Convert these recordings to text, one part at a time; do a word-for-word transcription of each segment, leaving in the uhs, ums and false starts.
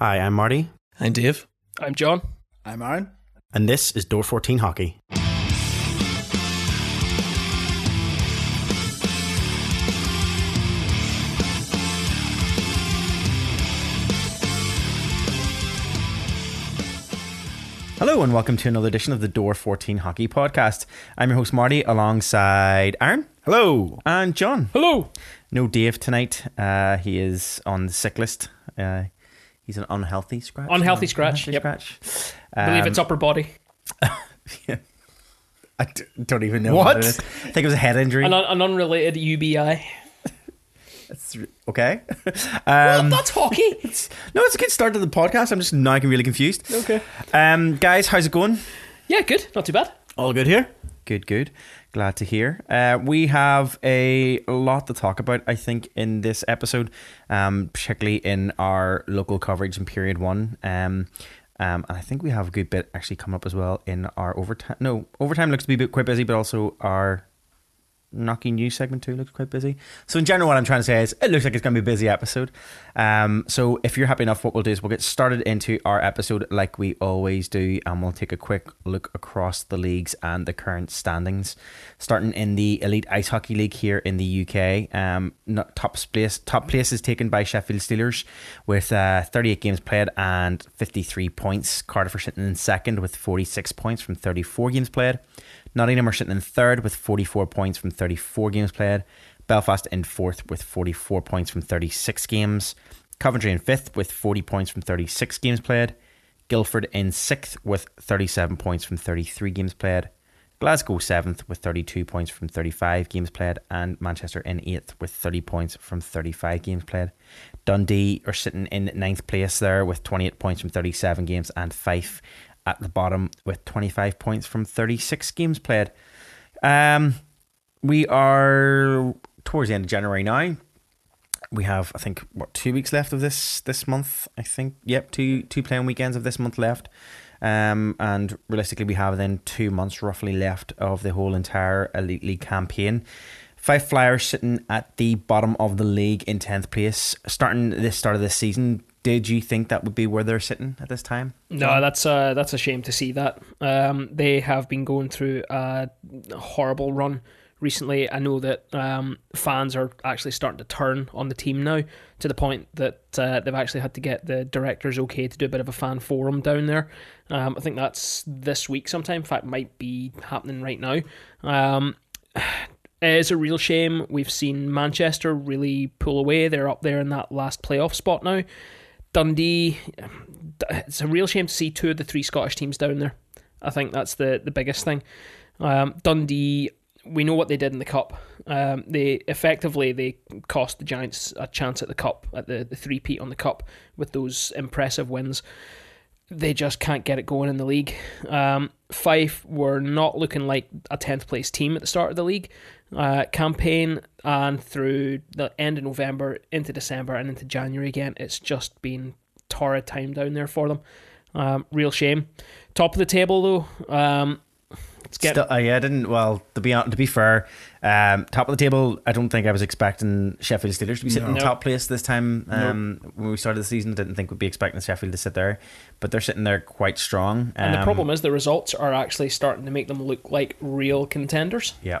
Hi, I'm Marty. I'm Dave. I'm John. I'm Aaron. And this is Door fourteen Hockey. Hello and welcome to another edition of the Door fourteen Hockey Podcast. I'm your host Marty, alongside Aaron. Hello. And John. Hello. No Dave tonight. Uh, he is on the sick list. Uh, he's an unhealthy scratch. Unhealthy no, scratch. Unhealthy yep. Scratch. Um, I believe it's upper body. yeah. I d- don't even know what, what it is. I think it was a head injury. An, un- an unrelated U B I. That's okay. Um, well, that's hockey. It's, no, it's a good start to the podcast. I'm just now getting really confused. Okay. Um, guys, how's it going? Yeah, good. Not too bad. All good here. Good, good. Glad to hear. Uh, we have a lot to talk about, I think, in this episode, um, particularly in our local coverage in period one. Um, um, and I think we have a good bit actually coming up as well in our overtime. No, overtime looks to be quite busy, but also our Knocking News segment too looks quite busy. So in general, what I'm trying to say is it looks like it's going to be a busy episode. Um, so if you're happy enough, what we'll do is we'll get started into our episode like we always do, and we'll take a quick look across the leagues and the current standings, starting in the Elite Ice Hockey League here in the U K. Um, not top place, top place is taken by Sheffield Steelers with uh, thirty-eight games played and fifty-three points. Cardiff are sitting in second with forty-six points from thirty-four games played. Nottingham are sitting in third with forty-four points from thirty-four games played. Belfast in fourth with forty-four points from thirty-six games. Coventry in fifth with forty points from thirty-six games played. Guildford in sixth with thirty-seven points from thirty-three games played. Glasgow seventh with thirty-two points from thirty-five games played. And Manchester in eighth with thirty points from thirty-five games played. Dundee are sitting in ninth place there with twenty-eight points from thirty-seven games, and Fife at the bottom with twenty-five points from thirty-six games played. Um, we are towards the end of January now. We have, I think, what, two weeks left of this this month, I think. Yep, two two playing weekends of this month left. Um, and realistically, we have then two months roughly left of the whole entire Elite League campaign. Five Flyers sitting at the bottom of the league in tenth place. Starting the start of this season, did you think that would be where they're sitting at this time? No, that's uh, that's a shame to see that. Um, they have been going through a horrible run recently. I know that um, fans are actually starting to turn on the team now, to the point that uh, they've actually had to get the directors okay to do a bit of a fan forum down there. Um, I think that's this week sometime. In fact, it might be happening right now. Um, it's a real shame. We've seen Manchester really pull away. They're up there in that last playoff spot now. Dundee, it's a real shame to see two of the three Scottish teams down there. I think that's the, the biggest thing. Um, Dundee, we know what they did in the Cup. Um, they effectively, they cost the Giants a chance at the Cup, at the, the three-peat on the Cup with those impressive wins. They just can't get it going in the league. Um, Fife were not looking like a tenth place team at the start of the league uh, campaign, and through the end of November into December and into January again, it's just been torrid time down there for them. Um, real shame. Top of the table though. Um, it's getting... Still, uh, yeah, I didn't. Well, to be to be fair, um, top of the table. I don't think I was expecting Sheffield Steelers to be sitting no. in top place this time. Um, no. When we started the season, I didn't think we'd be expecting Sheffield to sit there, but they're sitting there quite strong. Um, and the problem is the results are actually starting to make them look like real contenders. Yeah.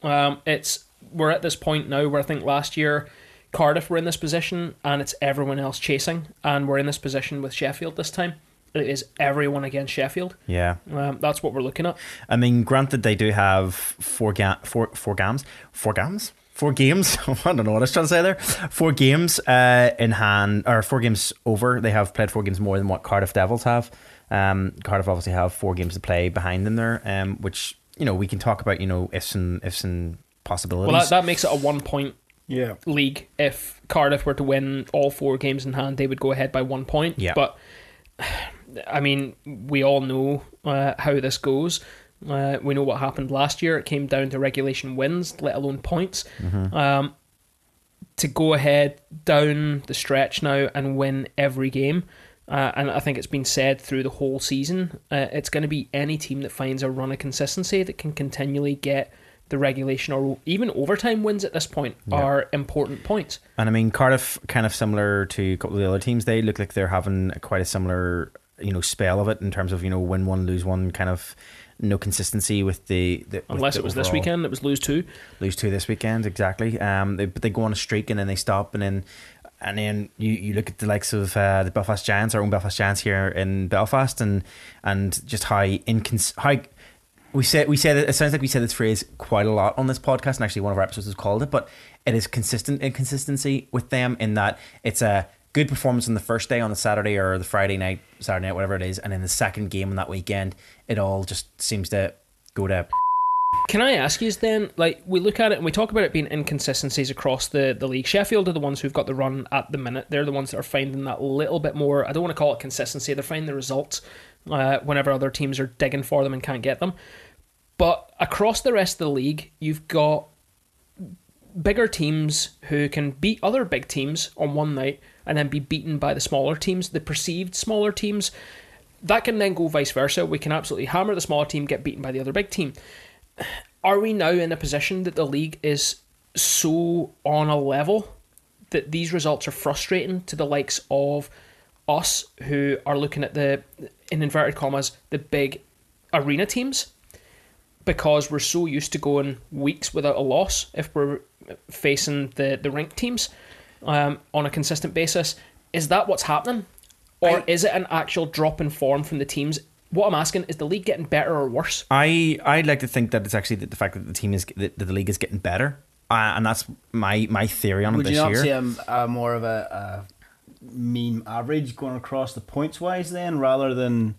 Um, it's we're at this point now where I think last year Cardiff were in this position, and it's everyone else chasing, and we're in this position with Sheffield this time. It is everyone against Sheffield. Yeah, um, that's what we're looking at. I mean, granted, they do have four ga- four four games, four games, four games. I don't know what I was trying to say there. Four games uh, in hand, or four games over. They have played four games more than what Cardiff Devils have. Um, Cardiff obviously have four games to play behind them there, um, which, you know, we can talk about, you know, ifs and ifs and possibilities. Well, that, that makes it a one point yeah. league. If Cardiff were to win all four games in hand, they would go ahead by one point. Yeah, but. I mean, we all know uh, how this goes. Uh, we know what happened last year. It came down to regulation wins, let alone points. Mm-hmm. Um, to go ahead down the stretch now and win every game, uh, and I think it's been said through the whole season, uh, it's going to be any team that finds a run of consistency that can continually get the regulation or even overtime wins at this point yeah. are important points. And I mean, Cardiff, kind of similar to a couple of the other teams, they look like they're having quite a similar, you know, spell of it in terms of, you know, win one, lose one, kind of no consistency with the... the Unless with the it was overall. This weekend, it was lose two. Lose two this weekend, exactly. Um, they, but they go on a streak and then they stop and then... And then you, you look at the likes of uh, the Belfast Giants, our own Belfast Giants here in Belfast, and and just how incons how we say we say that it sounds like we say this phrase quite a lot on this podcast, and actually one of our episodes is called it, but it is consistent inconsistency with them in that it's a good performance on the first day on the Saturday or the Friday night, Saturday night, whatever it is, and in the second game on that weekend, it all just seems to go to. Can I ask you then, like, we look at it and we talk about it being inconsistencies across the, the league. Sheffield are the ones who've got the run at the minute. They're the ones that are finding that little bit more, I don't want to call it consistency, they're finding the results uh, whenever other teams are digging for them and can't get them. But across the rest of the league, you've got bigger teams who can beat other big teams on one night and then be beaten by the smaller teams, the perceived smaller teams. That can then go vice versa. We can absolutely hammer the smaller team, get beaten by the other big team. Are we now in a position that the league is so on a level that these results are frustrating to the likes of us who are looking at the, in inverted commas, the big arena teams, because we're so used to going weeks without a loss if we're facing the, the rink teams um, on a consistent basis? Is that what's happening? Or I... is it an actual drop in form from the teams? What I'm asking, is the league getting better or worse? I, I'd like to think that it's actually the, the fact that the team is that the league is getting better, uh, and that's my, my theory on it this year. Would you not see a, a more of a, a mean average going across the points wise then, rather than?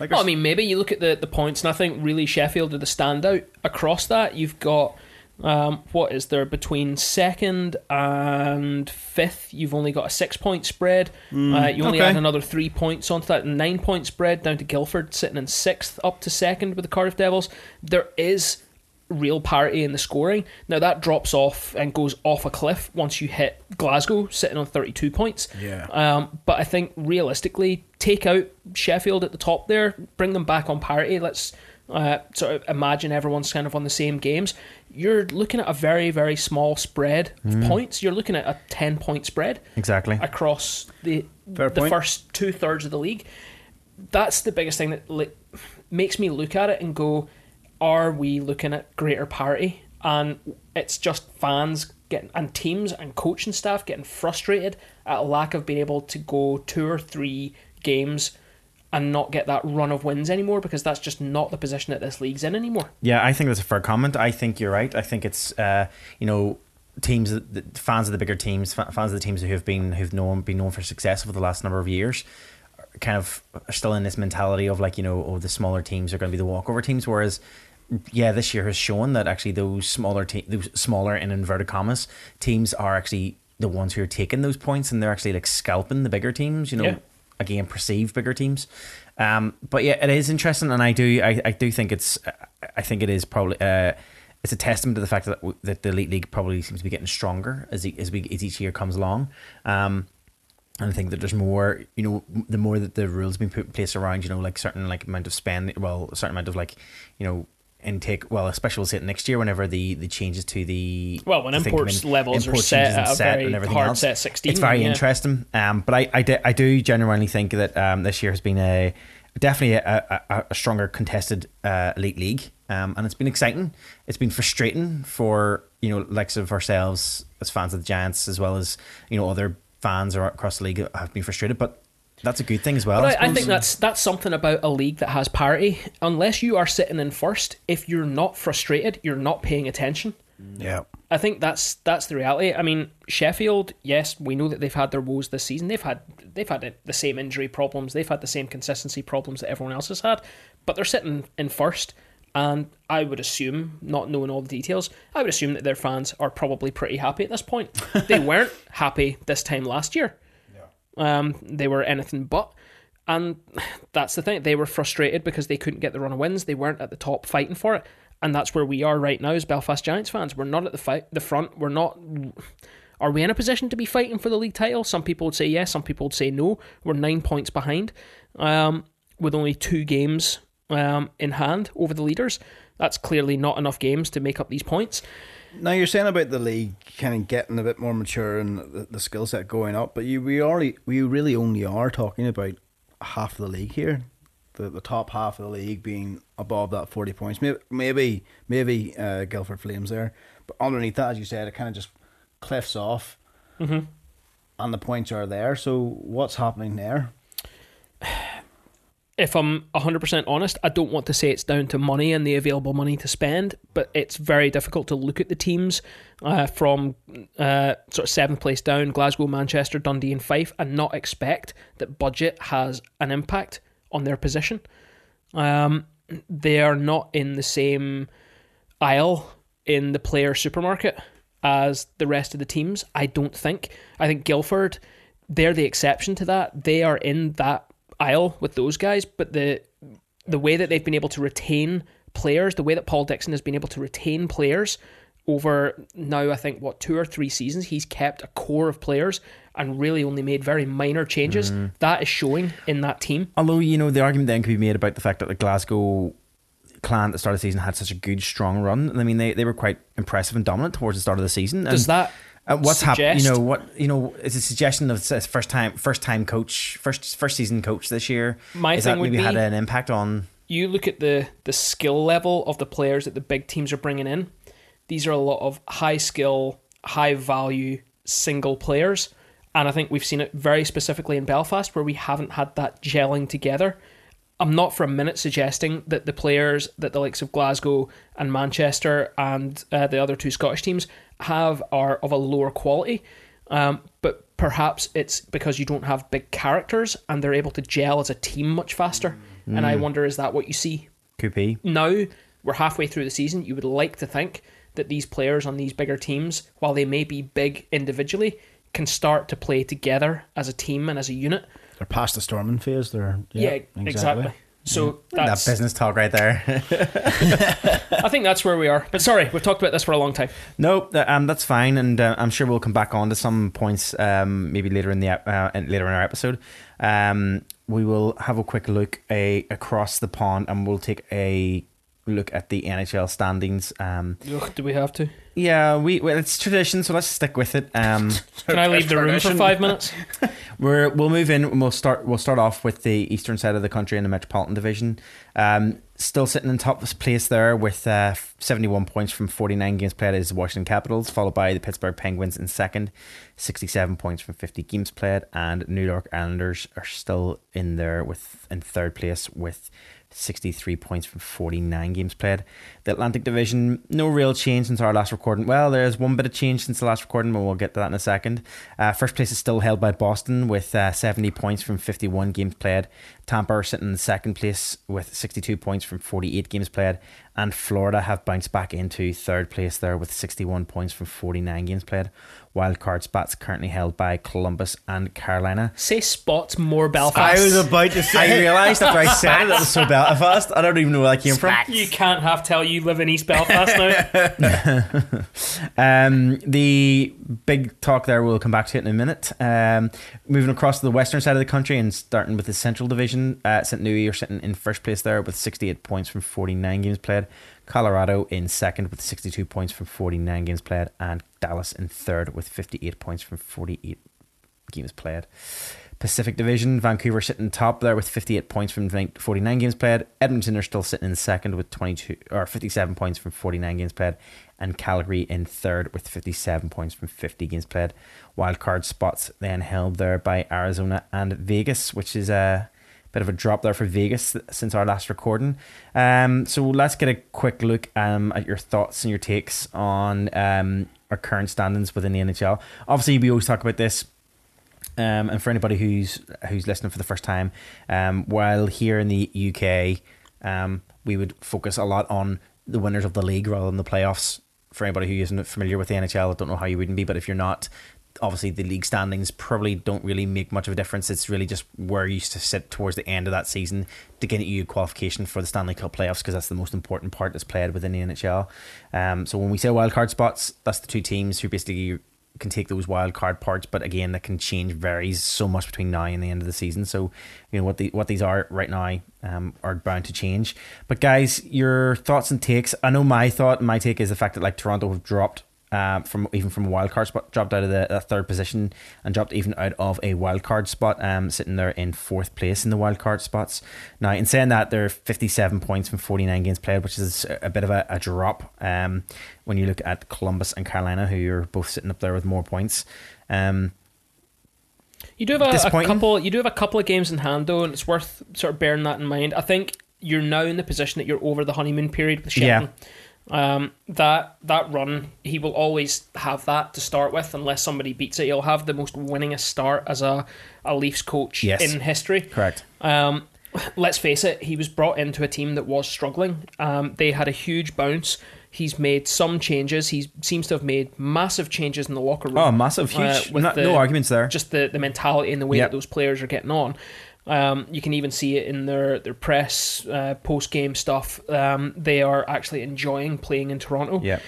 Like well, I mean, maybe you look at the, the points, and I think really Sheffield are the standout across that. You've got um, what is there between second and fifth? You've only got a six point spread. Mm, uh, you only okay. add another three points onto that nine point spread down to Guildford sitting in sixth, up to second with the Cardiff Devils. There is real parity in the scoring. Now that drops off and goes off a cliff once you hit Glasgow sitting on thirty-two points. Yeah. Um, but I think realistically, take out Sheffield at the top there, bring them back on parity. Let's. Uh, sort of imagine everyone's kind of on the same games. You're looking at a very, very small spread of mm. points. You're looking at a ten point spread exactly across the Fair the point. first two thirds of the league. That's the biggest thing that li- makes me look at it and go, "Are we looking at greater parity?" And it's just fans getting and teams and coaching staff getting frustrated at a lack of being able to go two or three games and not get that run of wins anymore, because that's just not the position that this league's in anymore. Yeah, I think that's a fair comment. I think you're right. I think it's uh, you know, teams, fans of the bigger teams, fans of the teams who have been who've known been known for success over the last number of years, kind of are still in this mentality of like, you know, oh, the smaller teams are going to be the walkover teams. Whereas, yeah, this year has shown that actually those smaller te- those smaller in inverted commas teams are actually the ones who are taking those points, and they're actually like scalping the bigger teams. You know. Yeah. Again, perceived bigger teams, um, but yeah, it is interesting, and I do, I, I do think it's, I think it is probably, uh, it's a testament to the fact that that the elite league probably seems to be getting stronger as as we as each year comes along, um, and I think that there's more, you know, the more that the rules have been put in place around, you know, like certain like amount of spend, well, a certain amount of like, you know. Intake, well, especially we'll see it next year whenever the, the changes to the well when imports in, levels import are set at a set very hard else. set sixteen. It's very yeah. interesting. Um, but I I, de- I do genuinely think that um this year has been a definitely a a, a stronger contested uh, elite league. Um, and it's been exciting. It's been frustrating for you know likes of ourselves as fans of the Giants, as well as you know other fans across the league have been frustrated, but. That's a good thing as well. But I, I think that's that's something about a league that has parity. Unless you are sitting in first, if you're not frustrated, you're not paying attention. Yeah, I think that's that's the reality. I mean, Sheffield, yes, we know that they've had their woes this season. They've had they've had the same injury problems. They've had the same consistency problems that everyone else has had. But they're sitting in first, and I would assume, not knowing all the details, I would assume that their fans are probably pretty happy at this point. They weren't happy this time last year. Um, they were anything but, and that's the thing. They were frustrated because they couldn't get the run of wins. They weren't at the top fighting for it, and that's where we are right now as Belfast Giants fans. We're not at the fight, the front. We're not. Are we in a position to be fighting for the league title? Some people would say yes. Some people would say no. We're nine points behind, um, with only two games um, in hand over the leaders. That's clearly not enough games to make up these points. Now, you're saying about the league kind of getting a bit more mature and the, the skill set going up, but you we already we really only are talking about half of the league here, the the top half of the league being above that forty points. Maybe maybe maybe uh, Guildford Flames there, but underneath that, as you said, it kind of just cliffs off, mm-hmm. and the points are there. So what's happening there? If I'm one hundred percent honest, I don't want to say it's down to money and the available money to spend, but it's very difficult to look at the teams uh, from uh, sort of seventh place down, Glasgow, Manchester, Dundee and Fife, and not expect that budget has an impact on their position. Um, they are not in the same aisle in the player supermarket as the rest of the teams, I don't think. I think Guildford, they're the exception to that. They are in that aisle with those guys, but the the way that they've been able to retain players, the way that Paul Dixon has been able to retain players over now, I think, what, two or three seasons, he's kept a core of players and really only made very minor changes. Mm. That is showing in that team. Although, you know, the argument then could be made about the fact that the Glasgow Clan at the start of the season had such a good, strong run. And I mean, they, they were quite impressive and dominant towards the start of the season. And Does that... Uh, what's happened? You know what? You know, it's a suggestion of uh, first time, first time coach, first first season coach this year. My Is thing that would maybe be, had an impact on. You look at the the skill level of the players that the big teams are bringing in. These are a lot of high skill, high value single players, and I think we've seen it very specifically in Belfast where we haven't had that gelling together. I'm not for a minute suggesting that the players that the likes of Glasgow and Manchester and uh, the other two Scottish teams have are of a lower quality, um, but perhaps it's because you don't have big characters and they're able to gel as a team much faster. Mm. And I wonder, is that what you see? Could be. Now, we're halfway through the season. You would like to think that these players on these bigger teams, while they may be big individually, can start to play together as a team and as a unit. They're past the storming phase. They're yeah, yeah exactly. exactly. So yeah. that's, that business talk right there. I think that's where we are. But sorry, we've talked about this for a long time. No, um, that's fine, and uh, I'm sure we'll come back on to some points um, maybe later in the uh, later in our episode. Um, we will have a quick look a, across the pond, and we'll take a look at the N H L standings. Um, Ugh, do we have to? Yeah, we well, it's tradition, so let's stick with it. Um, Can I leave the room for five minutes? We're, we'll move in. And we'll start. We'll start off with the eastern side of the country in the Metropolitan Division. Um, still sitting in top place there with uh, seventy-one points from forty-nine games played is the Washington Capitals, followed by the Pittsburgh Penguins in second, sixty-seven points from fifty games played, and New York Islanders are still in there with in third place with sixty-three points from forty-nine games played. The Atlantic Division, no real change since our last recording. Well, there's one bit of change since the last recording, but we'll get to that in a second. Uh, first place is still held by Boston with uh, seventy points from fifty-one games played. Tampa are sitting in second place with sixty-two points from forty-eight games played. And Florida have bounced back into third place there with sixty-one points from forty-nine games played. Wild card spots currently held by Columbus and Carolina. Say spots more Belfast. I was about to say. I realised after I said it, that was so Belfast. I don't even know where that came Spats. from. You can't half tell you live in East Belfast now. um, the big talk there, we'll come back to it in a minute. Um, moving across to the western side of the country and starting with the Central Division, uh, Saint Louis are sitting in first place there with sixty-eight points from forty-nine games played. Colorado in second with sixty-two points from forty-nine games played, and Dallas in third with fifty-eight points from forty-eight games played. Pacific Division, Vancouver sitting top there with fifty-eight points from forty-nine games played. Edmonton are still sitting in second with twenty-two or fifty-seven points from forty-nine games played, and Calgary in third with fifty-seven points from fifty games played. Wildcard spots then held there by Arizona and Vegas, which is a bit of a drop there for Vegas since our last recording. Um, so let's get a quick look um, at your thoughts and your takes on um, our current standings within the N H L. Obviously, we always talk about this. Um, and for anybody who's who's listening for the first time, um, while here in the U K, um, we would focus a lot on the winners of the league rather than the playoffs. For anybody who isn't familiar with the N H L, I don't know how you wouldn't be, but if you're not, obviously the league standings probably don't really make much of a difference. It's really just where you used to sit towards the end of that season to get you qualification for the Stanley Cup playoffs, because that's the most important part that's played within the N H L. Um, so when we say wildcard spots, that's the two teams who basically can take those wild card parts, but again, that can change, varies so much between now and the end of the season. So, you know, what the what these are right now um, are bound to change. But guys, your thoughts and takes. I know my thought, my take is the fact that like Toronto have dropped uh, from even from a wild card spot, dropped out of the, the third position and dropped even out of a wild card spot, um, sitting there in fourth place in the wild card spots. Now, in saying that, they're fifty-seven points from forty-nine games played, which is a bit of a, a drop. Um, when you look at Columbus and Carolina, who are both sitting up there with more points, um, you do have a, a couple. You do have a couple of games in hand, though, and it's worth sort of bearing that in mind. I think you're now in the position that you're over the honeymoon period with Sheffield. Yeah. Um, that that run, he will always have that to start with, unless somebody beats it. He'll have the most winningest start as a, a Leafs coach yes. in history. Correct. Um, let's face it, he was brought into a team that was struggling. Um, they had a huge bounce. He's made some changes. He seems to have made massive changes in the locker room. Oh, massive, huge. Uh, with Not, the, no arguments there. Just the, the mentality and the way yep. that those players are getting on. Um, you can even see it in their their press uh, post game stuff. Um, they are actually enjoying playing in Toronto. Yeah,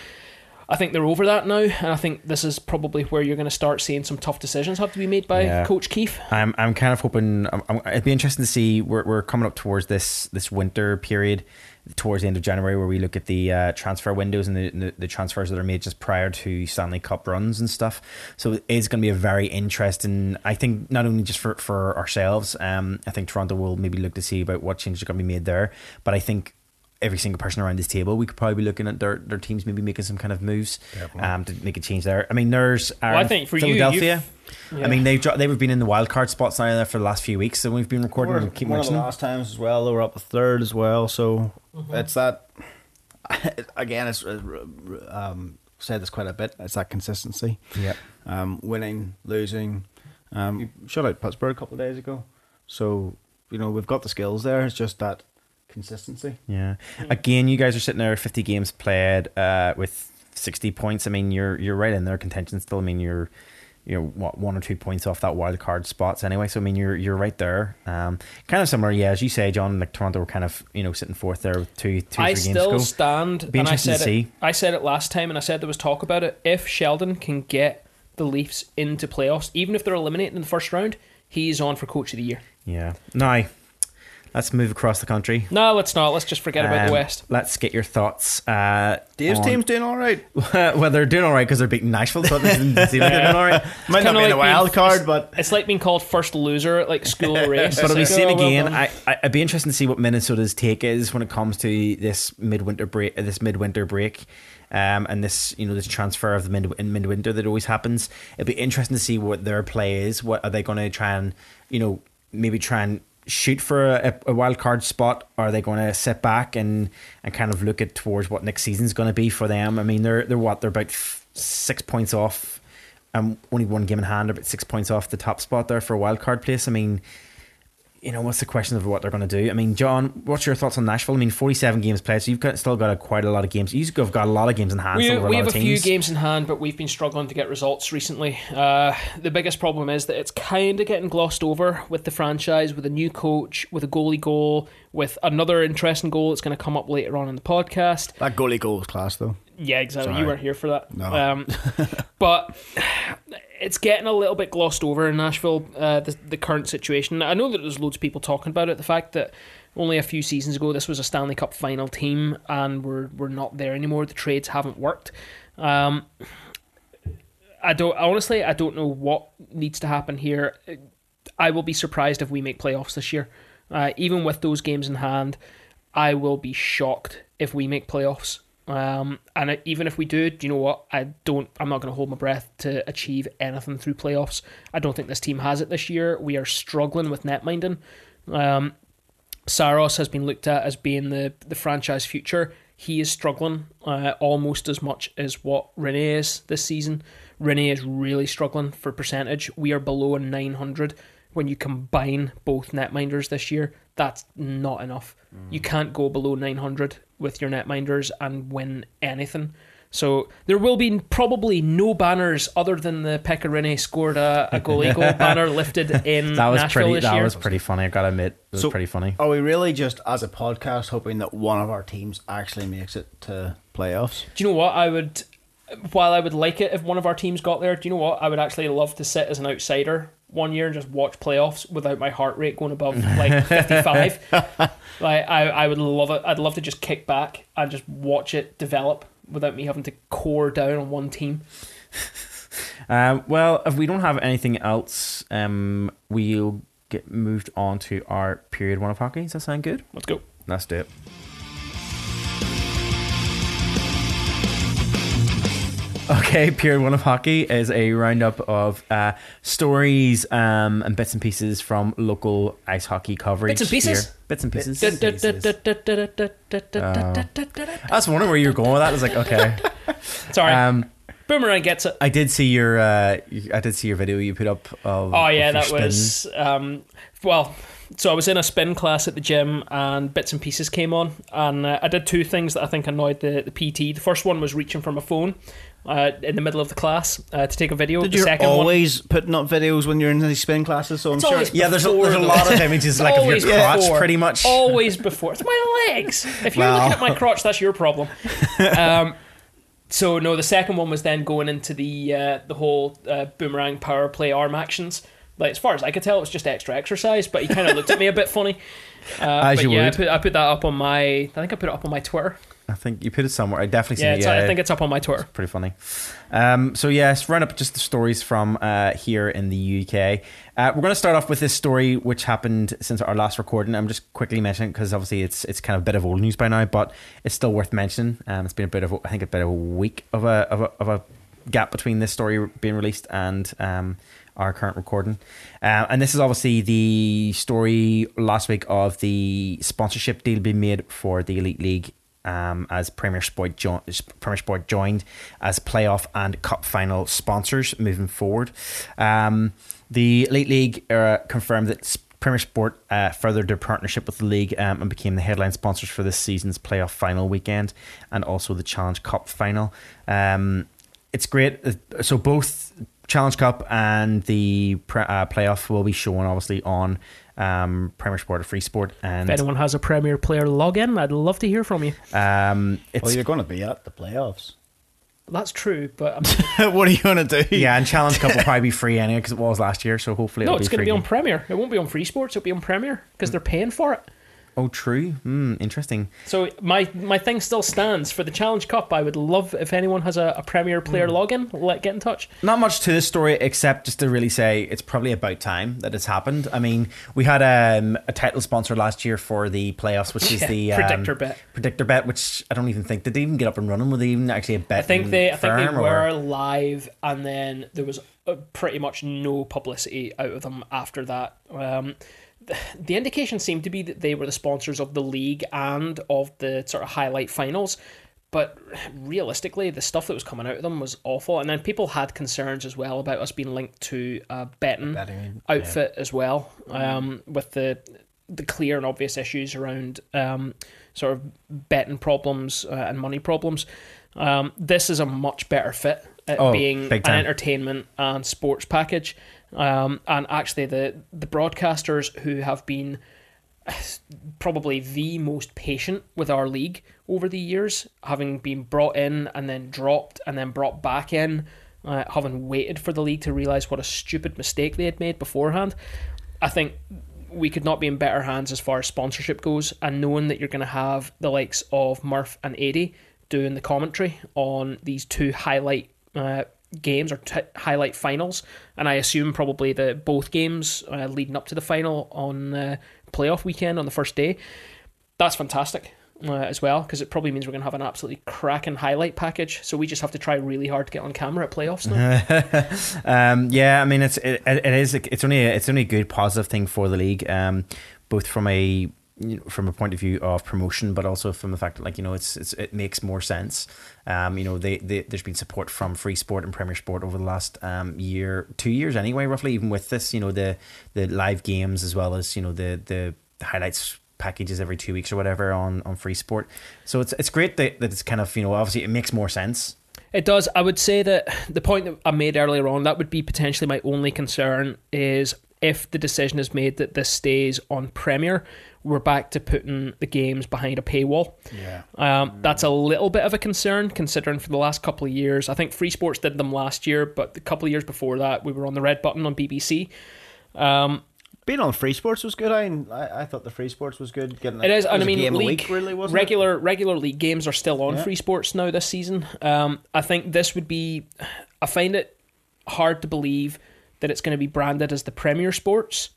I think they're over that now, and I think this is probably where you're going to start seeing some tough decisions have to be made by yeah. Coach Keefe. I'm I'm kind of hoping. I'm, I'm, it'd be interesting to see. We're we're coming up towards this this winter period, towards the end of January, where we look at the uh, transfer windows and the, the the transfers that are made just prior to Stanley Cup runs and stuff. So it's going to be a very interesting, I think, not only just for, for ourselves, um, I think Toronto will maybe look to see about what changes are going to be made there. But I think every single person around this table, we could probably be looking at their, their teams maybe making some kind of moves um, to make a change there. I mean, there's well, I think for Philadelphia. You, yeah. I mean, they've they've been in the wild card spots now for the last few weeks, so we've been recording. We're, and keep one of the last times as well, they were up a third as well. So mm-hmm. it's that again. It's um, said this quite a bit. It's that consistency. Yeah, um, winning, losing. Um, you shut out Pittsburgh a couple of days ago, so you know we've got the skills there. It's just that. Consistency. Yeah. Again, you guys are sitting there fifty games played uh, with sixty points. I mean, you're you're right in there contention still. I mean, you're you're what one or two points off that wild card spots anyway. So I mean, you're you're right there. Um, kind of similar, yeah, as you say, John. Like Toronto were kind of you know sitting fourth there with two two I three games to go. I still stand. Be and I said it. I said it last time, and I said there was talk about it. If Sheldon can get the Leafs into playoffs, even if they're eliminated in the first round, he's on for Coach of the Year. Yeah. Now. Let's move across the country. No, let's not. Let's just forget um, about the West. Let's get your thoughts. Uh, Dave's on... team's doing all right. Well, they're doing all right because they're beating Nashville. So they're doing all right. Might not be like a wild card, but... It's like being called first loser at like school race. But it'll be the same again. I, I, I'd be interested to see what Minnesota's take is when it comes to this midwinter break. This midwinter break. Um, and this, you know, this transfer of the mid in midwinter that always happens. It'd be interesting to see what their play is. What are they going to try and, you know, maybe try and shoot for a, a wild card spot? Are they going to sit back and, and kind of look at towards what next season's going to be for them? I mean, they're they're what they're about f- six points off, and um, only one game in hand. They're about six points off the top spot there for a wild card place. I mean, you know, what's the question of what they're going to do? I mean, John, what's your thoughts on Nashville? I mean, forty-seven games played, so you've got still got a, quite a lot of games. You've got a lot of games in hand. We, we have a few games in hand, but we've been struggling to get results recently. Uh, the biggest problem is that it's kind of getting glossed over with the franchise, with a new coach, with a goalie goal, with another interesting goal that's going to come up later on in the podcast. That goalie goal was class, though. Yeah, exactly. Sorry. You weren't here for that. No. Um, but it's getting a little bit glossed over in Nashville, uh, the, the current situation. I know that there's loads of people talking about it. The fact that only a few seasons ago this was a Stanley Cup final team and we're we're not there anymore. The trades haven't worked. Um, I don't honestly. I don't know what needs to happen here. I will be surprised if we make playoffs this year, uh, even with those games in hand. I will be shocked if we make playoffs. Um, and even if we do, do you know what? I don't. I'm not going to hold my breath to achieve anything through playoffs. I don't think this team has it this year. We are struggling with net minding. Um, Saros has been looked at as being the the franchise future. He is struggling uh, almost as much as what Rene is this season. Rene is really struggling for percentage. We are below a nine hundred when you combine both netminders this year. That's not enough. Mm. You can't go below nine hundred with your netminders and win anything. So there will be probably no banners other than the Pecorine scored a, a goal goal banner lifted in that was Nashville pretty, this that year. That was pretty funny, I've got to admit. It was so pretty funny. Are we really just, as a podcast, hoping that one of our teams actually makes it to playoffs? Do you know what? I would while I would like it if one of our teams got there, do you know what? I would actually love to sit as an outsider one year and just watch playoffs without my heart rate going above like fifty-five. Like I, I would love it. I'd love to just kick back and just watch it develop without me having to core down on one team. Um, well, if we don't have anything else, um, we'll get moved on to our period one of hockey. Does that sound good? Let's go. Let's do it. Okay, period one of hockey is a roundup of uh, stories um, and bits and pieces from local ice hockey coverage. Bits and pieces? Here. Bits and pieces. Bits and pieces. Oh. I was wondering where you were going with that. I was like, okay. Sorry. Um, Boomerang gets it. I did see your uh, I did see your video you put up of Oh yeah, of that spin. was um, well, so I was in a spin class at the gym and bits and pieces came on, and uh, I did two things that I think annoyed the, the P T. The first one was reaching for my phone uh, in the middle of the class uh, to take a video. Did the you're always one, putting up videos when you're in these spin classes, so I'm sure yeah there's a, there's a lot of images like of your crotch before, pretty much always before. It's my legs. If you're well. looking at my crotch, that's your problem. Um So no, the second one was then going into the uh, the whole uh, boomerang power play arm actions. Like as far as I could tell, it was just extra exercise. But he kind of looked at me a bit funny. Uh, as but you yeah, would. I put, I put that up on my. I think I put it up on my Twitter. I think you put it somewhere. I definitely yeah, seen it. Yeah, I think it's up on my Twitter. It's pretty funny. Um, so yes, round up just the stories from uh, here in the U K. Uh, we're going to start off with this story which happened since our last recording. I'm just quickly mentioning because obviously it's it's kind of a bit of old news by now, but it's still worth mentioning. Um, it's been a bit of I think a bit of a week of a of a, of a gap between this story being released and um, our current recording. Uh, and this is obviously the story last week of the sponsorship deal being made for the Elite League. Um, as Premier Sport, jo- Premier Sport joined as playoff and cup final sponsors moving forward. Um, the Elite League uh, confirmed that Premier Sport uh, furthered their partnership with the league um, and became the headline sponsors for this season's playoff final weekend and also the Challenge Cup final. Um, it's great. So both Challenge Cup and the pre- uh, playoff will be shown obviously on Um, Premier Sport or Free Sport, and if anyone has a Premier player login, I'd love to hear from you. Um, it's, well, you're going to be at the playoffs. That's true, but what are you going to do? Yeah, and Challenge Cup will probably be free anyway because it was last year. So hopefully, it'll no, it's going to be on Premier. It won't be on Free Sports. It'll be on Premier because mm. they're paying for it. Oh, true. Mm, interesting. So my my thing still stands for the Challenge Cup. I would love if anyone has a, a Premier player mm. login. Let get in touch. Not much to this story except just to really say it's probably about time that it's happened. I mean, we had um, a title sponsor last year for the playoffs, which is yeah, the um, predictor bet. Predictor bet, which I don't even think did they even get up and running. Were they even actually a bet? I think they. I think they were or? live, and then there was pretty much no publicity out of them after that. Um, The indication seemed to be that they were the sponsors of the league and of the sort of highlight finals, but realistically, the stuff that was coming out of them was awful. And then people had concerns as well about us being linked to a betting, betting outfit yeah. as well, um, with the the clear and obvious issues around um, sort of betting problems uh, and money problems. Um, this is a much better fit at oh, being an entertainment and sports package. Um, and actually the, the broadcasters who have been probably the most patient with our league over the years, having been brought in and then dropped and then brought back in, uh, having waited for the league to realise what a stupid mistake they had made beforehand, I think we could not be in better hands as far as sponsorship goes. And knowing that you're going to have the likes of Murph and Eddie doing the commentary on these two highlight uh games or t- highlight finals, and I assume probably the both games uh, leading up to the final on uh, playoff weekend on the first day. That's fantastic uh, as well, because it probably means we're going to have an absolutely cracking highlight package. So we just have to try really hard to get on camera at playoffs now. um, yeah, I mean it's it, it is it's only a, it's only a good positive thing for the league, um, both from a you know, from a point of view of promotion, but also from the fact that, like, you know, it's, it's it makes more sense. Um, you know, they, they there's been support from Free Sport and Premier Sport over the last um year, two years anyway, roughly. Even with this, you know, the the live games as well as you know the the highlights packages every two weeks or whatever on on Free Sport. So it's it's great that, that it's kind of you know obviously it makes more sense. It does. I would say that the point that I made earlier on, that would be potentially my only concern is if the decision is made that this stays on Premier, we're back to putting the games behind a paywall. Yeah, um, mm. That's a little bit of a concern, considering for the last couple of years, I think Free Sports did them last year, but the couple of years before that, we were on the red button on B B C. Um, Being on Free Sports was good. I I, I thought the Free Sports was good. Getting a, it is, and it I mean, game league, week, really, wasn't regular it? regular league games are still on yeah. Free Sports now this season. Um, I think this would be. I find it hard to believe that it's going to be branded as the Premier Sports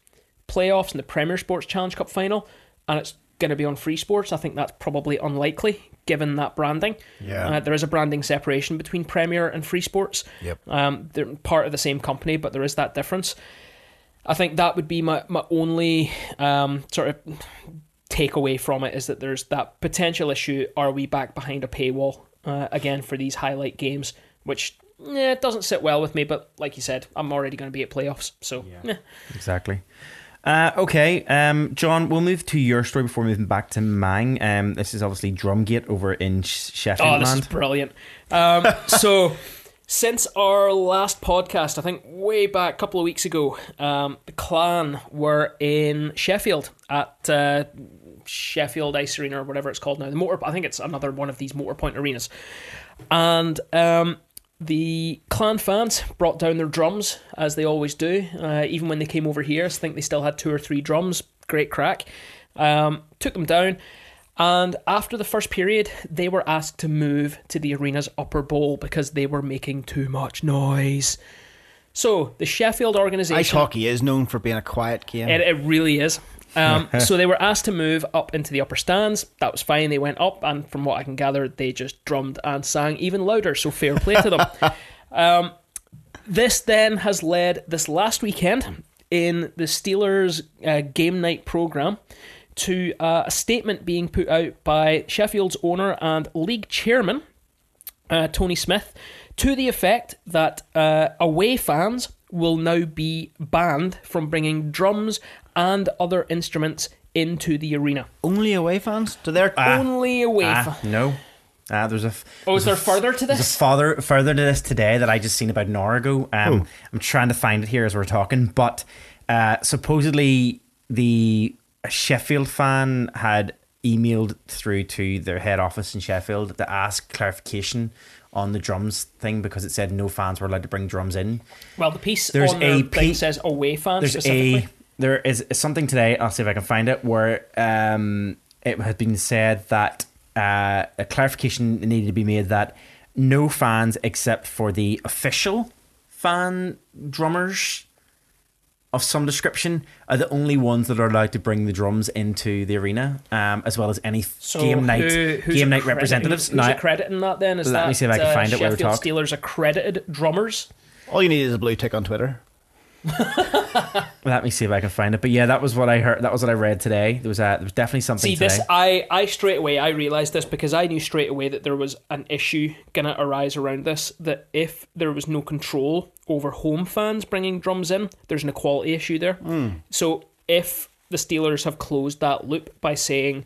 playoffs and the Premier Sports Challenge Cup final, and it's going to be on Free Sports. I think that's probably unlikely given that branding. Yeah, uh, there is a branding separation between Premier and Free Sports. Yep, um, they're part of the same company, but there is that difference. I think that would be my my only um, sort of takeaway from it, is that there's that potential issue. Are we back behind a paywall uh, again for these highlight games? Which eh, it doesn't sit well with me. But like you said, I'm already going to be at playoffs, so yeah. eh. Exactly. Uh, okay, um, John, we'll move to your story before moving back to Mang. Um, this is obviously Drumgate over in Sheffield. Oh, this land. is brilliant. Um, so. Since our last podcast, I think way back a couple of weeks ago, um, the Clan were in Sheffield at uh, Sheffield Ice Arena or whatever it's called now. The motor, I think it's another one of these motor point arenas. And um, the Clan fans brought down their drums, as they always do. Uh, even when they came over here, I think they still had two or three drums. Great crack. Um, took them down. And after the first period, they were asked to move to the arena's upper bowl because they were making too much noise. So the Sheffield organisation... Ice hockey is known for being a quiet game. It, it really is. Um, so they were asked to move up into the upper stands. That was fine. They went up, and from what I can gather, they just drummed and sang even louder. So fair play to them. um, this then has led this last weekend in the Steelers uh, game night programme to uh, a statement being put out by Sheffield's owner and league chairman, uh, Tony Smith, to the effect that uh, away fans will now be banned from bringing drums and other instruments into the arena. Only away fans? So they're ah, only away ah, fans. No. Uh, there's a, there's oh, is there a, further to this? There's a further, further to this today that I just seen about an hour ago. Um, oh. I'm trying to find it here as we're talking, but uh, supposedly the... a Sheffield fan had emailed through to their head office in Sheffield to ask clarification on the drums thing, because it said no fans were allowed to bring drums in. Well, the piece there's on the thing says away fans specifically. A, there is something today, I'll see if I can find it, where um, it had been said that uh, a clarification needed to be made that no fans except for the official fan drummers of some description are the only ones that are allowed to bring the drums into the arena, um, as well as any so game night who, game night representatives. Who's now, accrediting that then? Is let that, me see if I can uh, find it. Sheffield where Steelers accredited drummers. All you need is a blue tick on Twitter. Let me see if I can find it. But yeah, that was what I heard. That was what I read today. There was a, there was definitely something. See today. this, I, I straight away I realised this because I knew straight away that there was an issue gonna arise around this. That if there was no control over home fans bringing drums in, there's an equality issue there. Mm. So if the Steelers have closed that loop by saying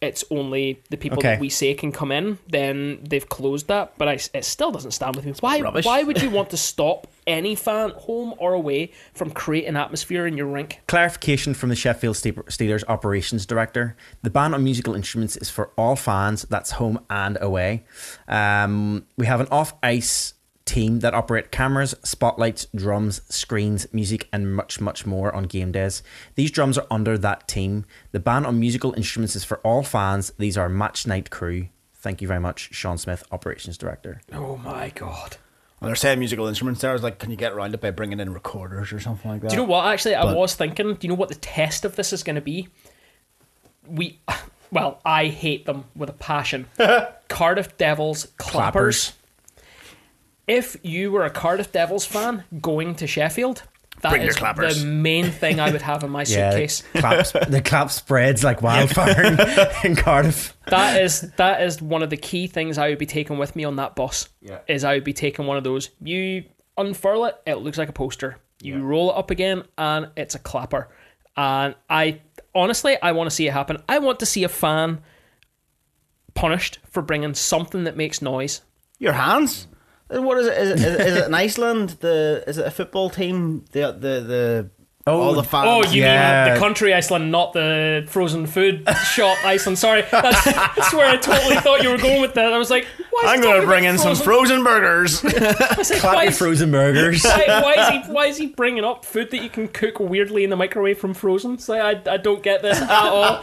it's only the people okay. that we say can come in, then they've closed that. But I, it still doesn't stand with me. It's why? Rubbish. Why would you want to stop any fan, home or away, from creating atmosphere in your rink? Clarification from the Sheffield Steelers operations director: the ban on musical instruments is for all fans. That's home and away. Um, we have an off-ice team that operate cameras, spotlights, drums, screens, music, and much, much more on game days. These drums are under that team. The ban on musical instruments is for all fans. These are match night crew. Thank you very much, Sean Smith, operations director. Oh my God. When they're saying musical instruments there, I was like, can you get around it by bringing in recorders or something like that? Do you know what? Actually, I but, was thinking, do you know what the test of this is going to be? We, well, I hate them with a passion. Cardiff Devils clappers. clappers. If you were a Cardiff Devils fan going to Sheffield, that Bring is the main thing I would have in my suitcase. Yeah, claps, the clap spreads like wildfire in, in Cardiff. That is that is one of the key things I would be taking with me on that bus. Yeah. Is I would be taking one of those. You unfurl it, it looks like a poster. You yeah. roll it up again, and it's a clapper. And I honestly, I want to see it happen. I want to see a fan punished for bringing something that makes noise. Your hands. What is it? Is it, is it in Iceland? The is it a football team? The the the Oh, all the fans. Oh, you yeah. mean the country Iceland, not the frozen food shop Iceland. Sorry, that's, that's where I totally thought you were going with that. I was like, why is I'm going to bring in frozen? some frozen burgers. Like, why is, frozen burgers. Why, why, is he, why is he bringing up food that you can cook weirdly in the microwave from Frozen? It's like, I, I don't get this at all.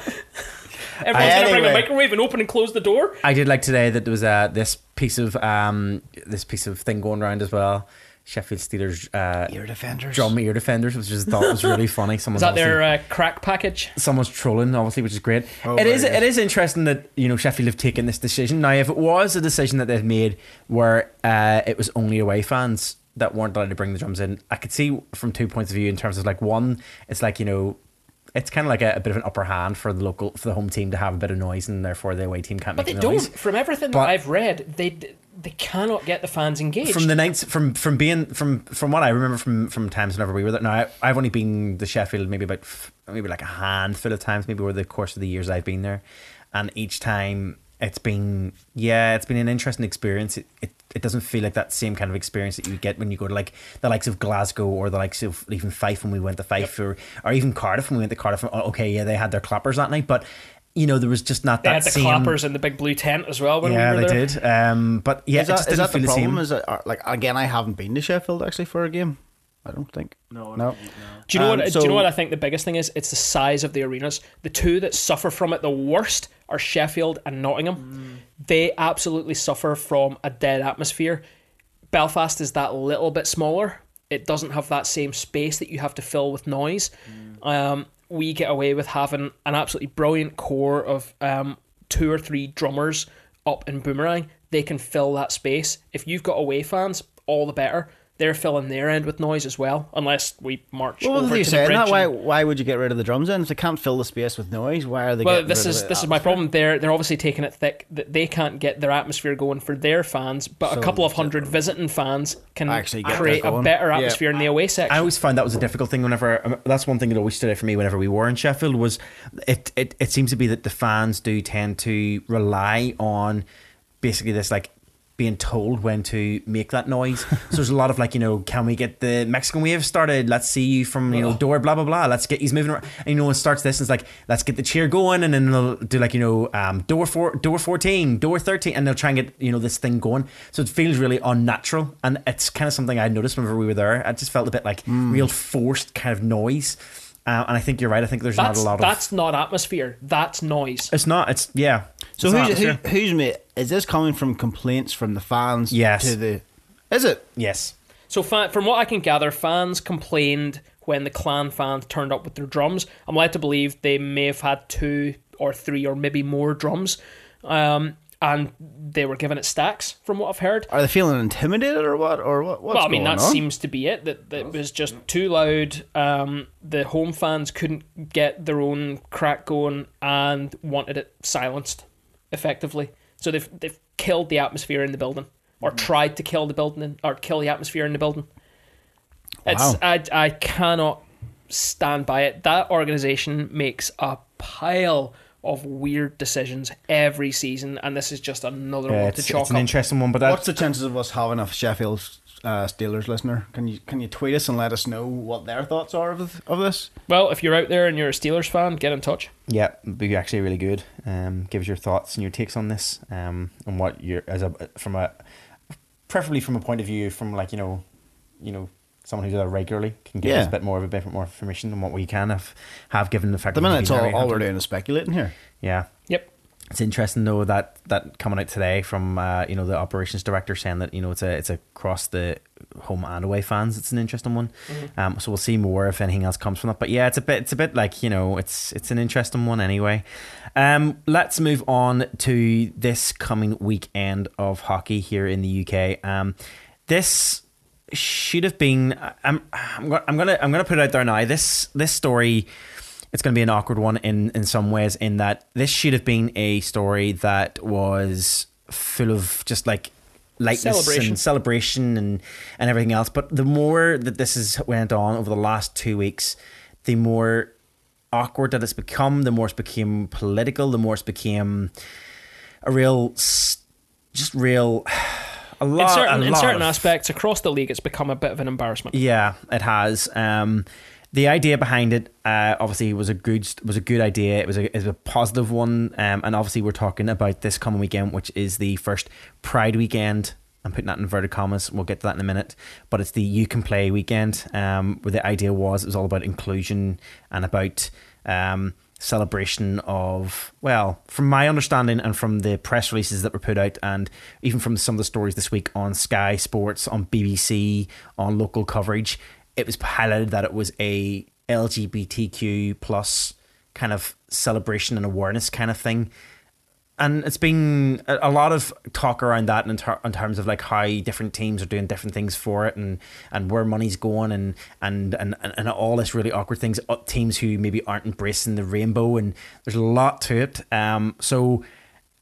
Everyone's anyway. going to bring a microwave and open and close the door. I did like today that there was uh, this piece of um, this piece of thing going around as well. Sheffield Steelers uh, ear defenders, drum ear defenders, which I just thought was really funny. Someone's is that their uh, crack package? Someone's trolling, obviously, which is great. Oh, it is. Good. It is interesting that you know Sheffield have taken this decision. Now, if it was a decision that they've made where uh, it was only away fans that weren't allowed to bring the drums in, I could see from two points of view. In terms of like one, it's like you know. It's kind of like a, a bit of an upper hand for the local, for the home team to have a bit of noise, and therefore the away team can't but make noise. But they don't. From everything but that I've read, they they cannot get the fans engaged. From the nights, from from being from from what I remember from from times whenever we were there. Now I, I've only been to Sheffield maybe about maybe like a handful of times, maybe over the course of the years I've been there, and each time it's been yeah, it's been an interesting experience. It, it it doesn't feel like that same kind of experience that you get when you go to like the likes of Glasgow or the likes of even Fife when we went to Fife yep. or, or even Cardiff when we went to Cardiff. Okay, yeah, they had their clappers that night, but you know there was just not they that same. They had the clappers in the big blue tent as well when yeah, we were there. Yeah, they did. Um, but yeah, is that, it just is that the problem? The is that, like again, I haven't been to Sheffield actually for a game. I don't think. No, no. no. Do you know um, what? So, do you know what I think the biggest thing is? It's the size of the arenas. The two that suffer from it the worst are Sheffield and Nottingham. Mm. They absolutely suffer from a dead atmosphere. Belfast is that little bit smaller. It doesn't have that same space that you have to fill with noise. Mm. Um, we get away with having an absolutely brilliant core of um, two or three drummers up in Boomerang. They can fill that space. If you've got away fans, all the better. They're filling their end with noise as well, unless we march well, over to the bridge. That? Why, why would you get rid of the drums then? If they can't fill the space with noise, why are they well, getting this rid is, of it? Well, this is my problem. They're, they're obviously taking it thick. That They can't get their atmosphere going for their fans, but so a couple of hundred visiting fans can actually create a better atmosphere yeah. in the away section. I always found that was a difficult thing whenever... That's one thing that always stood out for me whenever we were in Sheffield, was it, it, it seems to be that the fans do tend to rely on basically this like... being told when to make that noise. So there's a lot of like, you know, can we get the Mexican wave started? Let's see you from, you know, door, blah, blah, blah. Let's get, he's moving around. And, you know, it starts this and it's like, let's get the cheer going. And then they'll do like, you know, um, door four, door fourteen, door thirteen. And they'll try and get, you know, this thing going. So it feels really unnatural. And it's kind of something I noticed whenever we were there. I just felt a bit like mm. real forced kind of noise. Uh, and I think you're right. I think there's that's, not a lot of... That's not atmosphere. That's noise. It's not. It's, yeah. So it's who's, who, who's mate? Is this coming from complaints from the fans? Yes. To the, is it? Yes. So fa- from what I can gather, fans complained when the Clan fans turned up with their drums. I'm led to believe they may have had two or three or maybe more drums. Um... And they were given it stacks, from what I've heard. Are they feeling intimidated or what? Or what? What's well, I mean, going that on? seems to be it. That, that it was just too loud. Um, the home fans couldn't get their own crack going and wanted it silenced, effectively. So they've they've killed the atmosphere in the building, or tried to kill the building, or kill the atmosphere in the building. Wow. It's I I cannot stand by it. That organisation makes a pile of weird decisions every season, and this is just another yeah, one to chalk up. It's an up. interesting one. But what's the chances of us having a Sheffield uh, Steelers listener? Can you can you tweet us and let us know what their thoughts are of of this? Well, if you're out there and you're a Steelers fan, get in touch. Yeah, it'd be actually really good. Um, give us your thoughts and your takes on this, um, and what you're as a from a preferably from a point of view from like you know, you know. someone who's there regularly can give yeah. us a bit more of a bit more information than what we can have, have given the fact the that... The minute it's all, all we're doing is speculating here. Yeah. Yep. It's interesting though that, that coming out today from uh, you know the operations director saying that you know it's a it's across the home and away fans. It's an interesting one. Mm-hmm. Um, so we'll see more if anything else comes from that. But yeah, it's a bit it's a bit like you know it's it's an interesting one anyway. Um, let's move on to this coming weekend of hockey here in the U K. Um, this. Should have been. I'm. I'm gonna. I'm gonna. I'm gonna put it out there now. This. This story. It's going to be an awkward one in, in some ways. In that this should have been a story that was full of just like lightness celebration. and celebration and and everything else. But the more that this has went on over the last two weeks, the more awkward that it's become. The more it's became political. The more it's became a real, just real. A lot, in certain, a lot in certain of, aspects across the league, it's become a bit of an embarrassment. Yeah, it has. Um, the idea behind it, uh, obviously, was a good was a good idea. It was a, it was a positive one, um, and obviously, we're talking about this coming weekend, which is the first Pride weekend. I'm putting that in inverted commas. We'll get to that in a minute. But it's the You Can Play weekend, um, where the idea was it was all about inclusion and about um, celebration of, well, from my understanding and from the press releases that were put out, and even from some of the stories this week on Sky Sports, on B B C, on local coverage, it was highlighted that it was a L G B T Q plus kind of celebration and awareness kind of thing. And it's been a lot of talk around that in, ter- in terms of like how different teams are doing different things for it, and, and where money's going, and and, and and all this really awkward things, teams who maybe aren't embracing the rainbow, and there's a lot to it. Um, so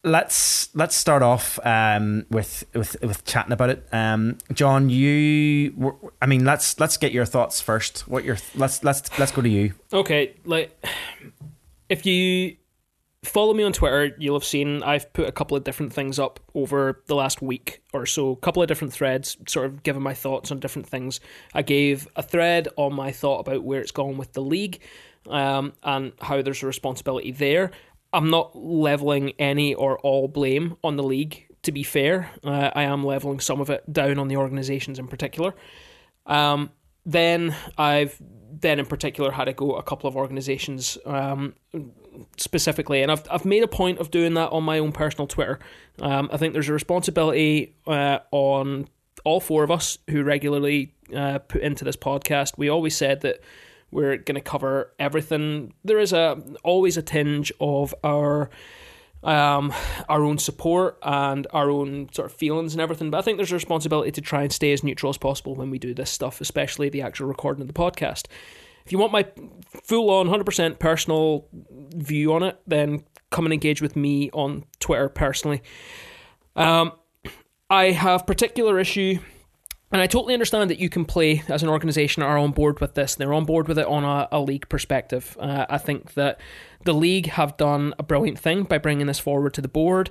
let's let's start off um, with, with with chatting about it. Um, John, you, were, I mean, let's let's get your thoughts first. What your let's let's let's go to you. Okay, like if you. Follow me on Twitter, you'll have seen I've put a couple of different things up over the last week or so, a couple of different threads, sort of giving my thoughts on different things. I gave a thread on my thought about where it's gone with the league, um, and how there's a responsibility there. I'm not levelling any or all blame on the league, to be fair. Uh, I am levelling some of it down on the organisations in particular. Um, then I've... then in particular had to go a couple of organisations um, specifically, and I've I've made a point of doing that on my own personal Twitter. Um, I think there's a responsibility uh, on all four of us who regularly uh, put into this podcast. We always said that we're going to cover everything. There is a always a tinge of our um, our own support and our own sort of feelings and everything, but I think there's a responsibility to try and stay as neutral as possible when we do this stuff, especially the actual recording of the podcast. If you want my full-on one hundred percent personal view on it, then come and engage with me on Twitter personally. Um, I have particular issue, and I totally understand that You Can Play as an organisation are on board with this. They're on board with it on a, a league perspective. Uh, I think that the league have done a brilliant thing by bringing this forward to the board.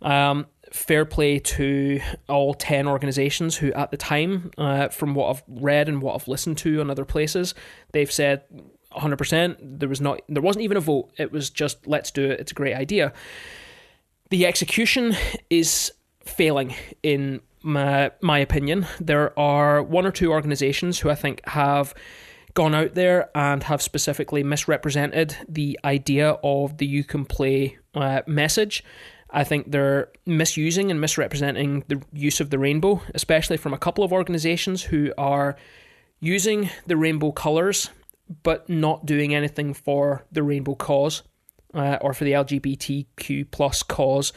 Um, fair play to all ten organisations who at the time, uh, from what I've read and what I've listened to in other places, they've said one hundred percent, there was not, there wasn't even a vote. It was just, let's do it. It's a great idea. The execution is failing in my, my opinion. There are one or two organisations who I think have gone out there and have specifically misrepresented the idea of the You Can Play uh, message. I think they're misusing and misrepresenting the use of the rainbow, especially from a couple of organisations who are using the rainbow colours but not doing anything for the rainbow cause uh, or for the L G B T Q plus cause.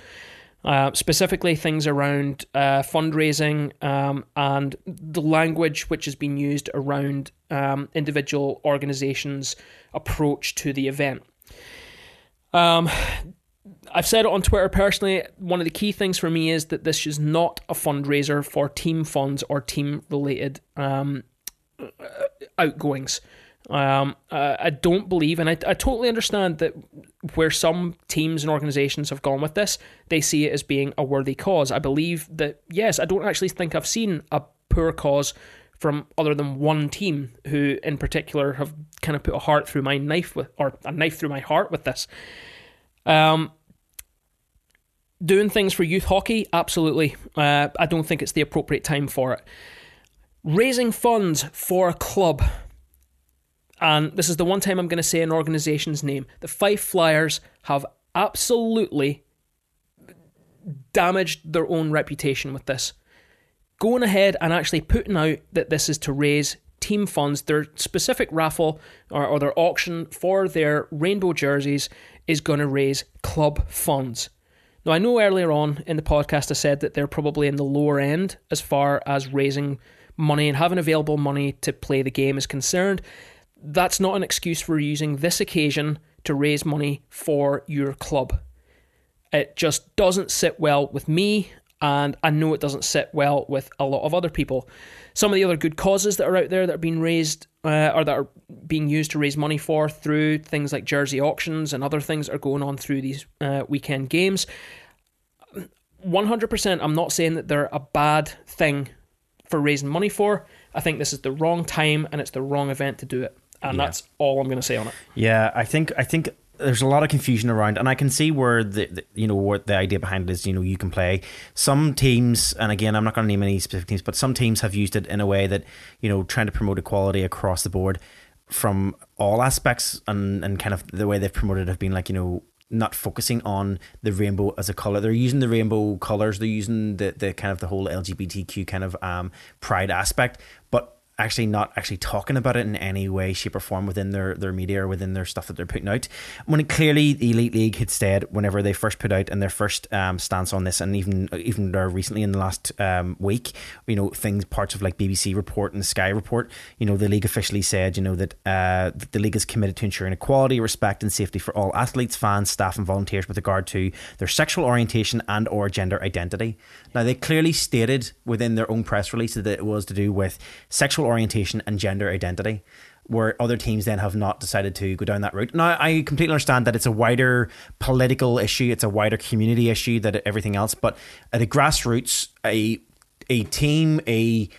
Uh, specifically things around uh, fundraising um, and the language which has been used around um, individual organisations' approach to the event. Um, I've said it on Twitter personally, one of the key things for me is that this is not a fundraiser for team funds or team-related um, outgoings. Um, uh, I don't believe, and I, I totally understand that where some teams and organisations have gone with this, they see it as being a worthy cause. I believe that, yes, I don't actually think I've seen a poor cause from other than one team who in particular have kind of put a heart through my knife with, or a knife through my heart with this. Um, doing things for youth hockey, absolutely. Uh, I don't think it's the appropriate time for it. Raising funds for a club. And this is the one time I'm going to say an organisation's name. The Fife Flyers have absolutely damaged their own reputation with this. Going ahead and actually putting out that this is to raise team funds, their specific raffle or, or their auction for their rainbow jerseys is going to raise club funds. Now, I know earlier on in the podcast I said that they're probably in the lower end as far as raising money and having available money to play the game is concerned. That's not an excuse for using this occasion to raise money for your club. It just doesn't sit well with me, and I know it doesn't sit well with a lot of other people. Some of the other good causes that are out there that are being raised uh, or that are being used to raise money for through things like jersey auctions and other things that are going on through these uh, weekend games. one hundred percent, I'm not saying that they're a bad thing for raising money for. I think this is the wrong time and it's the wrong event to do it. And yeah. that's all I'm going to say on it. Yeah, I think I think there's a lot of confusion around, and I can see where the, the you know what the idea behind it is. You know, you can play. Some teams, and again, I'm not going to name any specific teams, but some teams have used it in a way that, you know, trying to promote equality across the board from all aspects, and and kind of the way they've promoted it have been like, you know, not focusing on the rainbow as a colour. They're using the rainbow colours. They're using the, the kind of the whole L G B T Q kind of um, pride aspect, but actually not actually talking about it in any way, shape or form within their, their media or within their stuff that they're putting out. When it, clearly the Elite League had said whenever they first put out and their first um, stance on this, and even even there recently in the last um, week, you know, things, parts of like B B C report and Sky report, you know, the league officially said, you know, that uh, the league is committed to ensuring equality, respect and safety for all athletes, fans, staff and volunteers with regard to their sexual orientation and or gender identity. Now, they clearly stated within their own press release that it was to do with sexual orientation and gender identity, where other teams then have not decided to go down that route. Now, I completely understand that it's a wider political issue, it's a wider community issue, that everything else, but at the grassroots, a a team, a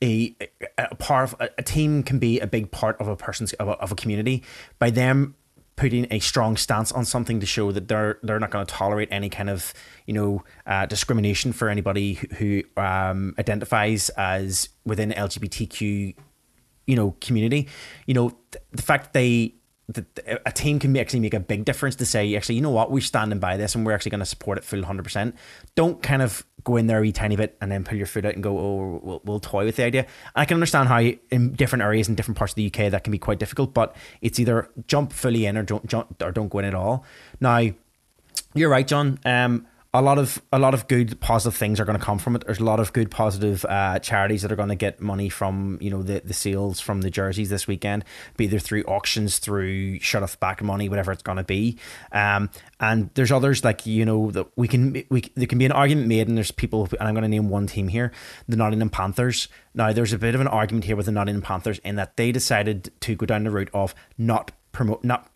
a, a part of a team can be a big part of a person's of a, of a community by them putting a strong stance on something to show that they're they're not going to tolerate any kind of, you know, uh, discrimination for anybody who, who um, identifies as within L G B T Q, you know, community. You know, th- the fact that they that a team can actually make a big difference to say, actually, you know what, we're standing by this and we're actually going to support it full one hundred percent. Don't kind of go in there a wee tiny bit and then pull your foot out and go, oh, we'll, we'll toy with the idea. And I can understand how in different areas and different parts of the U K that can be quite difficult, but it's either jump fully in or don't jump or don't go in at all. Now, you're right, John. Um, a lot of a lot of good positive things are going to come from it. There's a lot of good positive uh, charities that are going to get money from, you know, the, the sales from the jerseys this weekend, be either through auctions, through shut off back money, whatever it's going to be. Um, and there's others like, you know, that we can we there can be an argument made, and there's people, and I'm going to name one team here, the Nottingham Panthers. Now, there's a bit of an argument here with the Nottingham Panthers in that they decided to go down the route of not promote not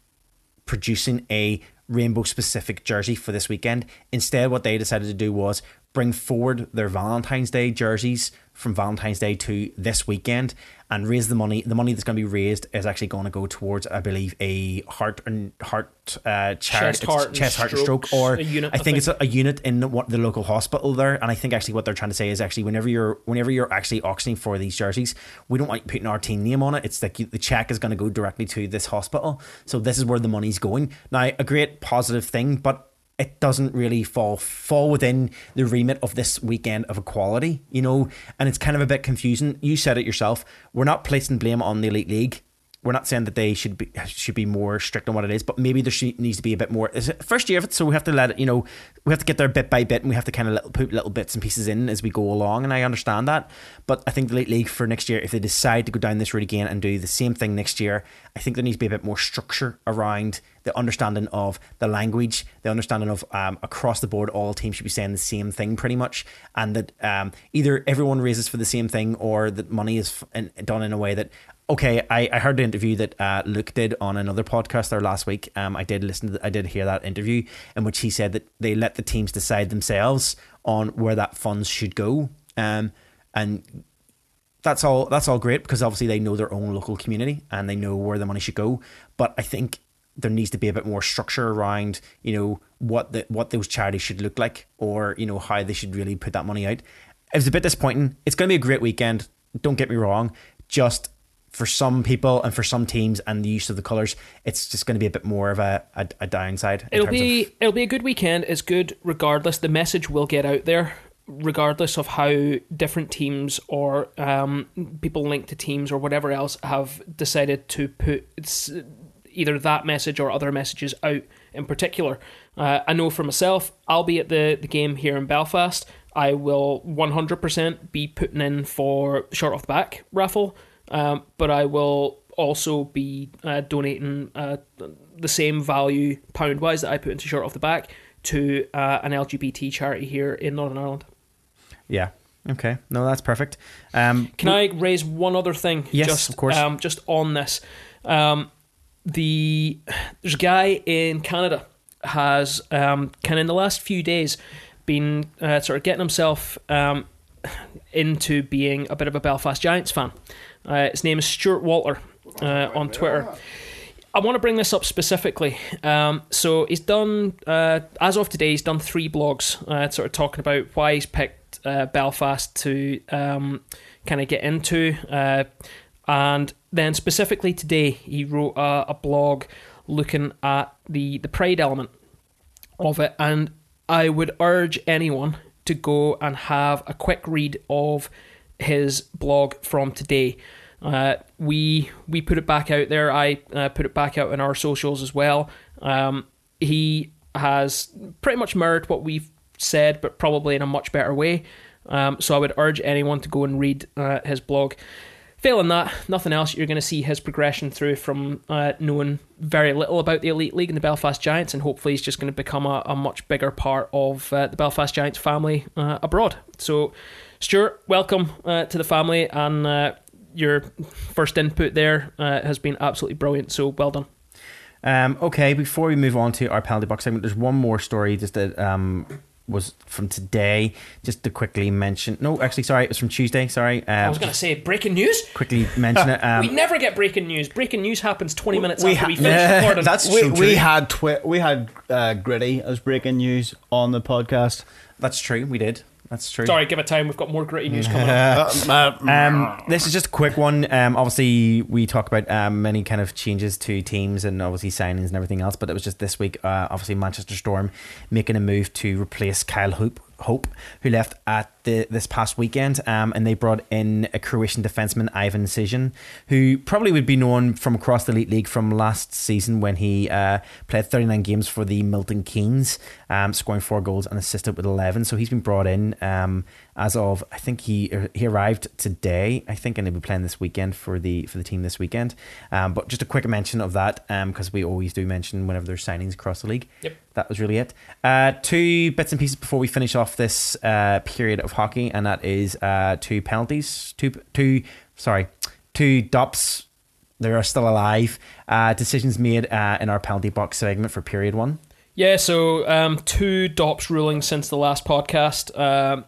producing a rainbow specific jersey for this weekend. Instead, what they decided to do was bring forward their Valentine's Day jerseys from Valentine's Day to this weekend and raise the money. The money that's going to be raised is actually going to go towards, I believe, a heart and heart uh, charity, chest, heart, chest, heart and stroke, or a unit, I, I think, think it's a, a unit in what the local hospital there. And I think actually what they're trying to say is actually whenever you're whenever you're actually auctioning for these jerseys, we don't want you putting our team name on it. It's like you, the check is going to go directly to this hospital. So this is where the money's going. Now, a great positive thing, but it doesn't really fall fall within the remit of this weekend of equality, you know, and it's kind of a bit confusing. You said it yourself. We're not placing blame on the Elite League. We're not saying that they should be should be more strict on what it is, but maybe there should, needs to be a bit more. It's the first year of it, so we have to let it, you know, we have to get there bit by bit, and we have to kind of little, put little bits and pieces in as we go along, and I understand that. But I think the Elite League for next year, if they decide to go down this route again and do the same thing next year, I think there needs to be a bit more structure around the understanding of the language, the understanding of um, across the board, all teams should be saying the same thing pretty much, and that um, either everyone raises for the same thing, or that money is in, done in a way that, okay, I, I heard the interview that uh, Luke did on another podcast there last week. Um, I did listen to, the, I did hear that interview in which he said that they let the teams decide themselves on where that funds should go. Um, and that's all, that's all great, because obviously they know their own local community and they know where the money should go. But I think there needs to be a bit more structure around, you know, what the, what those charities should look like, or, you know, how they should really put that money out. It was a bit disappointing. It's going to be a great weekend, don't get me wrong. Just for some people and for some teams and the use of the colours, it's just going to be a bit more of a, a, a downside. It'll be, of... it'll be a good weekend. It's good regardless. The message will get out there regardless of how different teams or um, people linked to teams or whatever else have decided to put either that message or other messages out in particular. Uh, I know for myself, I'll be at the, the game here in Belfast. I will one hundred percent be putting in for short off the back raffle. Um, but I will also be uh, donating uh, the same value pound-wise that I put into short off the back to uh, an L G B T charity here in Northern Ireland. Yeah. Okay. No, that's perfect. Um, Can we- I raise one other thing? Yes, just, of course. Um, just on this, um, the there's a guy in Canada has um, kind of in the last few days been uh, sort of getting himself um, into being a bit of a Belfast Giants fan. Uh, his name is Stuart Walter, uh, on Twitter. I want to bring this up specifically. Um, so he's done, uh, as of today, he's done three blogs uh, sort of talking about why he's picked uh, Belfast to um, kind of get into. Uh, and then specifically today, he wrote a, a blog looking at the, the pride element of it. And I would urge anyone to go and have a quick read of his blog from today. Uh, we we put it back out there. I uh, put it back out in our socials as well. Um, he has pretty much mirrored what we've said, but probably in a much better way. Um, so I would urge anyone to go and read uh, his blog. Failing that, nothing else, you're going to see his progression through from uh, knowing very little about the Elite League and the Belfast Giants, and hopefully he's just going to become a, a much bigger part of uh, the Belfast Giants family uh, abroad. So, Stuart, welcome uh, to the family, and uh, your first input there uh, has been absolutely brilliant, so well done. Um, okay, before we move on to our penalty box segment, there's one more story just that... Um was from today, just to quickly mention no actually sorry it was from Tuesday sorry um, I was going to say breaking news quickly mention it um, we never get breaking news breaking news happens twenty we, minutes we after ha- we finish yeah, recording. That's we, so true. we had twi- we had uh, Gritty as breaking news on the podcast. That's true, we did. That's true. Sorry, give it time. We've got more Gritty news coming up. um, this is just a quick one. Um, obviously, we talk about um, many kind of changes to teams and obviously signings and everything else, but it was just this week, uh, obviously, Manchester Storm making a move to replace Kyle Hope, Hope who left at the, this past weekend, um, and they brought in a Croatian defenseman, Ivan Sejin, who probably would be known from across the Elite League from last season when he uh, played thirty-nine games for the Milton Keynes, um, scoring four goals and assisted with eleven. So he's been brought in. Um, as of I think he he arrived today, I think, and he'll be playing this weekend for the for the team this weekend. Um, but just a quick mention of that, because um, we always do mention whenever there's signings across the league. Yep, that was really it. Uh, two bits and pieces before we finish off this uh, period of hockey, and that is uh, two penalties, two two sorry, two D O P S. They are still alive. Uh, decisions made uh, in our penalty box segment for period one. Yeah, so um, two D O P S rulings since the last podcast. Uh,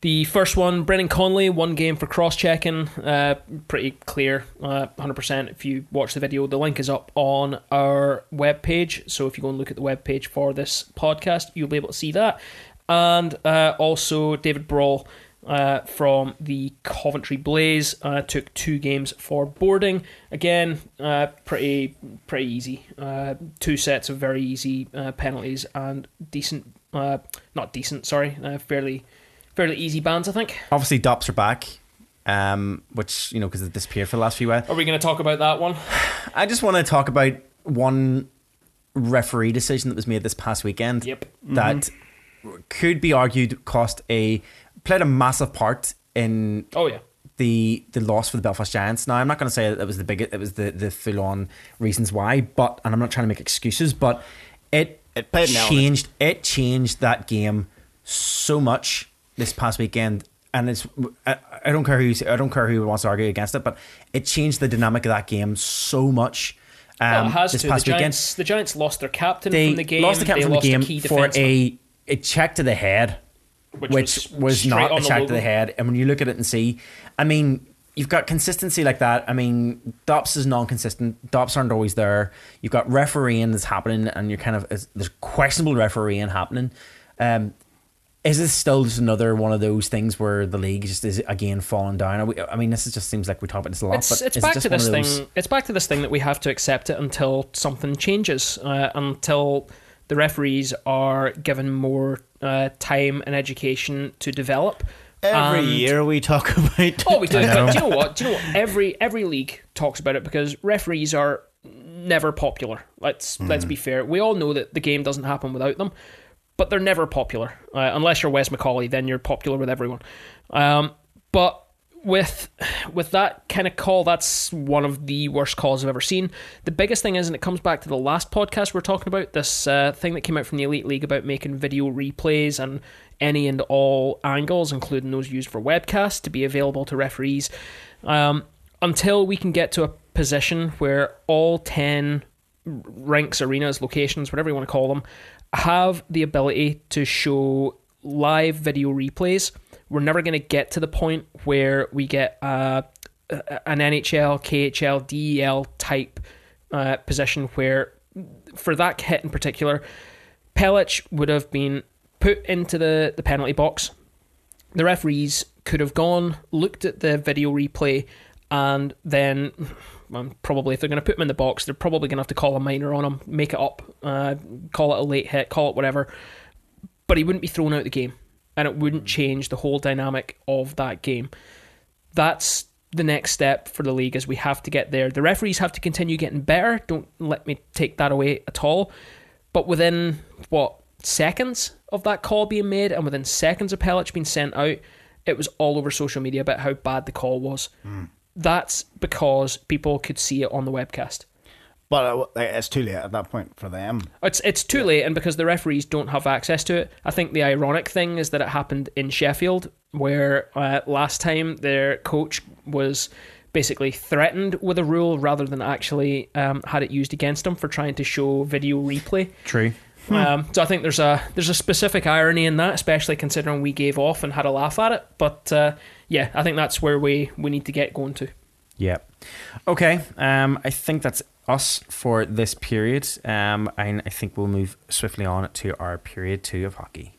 the first one, Brennan Conley, one game for cross-checking. Uh, pretty clear, uh, one hundred percent. If you watch the video, the link is up on our webpage. So if you go and look at the webpage for this podcast, you'll be able to see that. And uh, also David Brawl uh, from the Coventry Blaze uh, took two games for boarding. Again, uh, pretty pretty easy. Uh, two sets of very easy uh, penalties and decent, uh, not decent, sorry, uh, fairly... Fairly easy bans, I think. Obviously, D O P S are back, um, which, you know, because they've disappeared for the last few weeks. Are we going to talk about that one? I just want to talk about one referee decision that was made this past weekend. Yep. Mm-hmm. That could be argued cost a... Played a massive part in... Oh, yeah. The, the loss for the Belfast Giants. Now, I'm not going to say that it was the biggest... It was the, the full-on reasons why, but... And I'm not trying to make excuses, but it, it changed... It changed that game so much... This past weekend, and it's I, I don't care who you say, I don't care who wants to argue against it, but it changed the dynamic of that game so much. Um, well, it has this to. Past the weekend, Giants, the Giants lost their captain they from the game. Lost the captain they from the game for a, a check to the head, which, which was, was not a check to the head. And when you look at it and see, I mean, you've got consistency like that. I mean, D O P S is non-consistent. D O P S aren't always there. You've got refereeing that's happening, and you're kind of there's questionable refereeing happening. Um, Is this still just another one of those things where the league just is again falling down? Are we, I mean, this is just seems like we talk about this a lot. It's, but it's back it to this thing. Those? It's back to this thing that we have to accept it until something changes, uh, until the referees are given more uh, time and education to develop. Every and, year we talk about. It. Oh, we do. But do you know what? Do you know what? Every every league talks about it because referees are never popular. Let's mm. let's be fair. We all know that the game doesn't happen without them. But they're never popular. Uh, unless you're Wes Macaulay, then you're popular with everyone. Um, but with with that kind of call, that's one of the worst calls I've ever seen. The biggest thing is, and it comes back to the last podcast we were talking about, this uh, thing that came out from the Elite League about making video replays and any and all angles, including those used for webcasts, to be available to referees. Um, until we can get to a position where all ten rinks, arenas, locations, whatever you want to call them, have the ability to show live video replays. We're never going to get to the point where we get a, an N H L, K H L, D E L type uh, position where, for that hit in particular, Pelic would have been put into the, the penalty box. The referees could have gone, looked at the video replay, and then well, probably if they're going to put him in the box, they're probably going to have to call a minor on him, make it up, uh, call it a late hit, call it whatever. But he wouldn't be thrown out of the game, and it wouldn't change the whole dynamic of that game. That's the next step for the league, is we have to get there. The referees have to continue getting better. Don't let me take that away at all. But within, what, seconds of that call being made, and within seconds of Pelic being sent out, it was all over social media about how bad the call was. Mm. That's because people could see it on the webcast. But it's too late at that point for them. It's it's too yeah. late, and because the referees don't have access to it. I think the ironic thing is that it happened in Sheffield, where uh, last time their coach was basically threatened with a rule rather than actually um, had it used against him for trying to show video replay. True. Hmm. Um, so I think there's a there's a specific irony in that, especially considering we gave off and had a laugh at it. But uh, yeah, I think that's where we, we need to get going to. Yeah. Okay. Um, I think that's us for this period, um, and I think we'll move swiftly on to our period two of hockey.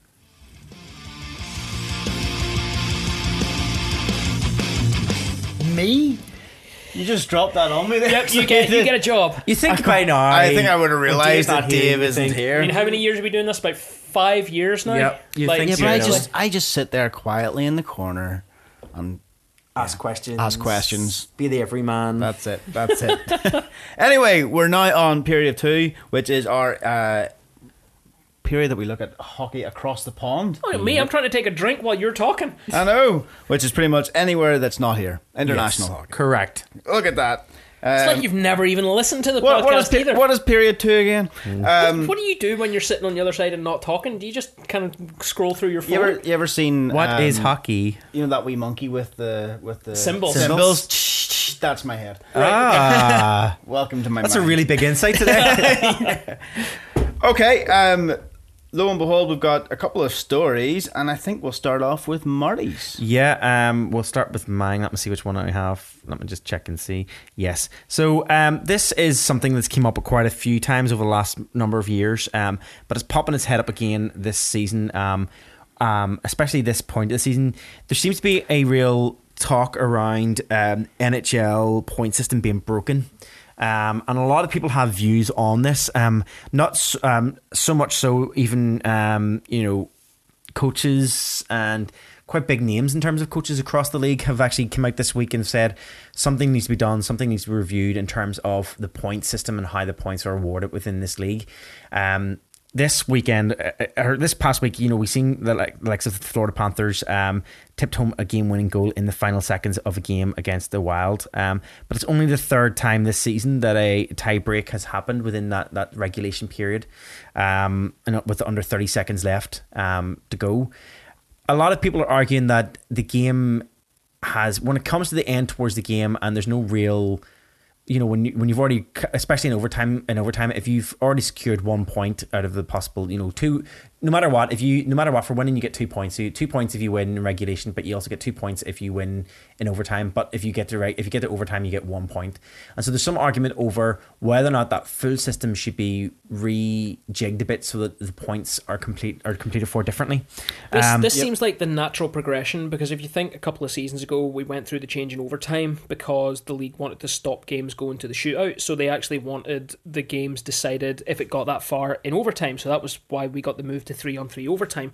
Me? You just dropped that on me there. Yep, you get you get a job. You think I, by now? I think I would have realised that Dave isn't here. I mean, how many years have we doing this? About five years now. Yep. You like, think yeah, so. But I just I just sit there quietly in the corner and ask yeah. questions. Ask questions. Be the everyman. That's it. That's it. Anyway, we're now on period two, which is our uh, period that we look at hockey across the pond. Oh, me! I'm trying to take a drink while you're talking. I know, which is pretty much anywhere that's not here. International yes, hockey. Correct. Look at that. Um, it's like you've never even listened to the what, podcast what is, either. What is period two again? Mm. Um, what, what do you do when you're sitting on the other side and not talking? Do you just kind of scroll through your phone? You ever, you ever seen... What um, is hockey? You know that wee monkey with the... with the Symbols. Symbols. Symbols. That's my head. Right. Ah. Welcome to my That's mind. A really big insight today. Okay. Um, lo and behold, we've got a couple of stories, and I think we'll start off with Marty's. Yeah, um, we'll start with mine. Let me see which one I have. Let me just check and see. Yes. So um, this is something that's came up quite a few times over the last number of years, um, but it's popping its head up again this season, um, um, especially this point of the season. There seems to be a real talk around um, N H L point system being broken. Um, and a lot of people have views on this, um, not um, so much so even, um, you know, coaches and quite big names in terms of coaches across the league have actually come out this week and said something needs to be done, something needs to be reviewed in terms of the point system and how the points are awarded within this league. Um, this weekend, or this past week, you know, we've seen the likes of the Florida Panthers um, tipped home a game-winning goal in the final seconds of a game against the Wild. Um, but it's only the third time this season that a tie break has happened within that, that regulation period, um, and with under thirty seconds left um, to go. A lot of people are arguing that the game has, when it comes to the end towards the game, and there's no real... You know, when you, when you've already, especially in overtime, in overtime, if you've already secured one point out of the possible, you know, two, no matter what, if you, no matter what, for winning you get two points. So you, two points if you win in regulation, but you also get two points if you win in overtime. But if you get to right, if you get to overtime, you get one point. And so there's some argument over whether or not that full system should be rejigged a bit so that the points are complete are completed for differently. This, um, this yep. seems like the natural progression, because if you think a couple of seasons ago, we went through the change in overtime because the league wanted to stop games going to the shootout, so they actually wanted the games decided if it got that far in overtime, so that was why we got the move to three on three overtime.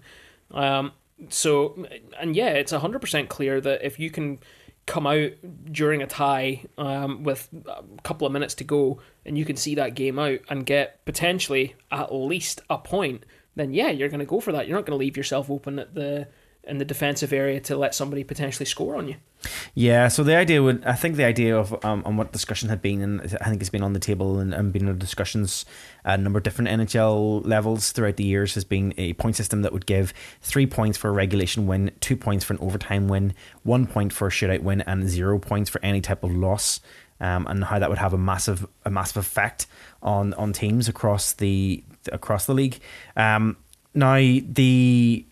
Um, so, and yeah, it's one hundred percent clear that if you can come out during a tie um, with a couple of minutes to go and you can see that game out and get potentially at least a point, then yeah, you're going to go for that. You're not going to leave yourself open at the in the defensive area to let somebody potentially score on you. Yeah, so the idea would, I think the idea of um, on what discussion had been, and I think it's been on the table and, and been in discussions at a number of different N H L levels throughout the years, has been a point system that would give three points for a regulation win, two points for an overtime win, one point for a shootout win, and zero points for any type of loss, um, and how that would have a massive a massive effect on on teams across the across the league. Um, now, the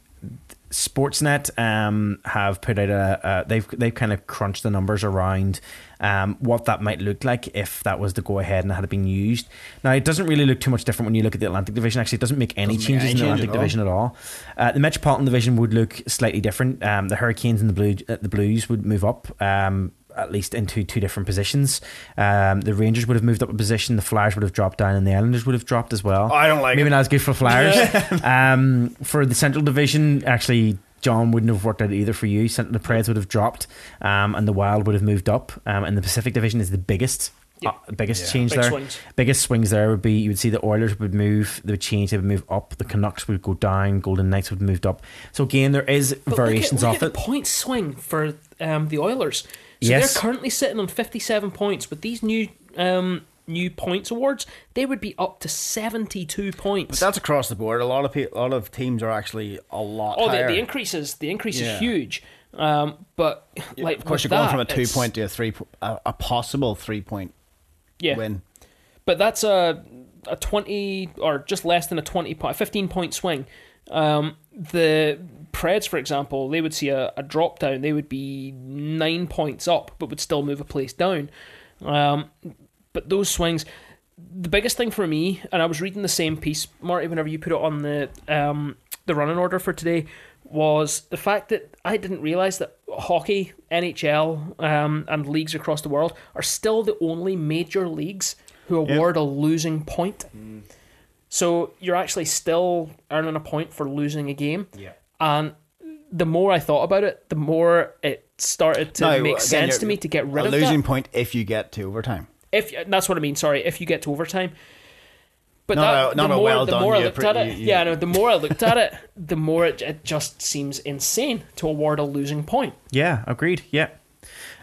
Sportsnet um, have put out a, a they've they've kind of crunched the numbers around um, what that might look like if that was to go ahead and had been used. Now, it doesn't really look too much different when you look at the Atlantic Division. Actually, it doesn't make any doesn't changes make any in the Atlantic at Division at all. Uh, the Metropolitan Division would look slightly different. Um, the Hurricanes and the Blue uh, the Blues would move up. Um, at least into two different positions. Um, the Rangers would have moved up a position, the Flyers would have dropped down, and the Islanders would have dropped as well. Oh, I don't like Maybe it. Maybe not as good for Flyers. um, for the Central Division, actually, John wouldn't have worked out either for you. The Preds would have dropped, um, and the Wild would have moved up. Um, and the Pacific Division is the biggest yep. uh, biggest yeah. change Big there. Swings. Biggest swings there would be, you would see the Oilers would move, they would change, they would move up, the Canucks would go down, Golden Knights would have moved up. So again, there is but variations look at, look off at it. The point swing for um, the Oilers. So yes. They're currently sitting on fifty-seven points. With these new um, new points awards, they would be up to seventy-two points. But that's across the board. A lot of people, a lot of teams are actually a lot oh, higher. The, the increase is the increase yeah. is huge. Um, but yeah, like of course, you're that, going from a two point to a three, a, a possible three point yeah. win. But that's a a twenty or just less than a twenty point, fifteen point swing. Um, the Preds, for example, they would see a, a drop down. They would be nine points up, but would still move a place down. Um, but those swings, the biggest thing for me, and I was reading the same piece, Marty, whenever you put it on the um, the running order for today, was the fact that I didn't realise that hockey, N H L, um, and leagues across the world are still the only major leagues who award yep. a losing point. Mm. So you're actually still earning a point for losing a game. Yeah. And the more I thought about it, the more it started to no, make again, sense to me to get rid of that. A losing point if you get to overtime. If That's what I mean, sorry. If you get to overtime. But not that, a, not the more, well the done, more I looked pre- at it, you, you, yeah, no, the more I looked at it, the more it, it just seems insane to award a losing point. Yeah, agreed. Yeah.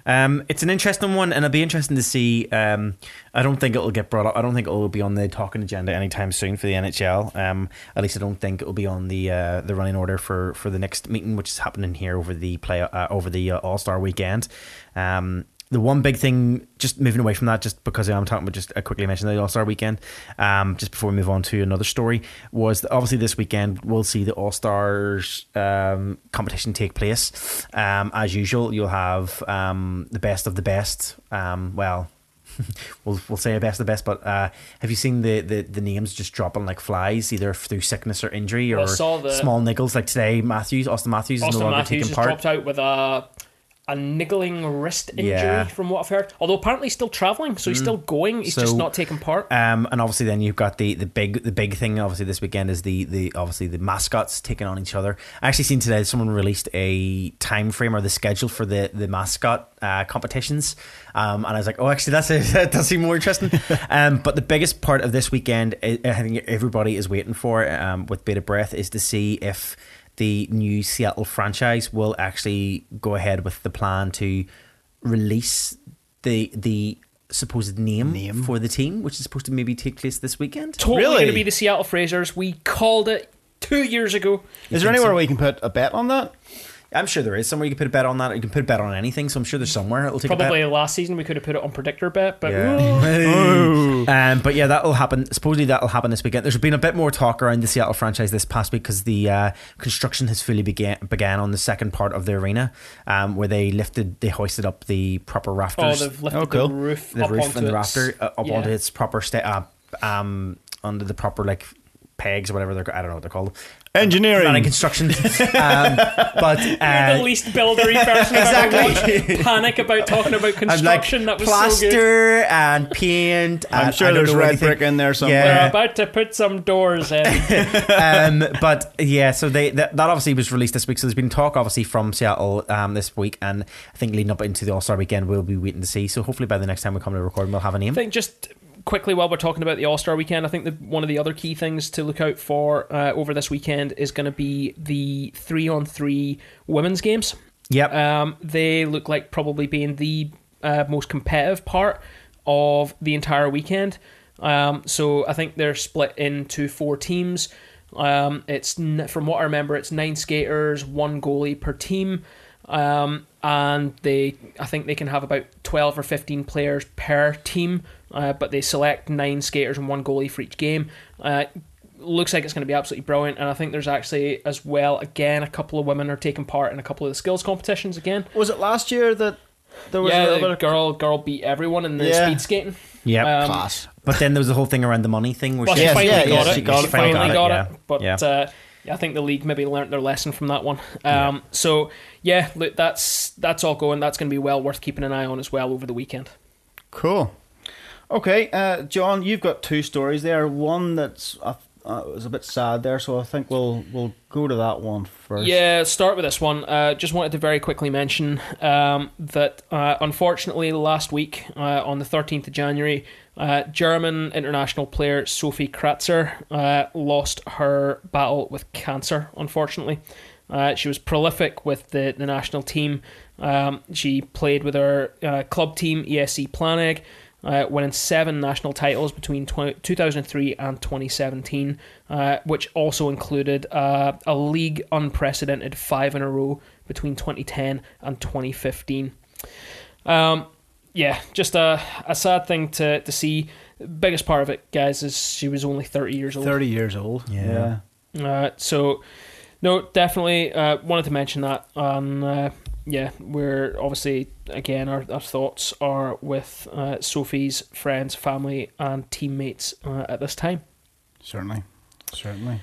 Um, it's an interesting one, and it'll be interesting to see. Um, I don't think it'll get brought up. I don't think it'll be on the talking agenda anytime soon for the N H L. Um, at least I don't think it'll be on the uh, the running order for, for the next meeting, which is happening here over the play uh, over the uh, All-Star weekend. Um, the one big thing, just moving away from that, just because I'm talking about, just I quickly mentioned the All-Star weekend, um, just before we move on to another story, was that obviously this weekend we'll see the All-Stars um, competition take place. Um, as usual, you'll have um, the best of the best. Um, well, we'll we'll say best of the best, but uh, have you seen the, the, the names just dropping like flies, either through sickness or injury or well, the, small niggles? Like today, Matthews, Auston Matthews Auston is no longer Matthews taking part. Auston Matthews dropped out with a... a niggling wrist injury yeah. from what I've heard, although apparently he's still travelling, so he's mm. still going, he's so, just not taking part. Um, and obviously then you've got the, the big the big thing obviously this weekend is the, the obviously the mascots taking on each other. I actually seen today someone released a time frame or the schedule for the, the mascot uh, competitions, um, and I was like, oh actually that's a, that does seem more interesting. um, but the biggest part of this weekend I think everybody is waiting for um, with bated breath is to see if the new Seattle franchise will actually go ahead with the plan to release the the supposed name, name. for the team, which is supposed to maybe take place this weekend. Totally really? going to be the Seattle Frasers. We called it two years ago. You is there anywhere so? where you can put a bet on that? I'm sure there is somewhere you can put a bet on that. You can put a bet on anything, so I'm sure there's somewhere it'll take probably a bet. Last season we could have put it on Predictor Bet, but yeah. um, but yeah, that'll happen. Supposedly that'll happen this weekend. There's been a bit more talk around the Seattle franchise this past week because the uh, construction has fully began began on the second part of the arena, um, where they lifted, they hoisted up the proper rafters. Oh, they've lifted oh, cool. the roof, the up roof onto and the rafter uh, up yeah. onto its proper sta- uh, um, under the proper like. pegs or whatever they're I don't know what they're called engineering not in construction um, but uh, you're the least buildery person exactly panic about talking about construction like, that was plaster so good. And paint I'm and, sure there's red anything. brick in there somewhere yeah. We're about to put some doors in um, but yeah so they that, that obviously was released this week, so there's been talk obviously from Seattle um, this week, and I think leading up into the All-Star weekend we'll be waiting to see, so hopefully by the next time we come to record we'll have a name. I think just quickly, while we're talking about the All-Star weekend, I think that one of the other key things to look out for uh, over this weekend is going to be the three-on-three women's games. Yep. Um, they look like probably being the uh, most competitive part of the entire weekend. Um, so I think they're split into four teams. Um, it's from what I remember, it's nine skaters, one goalie per team. Um, and they, I think they can have about twelve or fifteen players per team. Uh, but they select nine skaters and one goalie for each game. Uh, looks like it's going to be absolutely brilliant. And I think there's actually, as well, again, a couple of women are taking part in a couple of the skills competitions again. Was it last year that there was yeah, another... girl, girl beat everyone in the yeah. speed skating? Yeah, um, class. But then there was the whole thing around the money thing. Well, she, yes, finally yeah, got yeah, it. she got she it. She finally got, got it. it. Yeah. But yeah. Uh, I think the league maybe learnt their lesson from that one. Um, yeah. So, yeah, look, that's, that's all going. That's going to be well worth keeping an eye on as well over the weekend. Cool. Okay, uh, John, you've got two stories there. One that's uh, uh, was a bit sad there, so I think we'll we'll go to that one first. Yeah, start with this one. Uh, just wanted to very quickly mention um, that uh, unfortunately last week uh, on the thirteenth of January, uh, German international player Sophie Kratzer uh, lost her battle with cancer, unfortunately. Uh, she was prolific with the, the national team. Um, she played with her uh, club team, E S C Planegg, Uh, winning seven national titles between two thousand three and twenty seventeen, uh, which also included uh, a league unprecedented five in a row between twenty ten and twenty fifteen. Um, yeah, just a, a sad thing to, to see. The biggest part of it, guys, is she was only thirty years old. thirty years old, yeah. Uh, so, no, definitely uh, wanted to mention that on... Uh, Yeah, we're obviously, again, our, our thoughts are with uh, Sophie's friends, family, and teammates uh, at this time. Certainly, certainly.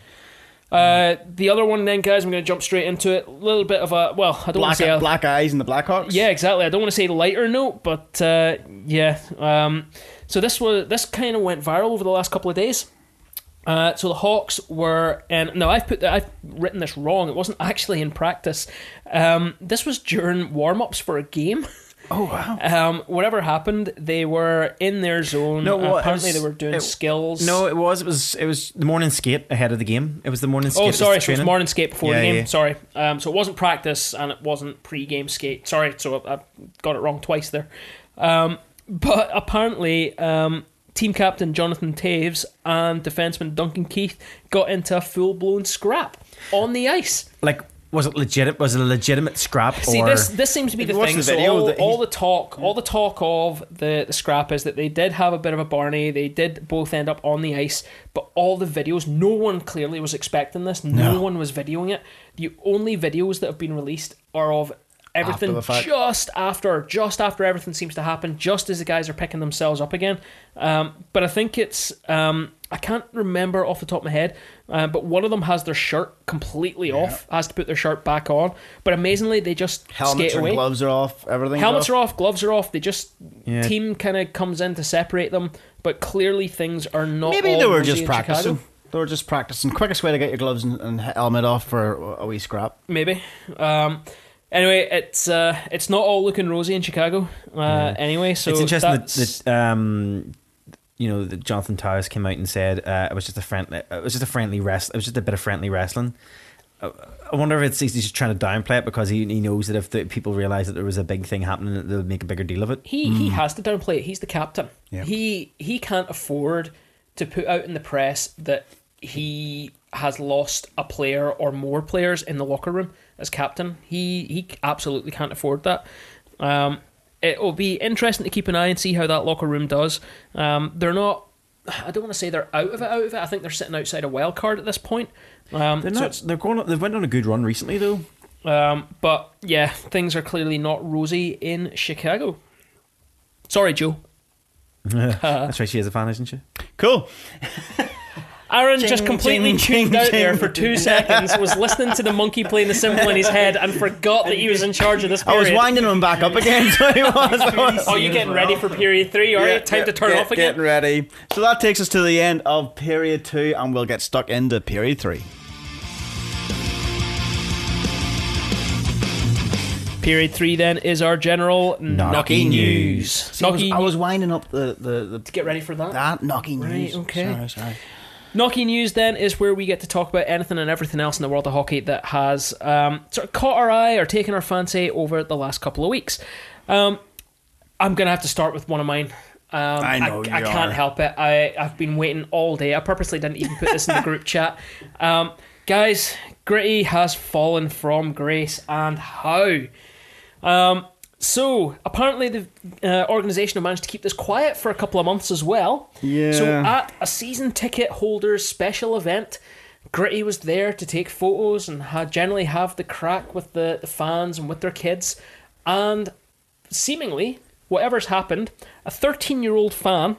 Uh, the other one then, guys, I'm going to jump straight into it. A little bit of a, well, I don't want to say... A, black eyes and the Blackhawks? Yeah, exactly. I don't want to say lighter note, but uh, yeah. Um, so this was this kind of went viral over the last couple of days. Uh, so the Hawks were, and now I've put the, I've written this wrong. It wasn't actually in practice. Um, this was during warm-ups for a game. Oh wow! Um, whatever happened, they were in their zone. No, well, apparently was, they were doing it, skills. No, it was it was it was the morning skate ahead of the game. It was the morning skate. Oh, sorry, it was the morning skate before yeah, the game. Yeah. Sorry. Um, so it wasn't practice and it wasn't pre-game skate. Sorry, so I, I got it wrong twice there. Um, but apparently. Um, Team captain Jonathan Toews and defenseman Duncan Keith got into a full-blown scrap on the ice. Like, was it legit? Was it a legitimate scrap? Or... See, this this seems to be the thing. The so all, all the talk, all the talk of the, the scrap is that they did have a bit of a Barney. They did both end up on the ice, but all the videos, no one clearly was expecting this. No, no one was videoing it. The only videos that have been released are of. Everything after just after, just after everything seems to happen, just as the guys are picking themselves up again. Um, but I think it's, um, I can't remember off the top of my head, uh, but one of them has their shirt completely yeah. off, has to put their shirt back on. But amazingly, they just Helmets skate away. Helmets and gloves are off, everything. Helmets off. are off, gloves are off. They just, yeah. team kind of comes in to separate them, but clearly things are not Maybe all they were just practicing. Chicago. They were just practicing. Quickest way to get your gloves and, and helmet off for a, a wee scrap. Maybe. Um... Anyway, it's uh, it's not all looking rosy in Chicago. Uh, yeah. Anyway, so it's interesting that, that um, you know, that Jonathan Toews came out and said uh, it was just a friendly, it was just a friendly wrest, it was just a bit of friendly wrestling. I wonder if it's he's just trying to downplay it because he he knows that if the people realise that there was a big thing happening, they'll make a bigger deal of it. He mm. he has to downplay it. He's the captain. Yep. He he can't afford to put out in the press that he has lost a player or more players in the locker room as captain. He he absolutely can't afford that. Um, it'll be interesting to keep an eye and see how that locker room does. Um, they're not, I don't want to say they're out of it, out of it. I think they're sitting outside a wild card at this point. Um, they're not, so they're going, they've went on a good run recently though. Um, but yeah, things are clearly not rosy in Chicago. Sorry, Joe. That's right, she is a fan, isn't she? Cool. Aaron ching, just completely ching, tuned ching, out ching. there for two seconds, was listening to the monkey playing the cymbal in his head and forgot that he was in charge of this period. I was winding him back up again. So he was, was. Oh, you're getting ready for period three, are yeah, you? Time yeah, to turn get, off again? Getting ready. So that takes us to the end of period two and we'll get stuck into period three. Period three then is our general knocky news. See, knocky I, was, I was winding up the, the, the... To get ready for that? That knocky news. Right, okay. Sorry, sorry. Knocky News then is where we get to talk about anything and everything else in the world of hockey that has um, sort of caught our eye or taken our fancy over the last couple of weeks. Um, I'm going to have to start with one of mine. Um, I know I, you I can't are. help it. I, I've been waiting all day. I purposely didn't even put this in the group chat. Um, guys, Gritty has fallen from grace, and how? Um, So, apparently the uh, organisation have managed to keep this quiet for a couple of months as well. Yeah. So, at a season ticket holder's special event, Gritty was there to take photos and ha- generally have the crack with the, the fans and with their kids. And seemingly, whatever's happened, a thirteen-year-old fan...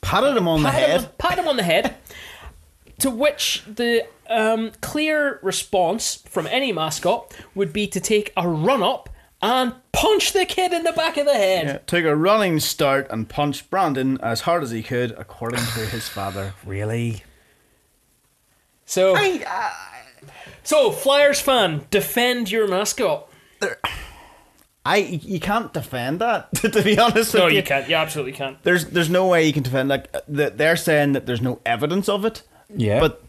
Patted him on patted the head. Him, patted him on the head. To which the um, clear response from any mascot would be to take a run-up and punch the kid in the back of the head. Yeah, took a running start and punched Brandon as hard as he could, according to his father. Really? So, I, uh, so Flyers fan, defend your mascot. I you can't defend that. To be honest, no, with you, you can't. You absolutely can't. There's there's no way you can defend that. Like, they're saying that there's no evidence of it. Yeah, but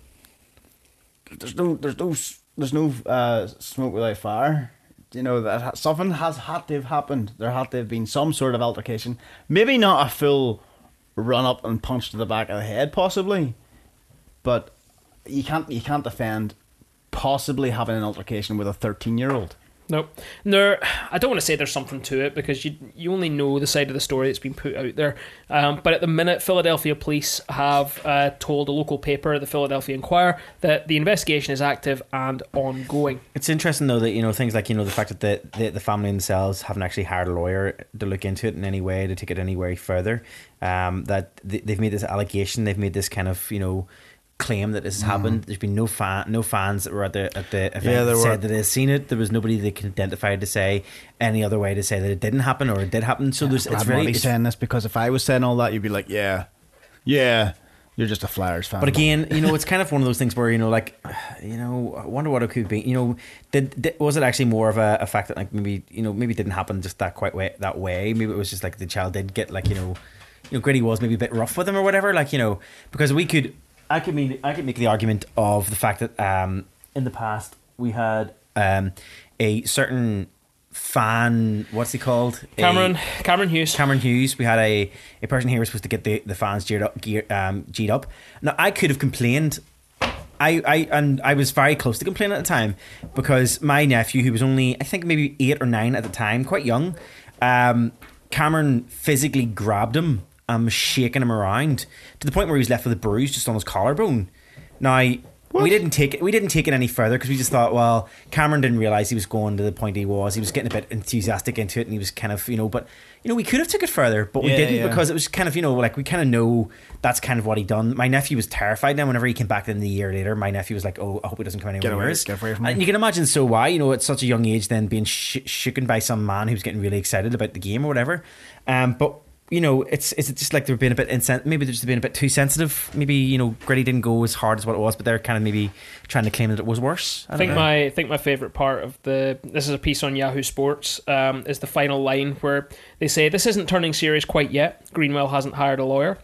there's no there's no there's no uh, smoke without fire. You know, that something has had to have happened. There had to have been some sort of altercation. Maybe not a full run-up and punch to the back of the head, possibly. But you can't you can't defend possibly having an altercation with a thirteen-year-old. Nope. No, I don't want to say there's something to it, because you you only know the side of the story that's been put out there. Um, but at the minute, Philadelphia police have uh, told a local paper, the Philadelphia Inquirer, that the investigation is active and ongoing. It's interesting, though, that, you know, things like, you know, the fact that the, the, the family themselves haven't actually hired a lawyer to look into it in any way, to take it any way further, um, that they've made this allegation, they've made this kind of, you know, claim that this has mm. happened. There's been no fan, no fans that were at the at the event yeah, that said that they've seen it. There was nobody that could identify to say any other way to say that it didn't happen or it did happen. So yeah, there's. It's I'm really it's, saying this because if I was saying all that, you'd be like, yeah, yeah, you're just a Flyers fan. But again, you know, it's kind of one of those things where, you know, like, you know, I wonder what it could be. You know, did, did was it actually more of a, a fact that, like, maybe, you know, maybe it didn't happen just that quite way that way. Maybe it was just like the child did get, like, you know, you know, Gritty was maybe a bit rough with him or whatever. Like, you know, because we could. I could mean I could make the argument of the fact that um, in the past we had um, a certain fan, what's he called? Cameron a, Cameron Hughes. Cameron Hughes. We had a, a person here who was supposed to get the, the fans geared up, gear, um, G'd up. Now, I could have complained. I, I and I was very close to complaining at the time, because my nephew, who was only, I think, maybe eight or nine at the time, quite young, um, Cameron physically grabbed him. Um, shaking him around to the point where he was left with a bruise just on his collarbone. Now, what? we didn't take it. We didn't take it any further, because we just thought, well, Cameron didn't realise he was going to the point he was. He was getting a bit enthusiastic into it, and he was kind of, you know. But, you know, we could have took it further, but yeah, we didn't yeah. because it was kind of, you know, like, we kind of know that's kind of what he done. My nephew was terrified. Now, whenever he came back in the year later, my nephew was like, "Oh, I hope he doesn't come anywhere." Get away, get away from me. And you can imagine, so why, you know, at such a young age, then being sh- shaken by some man who's getting really excited about the game or whatever. Um, but. You know, it's it's just like they're being a bit insen- maybe they're just being a bit too sensitive. Maybe, you know, Gritty didn't go as hard as what it was, but they're kind of maybe trying to claim that it was worse. I, I think know. my I think my favourite part of the this is a piece on Yahoo Sports um, is the final line where they say, "This isn't turning serious quite yet. Greenwell hasn't hired a lawyer,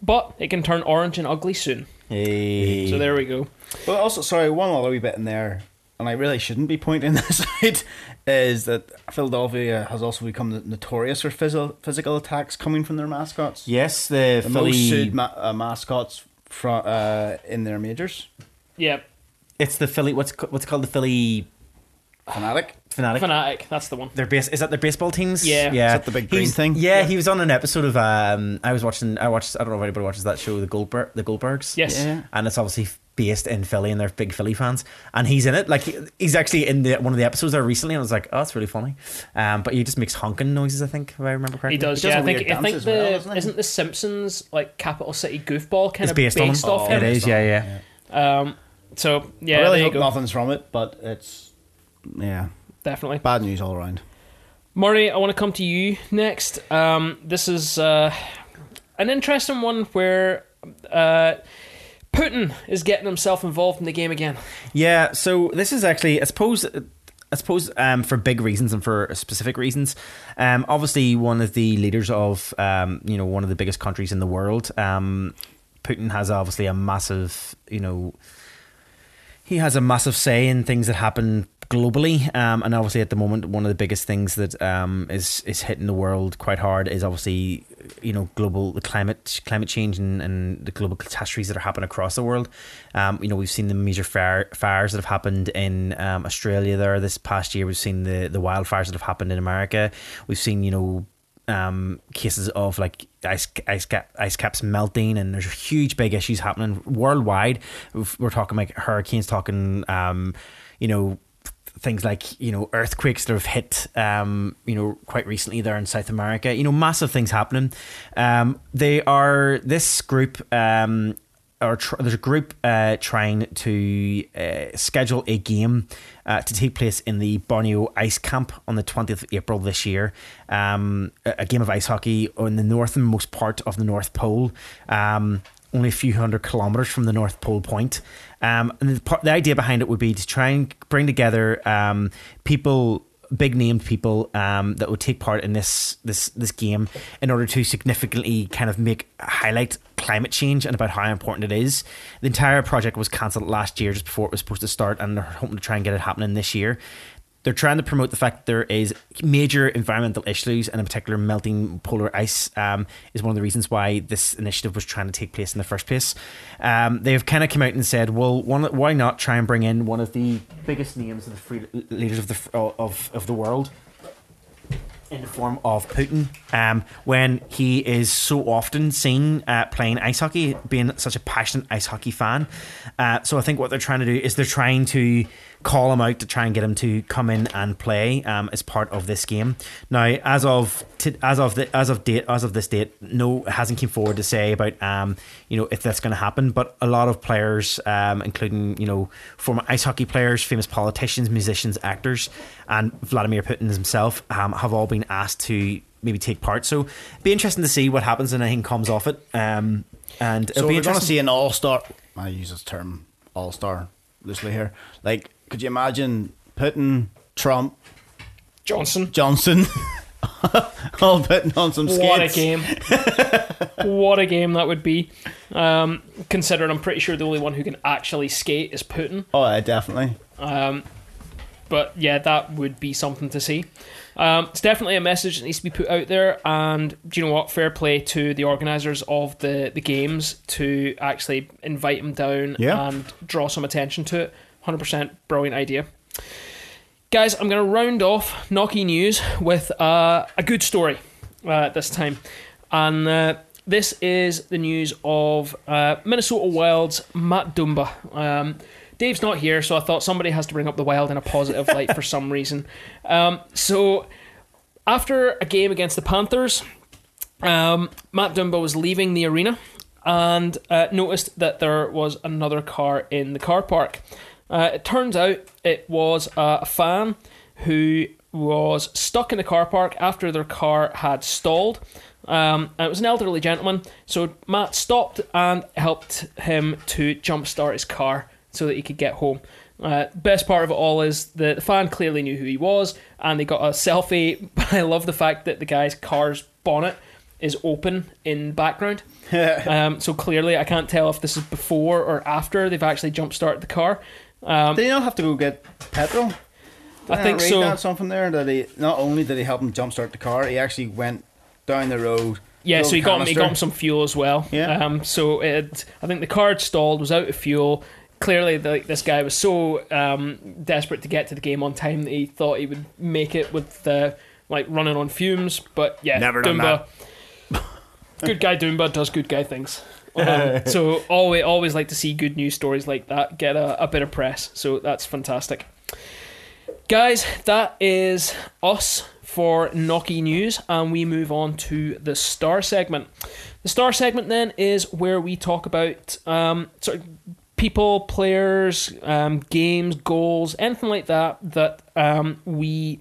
but it can turn orange and ugly soon." Hey. So there we go. Well, also, sorry, one other wee bit in there, and I really shouldn't be pointing this out, is that Philadelphia has also become notorious for phys- physical attacks coming from their mascots. Yes, the, the Philly... most sued ma- uh, mascots from, uh, in their majors. Yeah. It's the Philly... What's what's called the Philly... Fanatic? Fanatic. Fanatic, that's the one. Their base, is that their baseball teams? Yeah. yeah. Is that the big green He's, thing? Yeah, yeah, he was on an episode of... Um, I was watching... I watched. I don't know if anybody watches that show, The Goldberg, The Goldbergs. Yes. Yeah. And it's obviously... based in Philly, and they're big Philly fans, and he's in it. Like, he's actually in the one of the episodes there recently, and I was like, oh, that's really funny. Um, but he just makes honking noises, I think, if I remember correctly. He does, he yeah. I think, I think the well, isn't, isn't the Simpsons, like, capital city goofball kind it's of based, based on him? Off oh, him? It is, yeah, yeah. Um, so yeah, I really hope go. nothing's from it, but it's yeah, definitely bad news all around. Murray, I want to come to you next. Um, this is uh, an interesting one where. Uh, Putin is getting himself involved in the game again. Yeah, so this is actually, I suppose, I suppose um, for big reasons and for specific reasons. Um, obviously, one of the leaders of, um, you know, one of the biggest countries in the world, um, Putin has obviously a massive, you know, he has a massive say in things that happen globally, um, and obviously at the moment one of the biggest things that um, is is hitting the world quite hard is obviously, you know, global the climate climate change and, and the global catastrophes that are happening across the world. Um, you know, we've seen the major fire, fires that have happened in um, Australia there this past year. We've seen the the wildfires that have happened in America. We've seen, you know, um, cases of like ice ice cap ice caps melting, and there's huge big issues happening worldwide. We're talking like hurricanes, talking um, you know, things like, you know, earthquakes that have hit, um, you know, quite recently there in South America. You know, massive things happening. Um, they are, this group, um, are tr- there's a group uh, trying to uh, schedule a game uh, to take place in the Borneo Ice Camp on the twentieth of April this year. Um, a game of ice hockey on the northernmost part of the North Pole. Um, only a few hundred kilometres from the North Pole point. Um, and the, part, the idea behind it would be to try and bring together um, people, big named people, um, that would take part in this this this game in order to significantly kind of make highlight climate change and about how important it is. The entire project was cancelled last year just before it was supposed to start, and they're hoping to try and get it happening this year. They're trying to promote the fact that there is major environmental issues, and in particular melting polar ice um, is one of the reasons why this initiative was trying to take place in the first place. Um, they've kind of come out and said, well, one, why not try and bring in one of the biggest names of the free leaders of the of, of the world in the form of Putin, um, when he is so often seen uh, playing ice hockey, being such a passionate ice hockey fan. Uh, so I think what they're trying to do is they're trying to call him out to try and get him to come in and play um, as part of this game. Now, as of t- as of the as of date as of this date, no, it hasn't came forward to say about um, you know, if that's going to happen. But a lot of players, um, including, you know, former ice hockey players, famous politicians, musicians, actors, and Vladimir Putin himself, um, have all been asked to maybe take part. So it'd be interesting to see what happens and anything comes off it. Um, and it'll so be we're going to see an all-star. I use this term all-star loosely here. Like, could you imagine Putin, Trump, Johnson, Johnson, all putting on some skates? What a game! What a game that would be. Um, considering I'm pretty sure the only one who can actually skate is Putin. Oh, yeah, definitely. Um, but yeah, that would be something to see. Um, it's definitely a message that needs to be put out there, and do you know what? Fair play to the organisers of the, the games to actually invite them down yeah. and draw some attention to it. one hundred percent brilliant idea. Guys, I'm going to round off Knocky News with uh, a good story uh, this time. And uh, this is the news of uh, Minnesota Wild's Matt Dumba. Um Dave's not here, so I thought somebody has to bring up the Wild in a positive light for some reason. Um, so, after a game against the Panthers, um, Matt Dumba was leaving the arena and uh, noticed that there was another car in the car park. Uh, it turns out it was uh, a fan who was stuck in the car park after their car had stalled. Um, and it was an elderly gentleman, so Matt stopped and helped him to jumpstart his car so that he could get home. Uh, best part of it all is the, the fan clearly knew who he was, and they got a selfie. But I love the fact that the guy's car's bonnet is open in background. um, so clearly, I can't tell if this is before or after they've actually jump-started the car. Um, Did he not have to go get petrol? Did I think I read so. That something there that he not only did he help him jump-start the car, he actually went down the road. Yeah, so he got him, he got him some fuel as well. Yeah. Um, so it, I think the car had stalled, was out of fuel. Clearly, the, this guy was so um, desperate to get to the game on time that he thought he would make it with uh, like running on fumes. But yeah, never done Dumba, that. Good guy Dumba does good guy things. Um, so always, always like to see good news stories like that get a, a bit of press. So that's fantastic, guys. That is us for Knocky News, and we move on to the Star segment. The Star segment then is where we talk about um, sort of people, players, um, games, goals, anything like that that um, we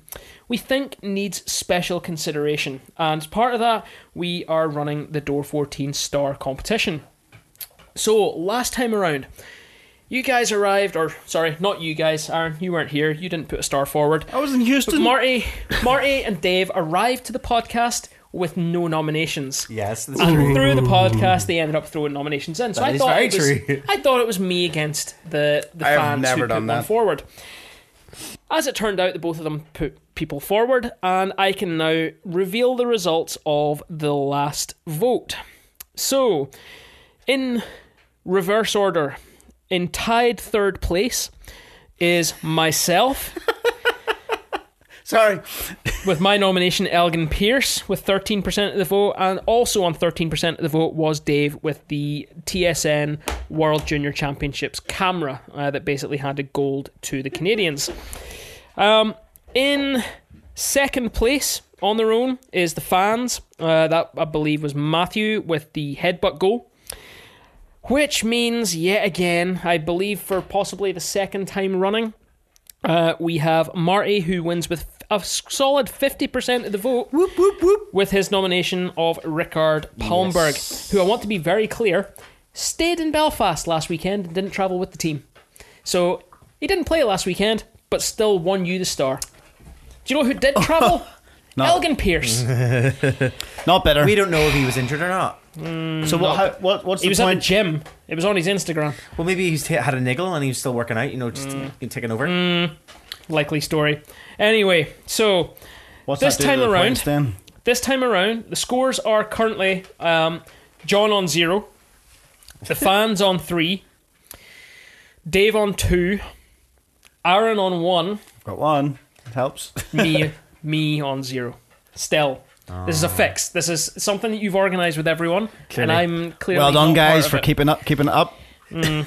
we think needs special consideration. And as part of that, we are running the Door fourteen Star competition. So last time around, you guys arrived, or sorry, not you guys, Aaron, you weren't here, you didn't put a star forward. I was in Houston. But Marty, Marty and Dave arrived to the podcast with no nominations. Yes, that's and true. Through the podcast, they ended up throwing nominations in. So that I is thought very it was, true. I thought it was me against the the I fans have never who done put that. One forward. As it turned out, the both of them put people forward, and I can now reveal the results of the last vote. So, in reverse order, in tied third place is myself. Sorry. With my nomination, Elgin Pierce with thirteen percent of the vote, and also on thirteen percent of the vote was Dave with the T S N World Junior Championships camera uh, that basically handed gold to the Canadians. Um, in second place on their own is the fans. Uh, that, I believe, was Matthew with the headbutt goal. Which means, yet again, I believe for possibly the second time running, uh, we have Marty, who wins with a solid fifty percent of the vote, whoop, whoop, whoop, with his nomination of Rickard Palmberg, yes. who, I want to be very clear, stayed in Belfast last weekend and didn't travel with the team. So, he didn't play last weekend, but still won you the star. Do you know who did travel? Not. Elgin Pierce. Not better. We don't know if he was injured or not. Mm, so what? How, what what's he the was point? At the gym. It was on his Instagram. Well, maybe he's t- had a niggle and he was still working out. You know, just mm. taking over. Mm, likely story. Anyway, so what's this time around? Points, then? This time around, the scores are currently um, John on zero, the fans on three, Dave on two, Aaron on one. I've got one. It helps. Me. Me on zero. Still. Oh. This is a fix. This is something that you've organised with everyone. Clearly. And I'm clearly well done, guys, for it. keeping up keeping it up. Mm.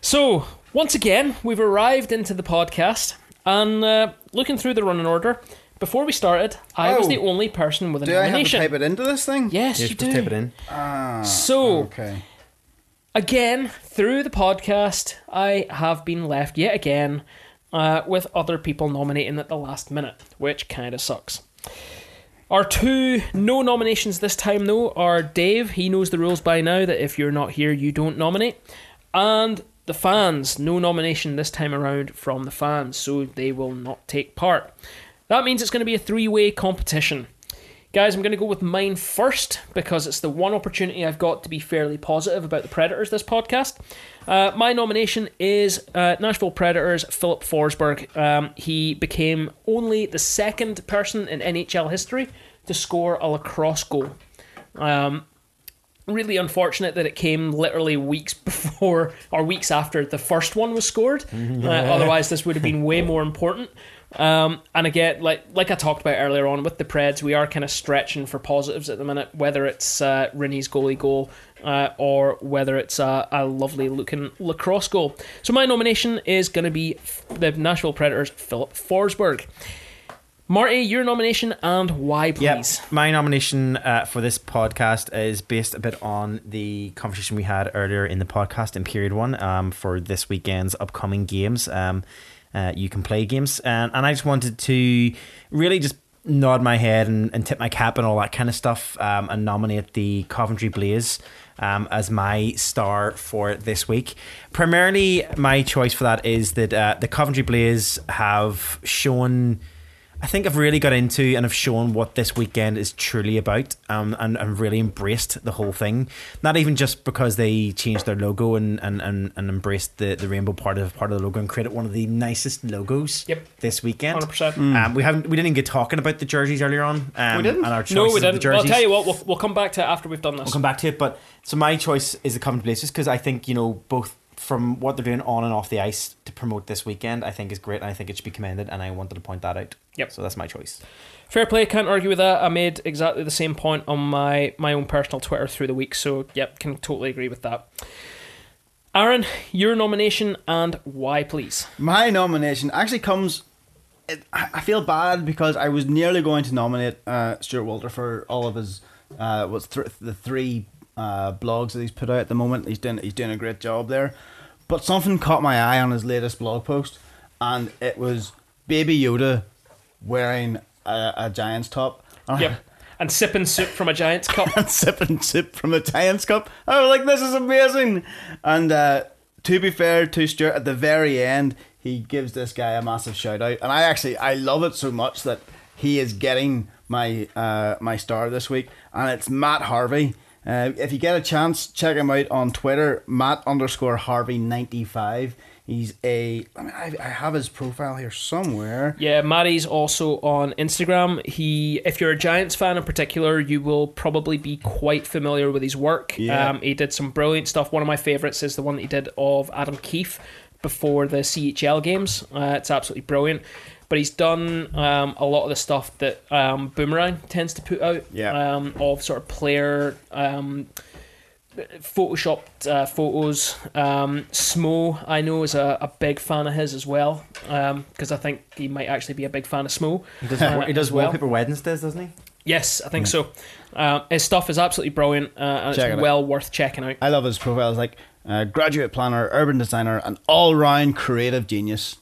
So, once again, we've arrived into the podcast, and uh, looking through the running order, before we started, I oh. was the only person with a do nomination. Do I have to type it into this thing? Yes, You're you do. Type it in. Ah, so, okay. again, through the podcast, I have been left yet again Uh, with other people nominating at the last minute, which kind of sucks. Our two no nominations this time, though, are Dave. He knows the rules by now that if you're not here, you don't nominate. And the fans, no nomination this time around from the fans, so they will not take part. That means it's going to be a three-way competition. Guys, I'm going to go with mine first, because it's the one opportunity I've got to be fairly positive about the Predators this podcast. Uh, my nomination is uh, Nashville Predators, Filip Forsberg. Um, he became only the second person in N H L history to score a lacrosse goal. Um, really unfortunate that it came literally weeks before, or weeks after the first one was scored. Yeah. Uh, otherwise, this would have been way more important. Um, and again, like like I talked about earlier on with the Preds, we are kind of stretching for positives at the minute, whether it's uh, Rennie's goalie goal uh, or whether it's a, a lovely looking lacrosse goal. So my nomination is going to be the Nashville Predators, Filip Forsberg. Marty, your nomination and why, please? Yep. My nomination uh, for this podcast is based a bit on the conversation we had earlier in the podcast in period one um, for this weekend's upcoming games. Um Uh, you can play games, and, and I just wanted to really just nod my head and, and tip my cap and all that kind of stuff, um, and nominate the Coventry Blaze um, as my star for this week. Primarily, my choice for that is that uh, the Coventry Blaze have shown, I think I've really got into and have shown what this weekend is truly about, um, and, and really embraced the whole thing. Not even just because they changed their logo and, and, and, and embraced the, the rainbow part of part of the logo and created one of the nicest logos yep. this weekend. one hundred percent. Mm. Um, we haven't we didn't even get talking about the jerseys earlier on. Um, we didn't? And our no, we didn't. Well, I'll tell you what, we'll, we'll come back to it after we've done this. We'll come back to it, but so my choice is the Coventry Blaze, just because I think, you know, both from what they're doing on and off the ice to promote this weekend, I think is great, and I think it should be commended, and I wanted to point that out. Yep. So that's my choice. Fair play, can't argue with that. I made exactly the same point on my, my own personal Twitter through the week, so yep, can totally agree with that. Aaron, your nomination and why, please? My nomination actually comes... It, I feel bad because I was nearly going to nominate uh, Stuart Walter for all of his... Uh, what's th- the three... Uh, blogs that he's put out at the moment. He's doing he's doing a great job there, but something caught my eye on his latest blog post, and it was Baby Yoda wearing a, a Giants top. Yep, and sipping soup from a Giants cup. and sipping soup from a Giants cup. I was like, this is amazing. And uh, to be fair to Stuart, at the very end, he gives this guy a massive shout out, and I actually I love it so much that he is getting my uh, my star this week, and it's Matt Harvey. Uh, if you get a chance, check him out on Twitter, Matt underscore Harvey ninety-five. He's a... I mean, I, I have his profile here somewhere. Yeah, Matty's also on Instagram. He, if you're a Giants fan in particular, you will probably be quite familiar with his work. Yeah. Um, he did some brilliant stuff. One of my favourites is the one that he did of Adam Keefe before the C H L games. Uh, it's absolutely brilliant. But he's done um, a lot of the stuff that um, Boomerang tends to put out. Yeah. Um, of sort of player... Um, photoshopped uh, photos. um, Smo, I know, is a, a big fan of his as well, because um, I think he might actually be a big fan of Smo. He does, uh, he does well. Wallpaper Wednesdays, doesn't he? Yes, I think mm. so. Uh, his stuff is absolutely brilliant, uh, and Check it's it well out. worth checking out. I love his profile. It's like uh, graduate planner, urban designer, an all-round creative genius.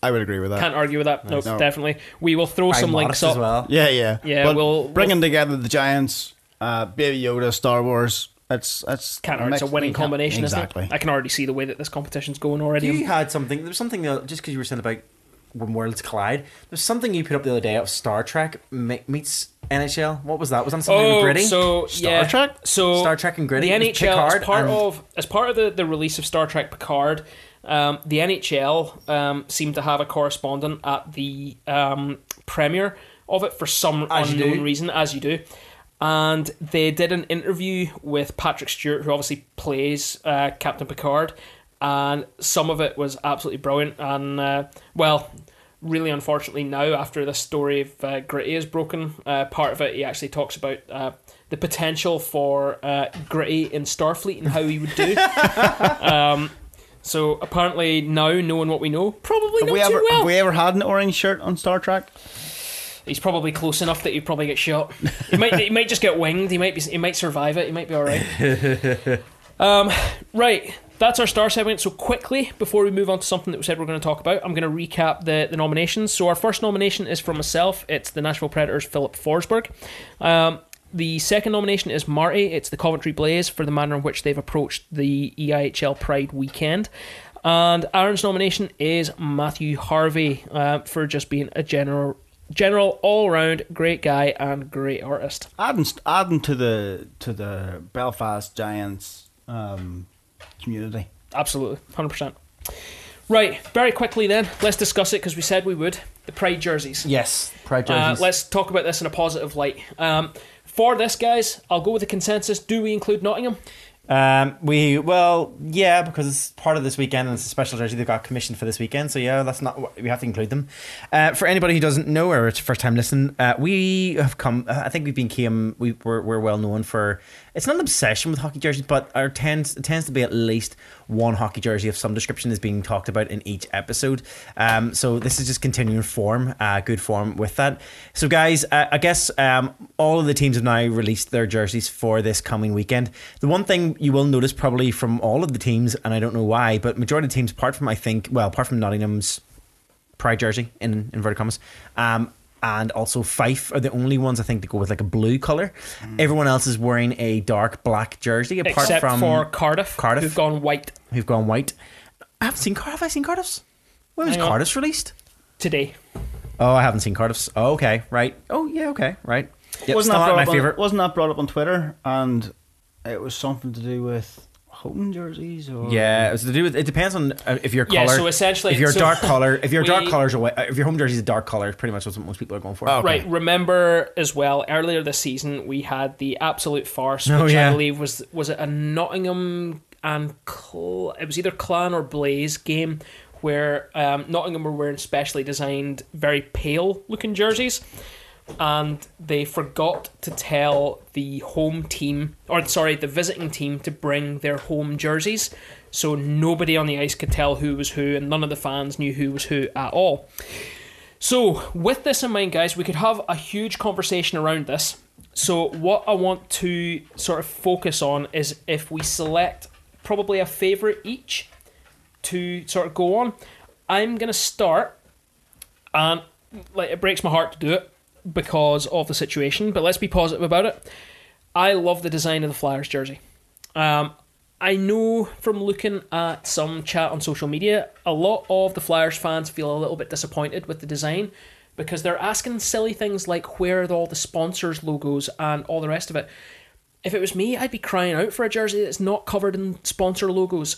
I would agree with that. Can't argue with that. No, no. Definitely. We will throw I'm some links up as well. Yeah, yeah, yeah. But we'll bringing we'll... together the Giants, uh, Baby Yoda, Star Wars. That's that's kind of it's a winning combination, exactly. Isn't it? I can already see the way that this competition's going already. You had something. There was something just because you were saying about when worlds collide. There's something you put up the other day of Star Trek meets N H L. What was that? Was that something oh, with Gritty? So Star yeah. Trek. So Star Trek and Gritty. The N H L as part and... of as part of the, the release of Star Trek Picard. Um, the N H L um, seemed to have a correspondent at the um, premiere of it for some as unknown reason, as you do. And they did an interview with Patrick Stewart, who obviously plays uh, Captain Picard, and some of it was absolutely brilliant. And, uh, well, really unfortunately now, after this story of uh, Gritty is broken, uh, part of it he actually talks about uh, the potential for uh, Gritty in Starfleet and how he would do. um, so apparently now, knowing what we know, probably have not we too ever, well. Have we ever had an orange shirt on Star Trek? He's probably close enough that he'd probably get shot. He might, he might just get winged. He might be, he might survive it. He might be all right. um, right, that's our star segment. So quickly, before we move on to something that we said we're going to talk about, I'm going to recap the, the nominations. So our first nomination is from myself. It's the Nashville Predators' Filip Forsberg. Um, the second nomination is Marty. It's the Coventry Blaze for the manner in which they've approached the E I H L Pride weekend. And Aaron's nomination is Matthew Harvey uh, for just being a general... General, all-round great guy and great artist. Adding, adding to the to the Belfast Giants um, community. Absolutely, one hundred percent. Right, very quickly then, let's discuss it because we said we would. The Pride jerseys. Yes, Pride jerseys. Uh, let's talk about this in a positive light. Um, for this, guys, I'll go with the consensus. Do we include Nottingham? Um, we well, yeah, because it's part of this weekend and it's a special jersey they've got commissioned for this weekend. So yeah, that's not we have to include them. Uh, for anybody who doesn't know or it's first time listening, uh, we have come. I think we've became we we're, we're well known for. It's not an obsession with hockey jerseys, but our tends it tends to be at least one hockey jersey of some description is being talked about in each episode. Um, so this is just continuing form, uh, good form with that. So guys, uh, I guess um, all of the teams have now released their jerseys for this coming weekend. The one thing you will notice probably from all of the teams, and I don't know why, but majority of the teams, apart from I think, well, apart from Nottingham's Pride jersey in inverted commas, um, and also Fife are the only ones I think to go with like a blue colour. Mm. Everyone else is wearing a dark black jersey, apart except from for Cardiff, Cardiff, who've gone white. Who've gone white. I haven't seen Cardiff. Have I seen Cardiff's? When was Hang Cardiff's on. released? Today. Oh, I haven't seen Cardiff's. Oh, okay, right. Oh, yeah, okay, right. Yep, wasn't that my favourite? Wasn't that brought up on Twitter? And it was something to do with home jerseys, or yeah, it was to do with. It depends on if your color. Yeah, so essentially, if your so dark color, if your we, dark colors, away, if your home jersey is a dark color, pretty much that's what most people are going for. Okay. Right. Remember as well, earlier this season we had the absolute farce, which oh, yeah. I believe was was it a Nottingham and Cl- it was either Clan or Blaze game where um, Nottingham were wearing specially designed, very pale looking jerseys. And they forgot to tell the home team, or sorry, the visiting team, to bring their home jerseys. So nobody on the ice could tell who was who, and none of the fans knew who was who at all. So with this in mind, guys, we could have a huge conversation around this. So what I want to sort of focus on is if we select probably a favourite each to sort of go on. I'm going to start, and like it breaks my heart to do it, because of the situation, but let's be positive about it. I love the design of the Flyers jersey. Um, I know from looking at some chat on social media, a lot of the Flyers fans feel a little bit disappointed with the design because they're asking silly things like where are all the sponsors' logos and all the rest of it. If it was me, I'd be crying out for a jersey that's not covered in sponsor logos.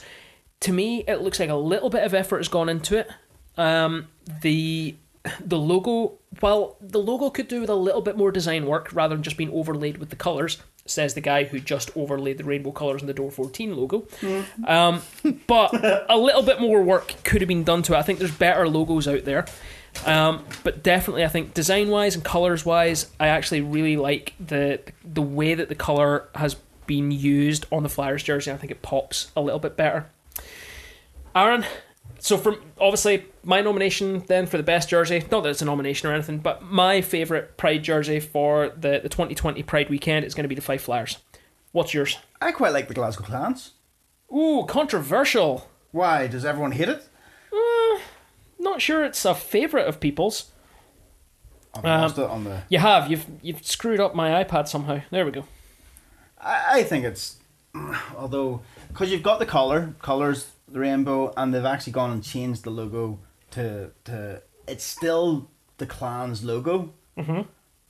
to me, it looks like a little bit of effort has gone into it. Um, the the logo, well, the logo could do with a little bit more design work rather than just being overlaid with the colours, says the guy who just overlaid the rainbow colours on the Door fourteen logo. Mm. Um, but a little bit more work could have been done to it. I think there's better logos out there. Um, but definitely, I think design-wise and colours-wise, I actually really like the the way that the colour has been used on the Flyers jersey. I think it pops a little bit better. Aaron, so from obviously my nomination then for the best jersey, not that it's a nomination or anything, but my favourite Pride jersey for the, the twenty twenty Pride weekend is going to be the Fife Flyers. What's yours? I quite like the Glasgow Clans. Ooh, controversial. Why? Does everyone hate it? Uh, not sure it's a favourite of people's. I've um, lost it on the... You have. You've, you've screwed up my iPad somehow. There we go. I, I think it's... Although... Because you've got the colour, colours... the rainbow, and they've actually gone and changed the logo to to it's still the Clan's logo, mm-hmm.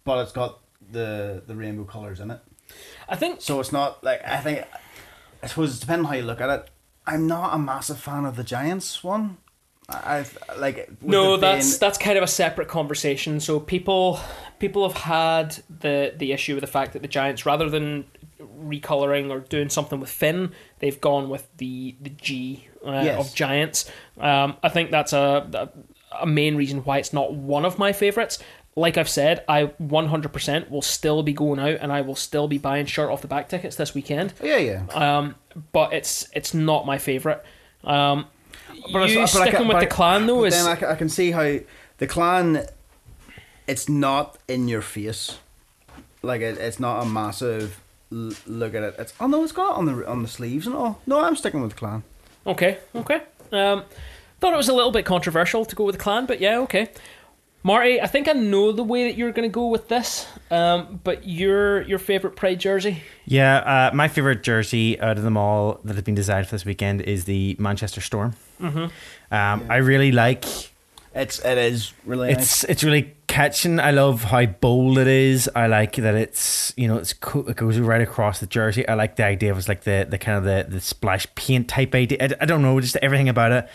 but it's got the the rainbow colours in it. I think so. It's not like I think. I suppose it's depending on how you look at it. I'm not a massive fan of the Giants one. I've like no. That's that's kind of a separate conversation. So people people have had the the issue with the fact that the Giants, rather than recoloring or doing something with Finn, they've gone with the the G uh, yes. of Giants. Um, I think that's a, a a main reason why it's not one of my favourites. Like I've said, I one hundred percent will still be going out and I will still be buying shirt off the back tickets this weekend. Yeah, yeah. Um, but it's it's not my favourite. Um, but you I, but sticking I can, with but the Clan though is then I can, I can see how the Clan. It's not in your face, like it, it's not a massive. Look at it. It's oh no, it's got it on the on the sleeves and all. No, I'm sticking with the Clan. Okay, okay. Um, thought it was a little bit controversial to go with the Clan, but yeah, okay. Marty, I think I know the way that you're going to go with this. Um, but your your favorite Pride jersey? Yeah, uh, my favorite jersey out of them all that has been designed for this weekend is the Manchester Storm. Mm-hmm. Um, yeah. I really like. It's it is really it's nice. It's really catching. I love how bold it is. I like that it's you know it's cool. It goes right across the jersey. I like the idea of it's like the, the kind of the, the splash paint type idea. I, I don't know, just everything about it.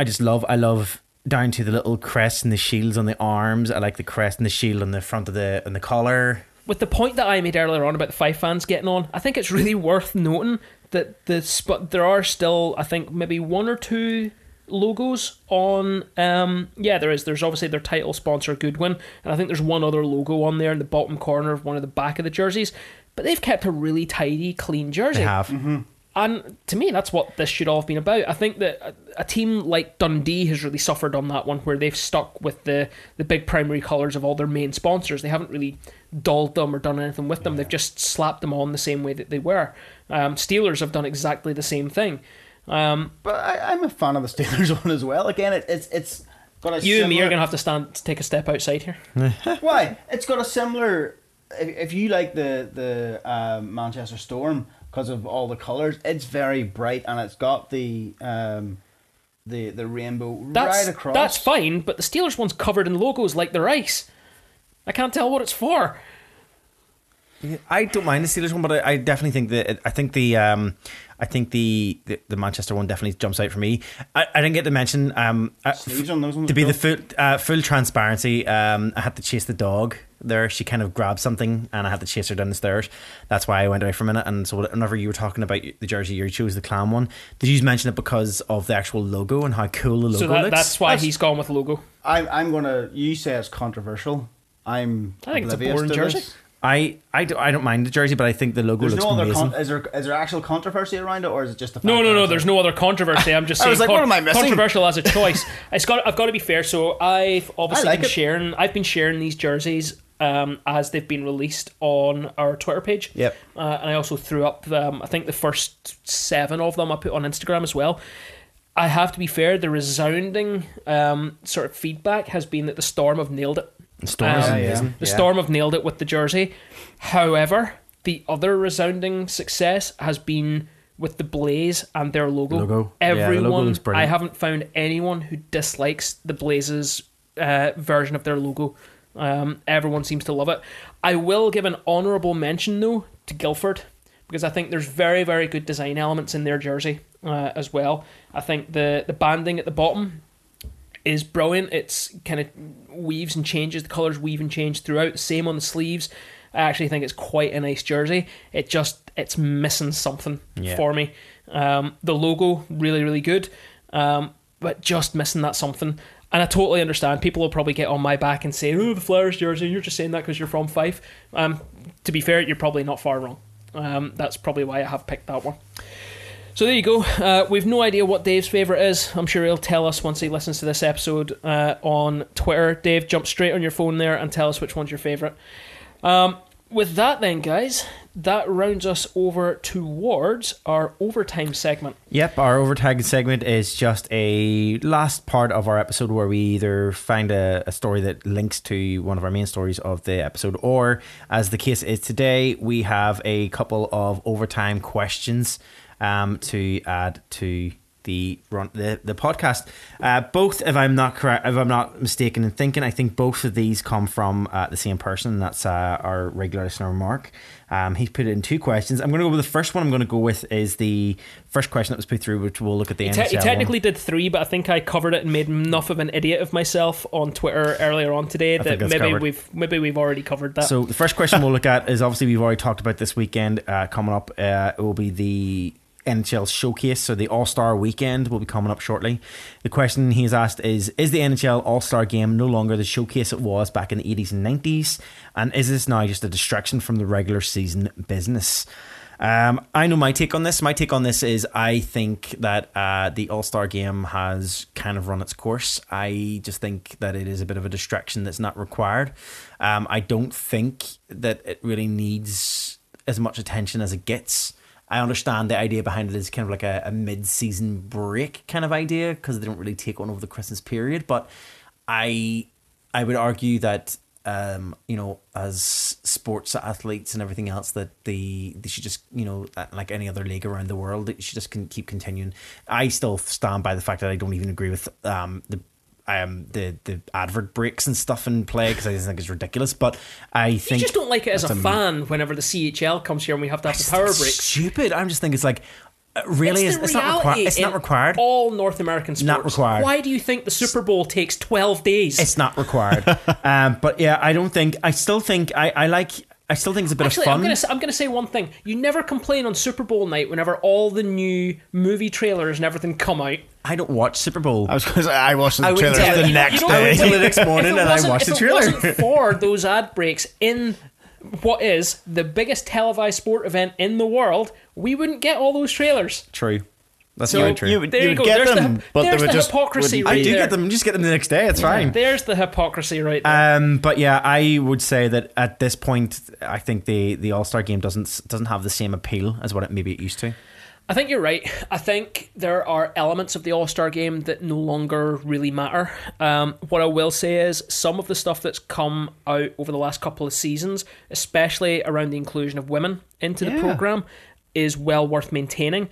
I just love. I love down to the little crest and the shields on the arms. I like the crest and the shield on the front of the on the collar. With the point that I made earlier on about the Fife fans getting on, I think it's really worth noting that the spot there are still I think maybe one or two. Logos on um yeah there is there's obviously their title sponsor Goodwin, and I think there's one other logo on there in the bottom corner of one of the back of the jerseys, but they've kept a really tidy, clean jersey. They have. Mm-hmm. And to me that's what this should all have been about. I think that a, a team like Dundee has really suffered on that one, where they've stuck with the the big primary colours of all their main sponsors. They haven't really dulled them or done anything with them. Yeah. They've just slapped them on the same way that they were. um Steelers have done exactly the same thing. Um, but I, I'm a fan of the Steelers one as well. Again, it, it's it's got a you similar... and me are gonna have to stand to take a step outside here. Why? It's got a similar. If, if you like the the uh, Manchester Storm because of all the colours, it's very bright and it's got the um, the the rainbow that's, right across. That's fine, but the Steelers one's covered in logos like their ice. I can't tell what it's for. I don't mind the Steelers one, but I, I definitely think that I think the um, I think the, the, the Manchester one definitely jumps out for me. I, I didn't get to mention um, uh, f- on those ones to be the full uh, full transparency. Um, I had to chase the dog there. She kind of grabbed something, and I had to chase her down the stairs. That's why I went away for a minute. And so whenever you were talking about the jersey, you chose the Clan one. Did you mention it because of the actual logo and how cool the logo so that, looks? That's why that's, he's gone with the logo. I, I'm gonna. You say it's controversial. I'm. I think it's a boring jersey. This. I, I, do, I don't mind the jersey, but I think the logo there's looks no other amazing. Con- is, there, is there actual controversy around it, or is it just the fact No, no, no, there's no other controversy. I'm just saying I was like, con- what am I missing? Controversial as a choice. It's got, I've got to be fair, so I've obviously like been it. sharing I've been sharing these jerseys um, as they've been released on our Twitter page. Yep. Uh, and I also threw up, um, I think the first seven of them I put on Instagram as well. I have to be fair, the resounding um, sort of feedback has been that the Storm have nailed it. The Storm, um, yeah, yeah. the yeah. Storm have nailed it with the jersey. However, the other resounding success has been with the Blaze and their logo. logo. Everyone, yeah, the logo I haven't found anyone who dislikes the Blaze's uh, version of their logo. Um, everyone seems to love it. I will give an honourable mention, though, to Guildford, because I think there's very, very good design elements in their jersey. uh, as well. I think the, the banding at the bottom is brilliant. It's kind of weaves and changes, the colours weave and change throughout, same on the sleeves. I actually think it's quite a nice jersey. It just, it's missing something yeah. for me. Um, the logo, really, really good, um, but just missing that something. And I totally understand. People will probably get on my back and say, oh, the Flyers jersey, you're just saying that because you're from Fife. Um, to be fair, you're probably not far wrong. Um, that's probably why I have picked that one. So there you go. Uh, we've no idea what Dave's favourite is. I'm sure he'll tell us once he listens to this episode uh, on Twitter. Dave, jump straight on your phone there and tell us which one's your favourite. Um, with that then, guys, that rounds us over towards our overtime segment. Yep, our overtime segment is just a last part of our episode where we either find a, a story that links to one of our main stories of the episode, or, as the case is today, we have a couple of overtime questions um, to add to the run, the, the podcast. Uh, both, if I'm not correct, if I'm not mistaken in thinking, I think both of these come from uh, the same person. That's uh, our regular listener, Mark. Um, he's put in two questions. I'm going to go with the first one. I'm going to go with is the first question that was put through, which we'll look at the end. He, te- he technically one. did three, but I think I covered it and made enough of an idiot of myself on Twitter earlier on today I that maybe covered. we've maybe we've already covered that. So the first question we'll look at is obviously we've already talked about this weekend uh, coming up. Uh, it will be the N H L Showcase, so the All-Star Weekend will be coming up shortly. The question he's asked is, is the N H L All-Star Game no longer the showcase it was back in the eighties and nineties? And is this now just a distraction from the regular season business? Um, I know my take on this. My take on this is I think that uh, the All-Star Game has kind of run its course. I just think that it is a bit of a distraction that's not required. Um, I don't think that it really needs as much attention as it gets. I understand the idea behind it is kind of like a, a mid-season break kind of idea because they don't really take on over the Christmas period. But I I would argue that, um, you know, as sports athletes and everything else, that they, they should just, you know, like any other league around the world, they should just keep continuing. I still stand by the fact that I don't even agree with um, the Um, the the advert breaks and stuff in play because I just think it's ridiculous. But I think you just don't like it as a fan whenever the C H L comes here and we have to have the power breaks. Stupid. I'm just thinking it's like really it's, it's not required. It's not required. All North American sports not required. Why do you think the Super Bowl takes twelve days? It's not required. um, but yeah, I don't think. I still think I, I like. I still think it's a bit Actually, of fun. I'm going to I'm going to say one thing. You never complain on Super Bowl night whenever all the new movie trailers and everything come out. I don't watch Super Bowl. I was going to say I watched the trailers the you, next you day, until the next morning, and I watched the trailer. If it wasn't for those ad breaks in what is the biggest televised sport event in the world, we wouldn't get all those trailers. True. That's so, very true. You would, you you would get there's them, the, but there's they would the just hypocrisy. Right I do there. get them. Just get them the next day. It's yeah. fine. There's the hypocrisy, right there. Um, but yeah, I would say that at this point, I think the, the All-Star Game doesn't doesn't have the same appeal as what it maybe it used to. I think you're right. I think there are elements of the All-Star Game that no longer really matter. Um, what I will say is some of the stuff that's come out over the last couple of seasons, especially around the inclusion of women into yeah. the program, is well worth maintaining.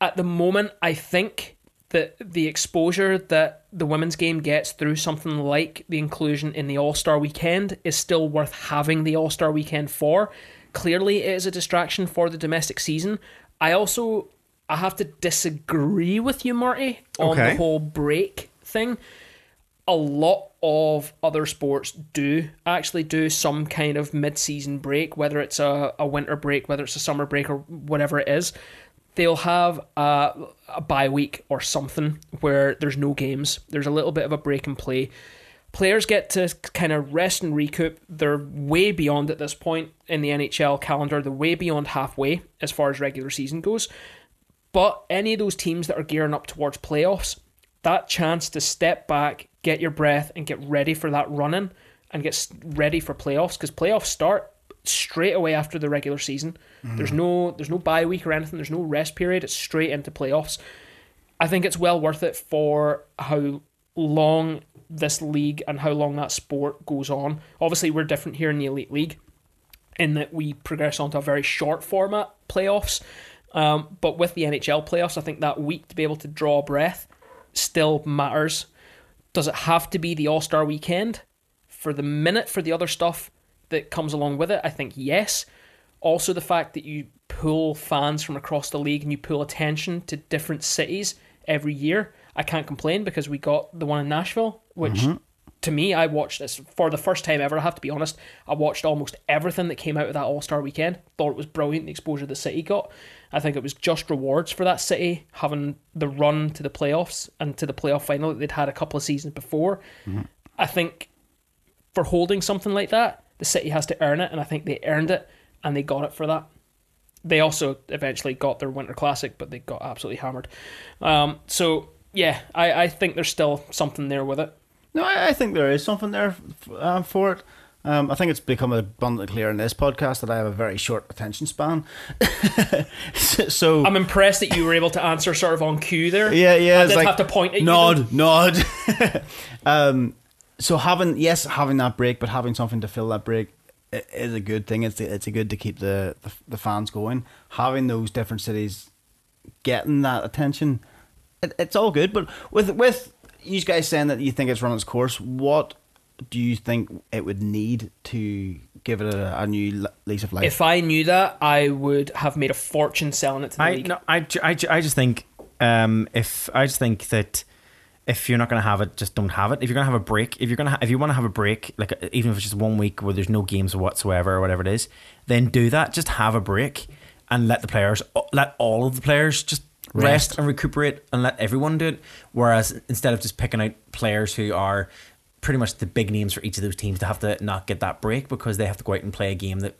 At the moment, I think that the exposure that the women's game gets through something like the inclusion in the All-Star Weekend is still worth having the All-Star Weekend for. Clearly, it is a distraction for the domestic season. I also I have to disagree with you, Marty, on okay. the whole break thing. A lot of other sports do actually do some kind of mid-season break, whether it's a, a winter break, whether it's a summer break, or whatever it is. They'll have a, a bye week or something where there's no games. There's a little bit of a break and play. Players get to kind of rest and recoup. They're way beyond at this point in the N H L calendar. They're way beyond halfway as far as regular season goes. But any of those teams that are gearing up towards playoffs, that chance to step back, get your breath, and get ready for that run-in and get ready for playoffs, because playoffs start straight away after the regular season. Mm. There's no there's no bye week or anything. There's no rest period. It's straight into playoffs. I think it's well worth it for how long this league and how long that sport goes on. Obviously, we're different here in the Elite League in that we progress onto a very short format playoffs. Um, but with the N H L playoffs, I think that week to be able to draw breath still matters. Does it have to be the All-Star Weekend? For the minute, for the other stuff that comes along with it, I think yes. Also, the fact that you pull fans from across the league and you pull attention to different cities every year, I can't complain, because we got the one in Nashville, which mm-hmm. to me, I watched this for the first time ever. I have to be honest, I watched almost everything that came out of that All-Star weekend. Thought it was brilliant, the exposure the city got. I think it was just rewards for that city, having the run to the playoffs and to the playoff final that they'd had a couple of seasons before. Mm-hmm. I think for holding something like that, the city has to earn it, and I think they earned it, and they got it for that. They also eventually got their Winter Classic, but they got absolutely hammered. Um, so, yeah, I, I think there's still something there with it. No, I, I think there is something there uh, for it. Um, I think it's become abundantly clear in this podcast that I have a very short attention span. So I'm impressed that you were able to answer sort of on cue there. Yeah, yeah. I did like, have to point at nod, you. Nod, nod. um, so having, yes, having that break, but having something to fill that break is a good thing. It's it's a good to keep the, the, the fans going. Having those different cities getting that attention, it, it's all good. But with with you guys saying that you think it's run its course, what do you think it would need to give it a, a new lease of life? If I knew that, I would have made a fortune selling it to the I, league. No, I, I, I just think um, if I just think that if you're not going to have it, just don't have it. If you're going to have a break, if you're going to ha- if you want to have a break, like even if it's just one week where there's no games whatsoever or whatever it is, then do that. Just have a break and let the players, let all of the players just rest, rest and recuperate, and let everyone do it. Whereas instead of just picking out players who are pretty much the big names for each of those teams to have to not get that break because they have to go out and play a game that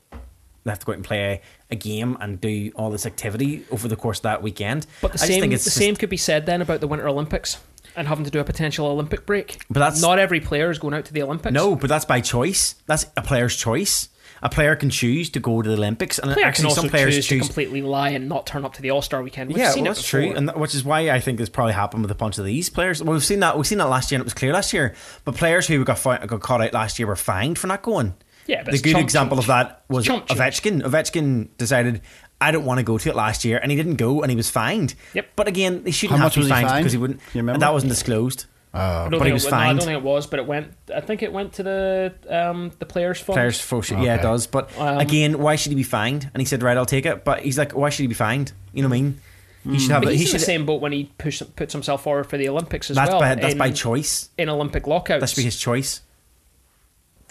they have to go out and play a, a game and do all this activity over the course of that weekend. But the I same, think it's the just, same could be said then about the Winter Olympics and having to do a potential Olympic break. But that's not every player is going out to the Olympics. No, but that's by choice. That's a player's choice. A player can choose to go to the Olympics, and player actually, can also some players choose, choose to completely lie and not turn up to the All Star weekend. We've yeah, seen well, that's true, and that, which is why I think this probably happened with a bunch of these players. Well, we've seen that. We've seen that last year, and it was clear last year. But players who got fi- got caught out last year were fined for not going. Yeah, but the good example change. of that was Ovechkin. Ovechkin decided, I don't want to go to it last year, and he didn't go, and he was fined. Yep. But again, he shouldn't How have to be fined, fined because he wouldn't. You remember? And that wasn't disclosed. Uh, but he was fined. No, I don't think it was, but it went. I think it went to the um, the players' fund. Players' fund, okay. Yeah, it does. But um, again, why should he be fined? And he said, "Right, I'll take it." But he's like, "Why should he be fined?" You know what I mean? He should have. But a, he's he should in the same boat when he push, puts himself forward for the Olympics as that's well. By, that's in, by choice in Olympic lockouts. That should be his choice.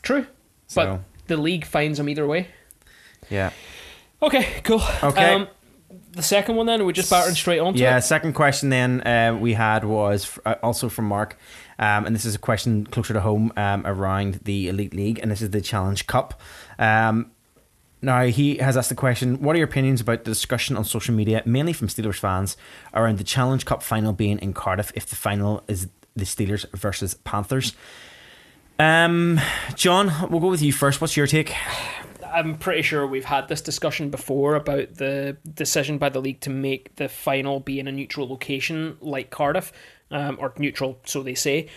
True, so. But the league fines him either way. Yeah. Okay. Cool. Okay. Um, The second one then, are we just battering straight on to yeah, it? Yeah, second question then uh, we had was uh, also from Mark, um, and this is a question closer to home um, around the Elite League, and this is the Challenge Cup. Um, now, he has asked the question, what are your opinions about the discussion on social media, mainly from Steelers fans, around the Challenge Cup final being in Cardiff if the final is the Steelers versus Panthers? Um, John, we'll go with you first. What's your take? I'm pretty sure we've had this discussion before about the decision by the league to make the final be in a neutral location like Cardiff, um, or neutral, so they say.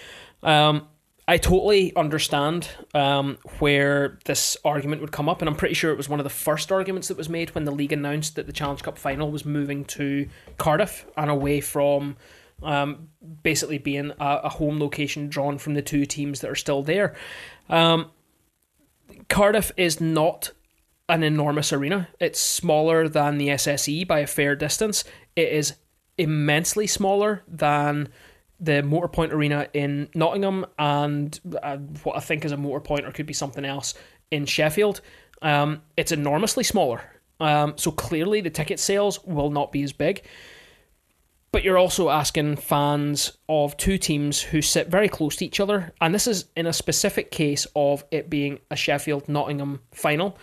Um, I totally understand um, where this argument would come up, and I'm pretty sure it was one of the first arguments that was made when the league announced that the Challenge Cup final was moving to Cardiff and away from um, basically being a, a home location drawn from the two teams that are still there. Um Cardiff is not an enormous arena. It's smaller than the S S E by a fair distance. It is immensely smaller than the Motorpoint Arena in Nottingham and uh, what I think is a Motorpoint or could be something else in Sheffield. Um, it's enormously smaller. Um, so clearly the ticket sales will not be as big. But you're also asking fans of two teams who sit very close to each other, and this is in a specific case of it being a Sheffield-Nottingham final.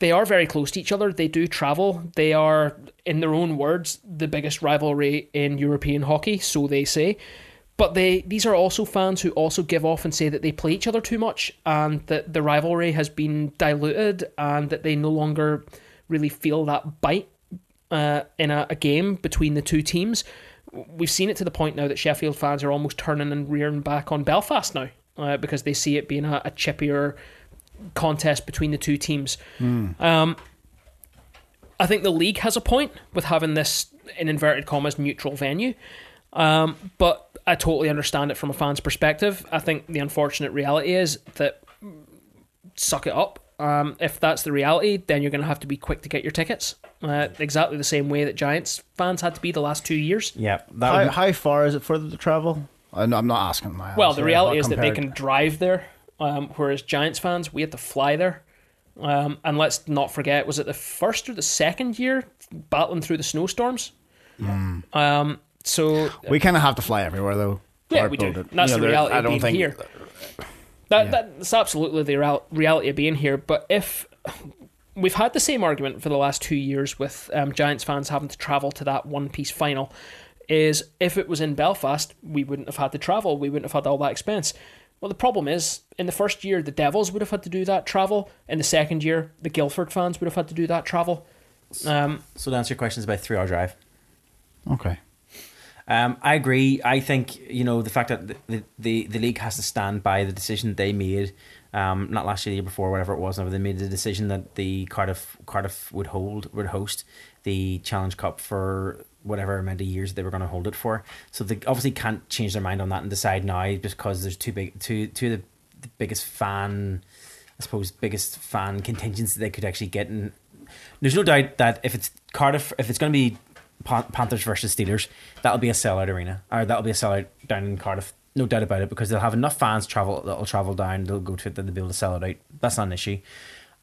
They are very close to each other. They do travel. They are, in their own words, the biggest rivalry in European hockey, so they say. But they these are also fans who also give off and say that they play each other too much and that the rivalry has been diluted and that they no longer really feel that bite. Uh, in a, a game between the two teams. We've seen it to the point now that Sheffield fans are almost turning and rearing back on Belfast now uh, because they see it being a, a chippier contest between the two teams. Mm. Um, I think the league has a point with having this, in inverted commas, neutral venue, um, but I totally understand it from a fan's perspective. I think the unfortunate reality is that suck it up. Um, if that's the reality, then you're going to have to be quick to get your tickets. uh, exactly the same way that Giants fans had to be the last two years. Yeah. That how, be... how far is it further to travel? I'm not asking. My well, the reality is compared... that they can drive there, um, whereas Giants fans, we had to fly there. Um, and let's not forget, was it the first or the second year battling through the snowstorms? Mm. Um, so we kind of have to fly everywhere, though. Yeah, we do. And that's you know, the reality of being think... here. That, yeah. that, that's absolutely the real, reality of being here. But if we've had the same argument for the last two years with um, Giants fans having to travel to that one piece final, is if it was in Belfast, we wouldn't have had to travel. We wouldn't have had all that expense. Well, the problem is, in the first year, the Devils would have had to do that travel. In the second year, the Guildford fans would have had to do that travel. Um, so to answer your question, it's about a three-hour drive. Okay. Um, I agree. I think, you know, the fact that the, the, the league has to stand by the decision they made, um, not last year, the year before, whatever it was, whenever they made the decision that the Cardiff Cardiff would hold, would host the Challenge Cup for... whatever amount of years they were going to hold it for. So they obviously can't change their mind on that and decide now, because there's two big, two two of the, the biggest fan, I suppose, biggest fan contingents that they could actually get. And there's no doubt that if it's Cardiff, if it's going to be Panthers versus Steelers, that'll be a sellout arena, or that'll be a sellout down in Cardiff. No doubt about it, because they'll have enough fans travel that'll travel down. They'll go to it. They'll be able to sell it out. That's not an issue.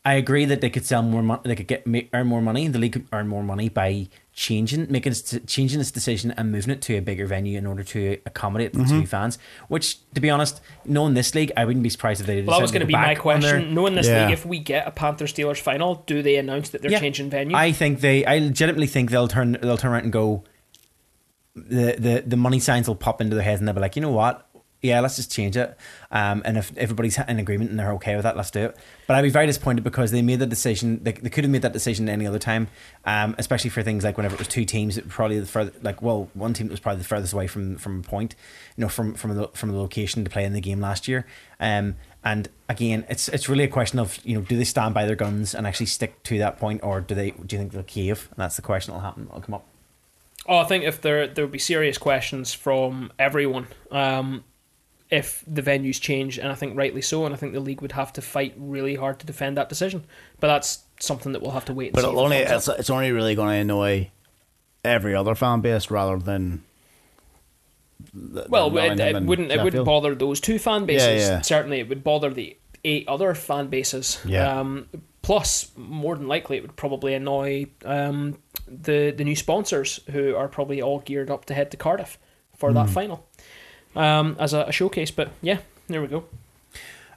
I agree that they could sell more money. They could get earn more money. The league could earn more money by changing, making changing this decision and moving it to a bigger venue in order to accommodate the mm-hmm. two fans. Which, to be honest, knowing this league, I wouldn't be surprised if they did. Well, that was going to be my question. Knowing this yeah. league, if we get a Panthers Steelers final, do they announce that they're yeah. changing venue? I think they. I legitimately think they'll turn. They'll turn around and go. The the the money signs will pop into their heads, and they'll be like, you know what? Yeah, let's just change it. Um, and if everybody's in agreement and they're okay with that, let's do it. But I'd be very disappointed because they made the decision. They, they could have made that decision any other time, um, especially for things like whenever it was two teams, it probably the further, like well, one team that was probably the furthest away from from a point, you know, from from the from the location to play in the game last year. Um, and again, it's it's really a question of, you know, do they stand by their guns and actually stick to that point, or do they? Do you think they'll cave? And that's the question that'll happen. That'll come up. Oh, I think if there there will be serious questions from everyone. Um, if the venues change, and I think rightly so, and I think the league would have to fight really hard to defend that decision. But that's something that we'll have to wait and but see. But it's, it's only really going to annoy every other fan base rather than... The, well, it, it, wouldn't, it wouldn't bother those two fan bases. Yeah, yeah. Certainly, it would bother the eight other fan bases. Yeah. Um, plus, more than likely, it would probably annoy um, the, the new sponsors, who are probably all geared up to head to Cardiff for mm. that final. Um, as a, a showcase. But yeah, there we go.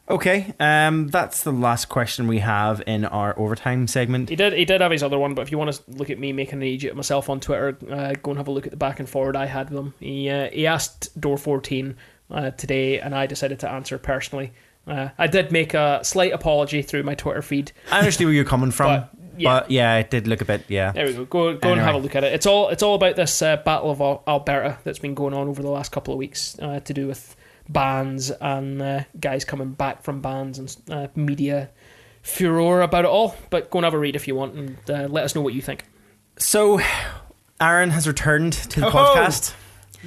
Okay, um, that's the last question we have in our overtime segment. He did he did have his other one, but if you want to look at me making an idiot of myself on Twitter, uh, go and have a look at the back and forward I had with him. He, uh, he asked Door fourteen uh, today, and I decided to answer personally. Uh, I did make a slight apology through my Twitter feed. I understand where you're coming from, but yeah, but yeah it did look a bit. Yeah, there we go. Go, go anyway. and have a look at it. It's all it's all about this uh, Battle of Alberta that's been going on over the last couple of weeks, uh, to do with bans and uh, guys coming back from bans and uh, media furore about it all. But go and have a read if you want, and uh, let us know what you think. So, Aaron has returned to the oh podcast.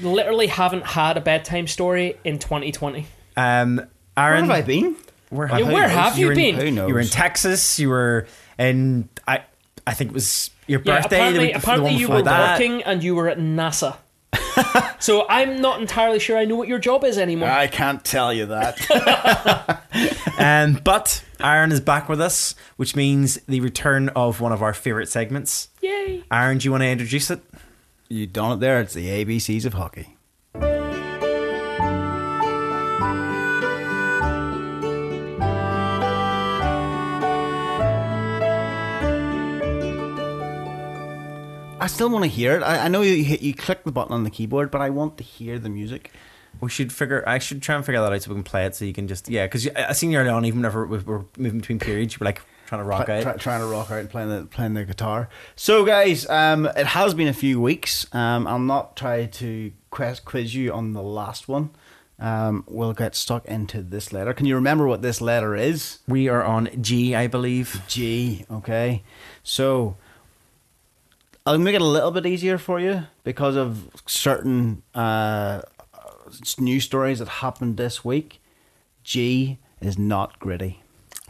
Ho! Literally, haven't had a bedtime story in twenty twenty. Um. Aaron, where have I been? Where have, yeah, where have you, you been? In, you were in Texas. You were in. I I think it was your yeah, birthday. Apparently, the, apparently the you were that. working, and you were at NASA. So I'm not entirely sure I know what your job is anymore. I can't tell you that. um, but Aaron is back with us, which means the return of one of our favourite segments. Yay! Aaron, do you want to introduce it? You done it there. It's the A B Cs of hockey. I still want to hear it. I, I know you you click the button on the keyboard, but I want to hear the music. We should figure. I should try and figure that out so we can play it. So you can just yeah, because I seen you early on, even whenever we were moving between periods, you were like trying to rock try, out, try, trying to rock out and playing the playing the guitar. So guys, um, it has been a few weeks. Um, I'll not try to quiz, quiz you on the last one. Um, we'll get stuck into this letter. Can you remember what this letter is? We are on G, I believe. G. Okay. So. I'll make it a little bit easier for you because of certain uh, news stories that happened this week. G is not gritty.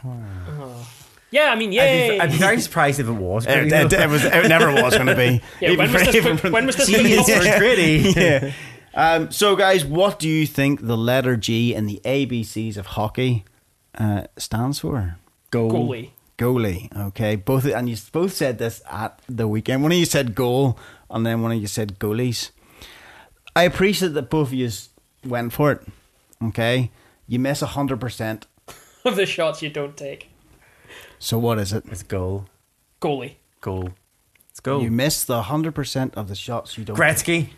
Oh. Yeah, I mean, yeah. I'd, I'd be very surprised if it was. It, it, it, was it never was going to be. Yeah, when, was this, from, when was this going to be Gritty? Yeah. Um, so, guys, what do you think the letter G in the A B Cs of hockey uh, stands for? Goal. Goalie. Goalie. Okay. Both and you both said this at the weekend. One of you said goal, and then one of you said goalies. I appreciate that both of you went for it. Okay, you miss a hundred percent of the shots you don't take. So what is it? It's goal. Goalie. Goal. It's goal. You miss the one hundred percent of the shots you don't Gretzky. Take.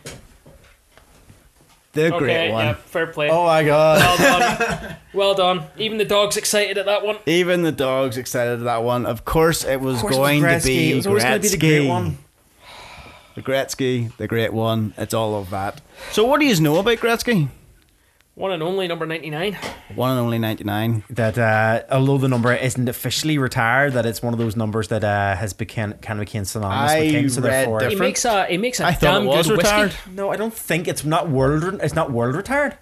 The okay, great one. Yeah, fair play. Oh my God. Well done. Well done. Even the dog's excited at that one. Even the dog's excited at that one. Of course it was course going it was to be It was always Gretzky. Going to be the great one. The Gretzky, the great one. It's all of that. So what do you know about Gretzky? One and only number ninety-nine. One and only ninety-nine. That uh, although the number isn't officially retired, that it's one of those numbers that uh, has become kind of became synonymous I with him. So therefore, he makes a he makes a I damn good whiskey. Retired. No, I don't think it's not world. It's not world retired.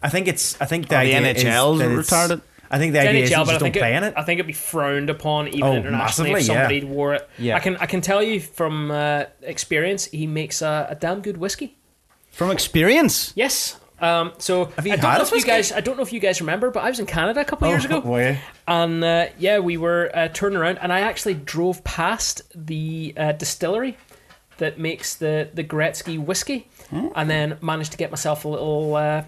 I think it's. I think the, oh, the N H L is retired. It. I think the, the idea N H L, is you just don't play it, in it. I think it'd be frowned upon even oh, internationally if somebody yeah. wore it. Yeah. I can I can tell you from uh, experience, he makes a, a damn good whiskey. From experience, yes. Um, so Have you I don't know if you guys I don't know if you guys remember, but I was in Canada a couple of oh, years ago boy. and uh, yeah we were uh, turning around and I actually drove past the uh, distillery that makes the, the Gretzky whiskey mm. and then managed to get myself a little uh,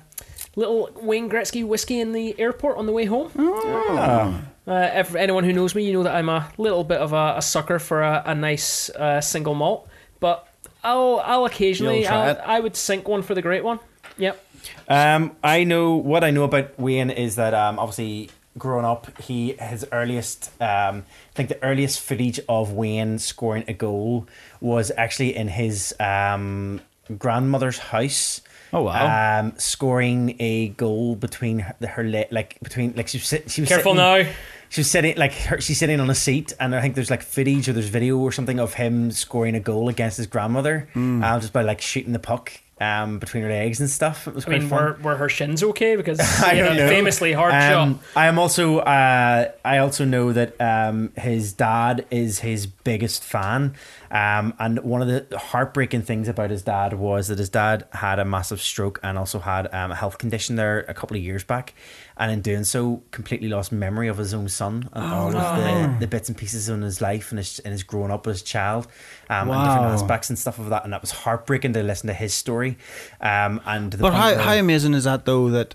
little Wayne Gretzky whiskey in the airport on the way home. oh. uh, if anyone who knows me, you know that I'm a little bit of a, a sucker for a, a nice uh, single malt, but I'll I'll occasionally I'll, I would sink one for the great one. Yep. Um, I know what I know about Wayne is that um, obviously growing up, he his earliest um, I think the earliest footage of Wayne scoring a goal was actually in his um, grandmother's house. Oh wow! Um, scoring a goal between her, her le- like between like she was, sit- she was careful sitting, now. She was sitting like her, she's sitting on a seat, and I think there's like footage or there's video or something of him scoring a goal against his grandmother, mm. uh, just by like shooting the puck. Um, between her legs and stuff. It was I mean, were, were her shins okay? Because I you know, know. famously hard um, shot. I am also. Uh, I also know that um, his dad is his biggest fan, um, and one of the heartbreaking things about his dad was that his dad had a massive stroke and also had um, a health condition there a couple of years back, and in doing so, completely lost memory of his own son and oh, all no. of the, the bits and pieces in his life and his and his growing up as a child, um, wow. and different aspects and stuff of that. And that was heartbreaking to listen to his story. Um, and but how, how amazing is that though, that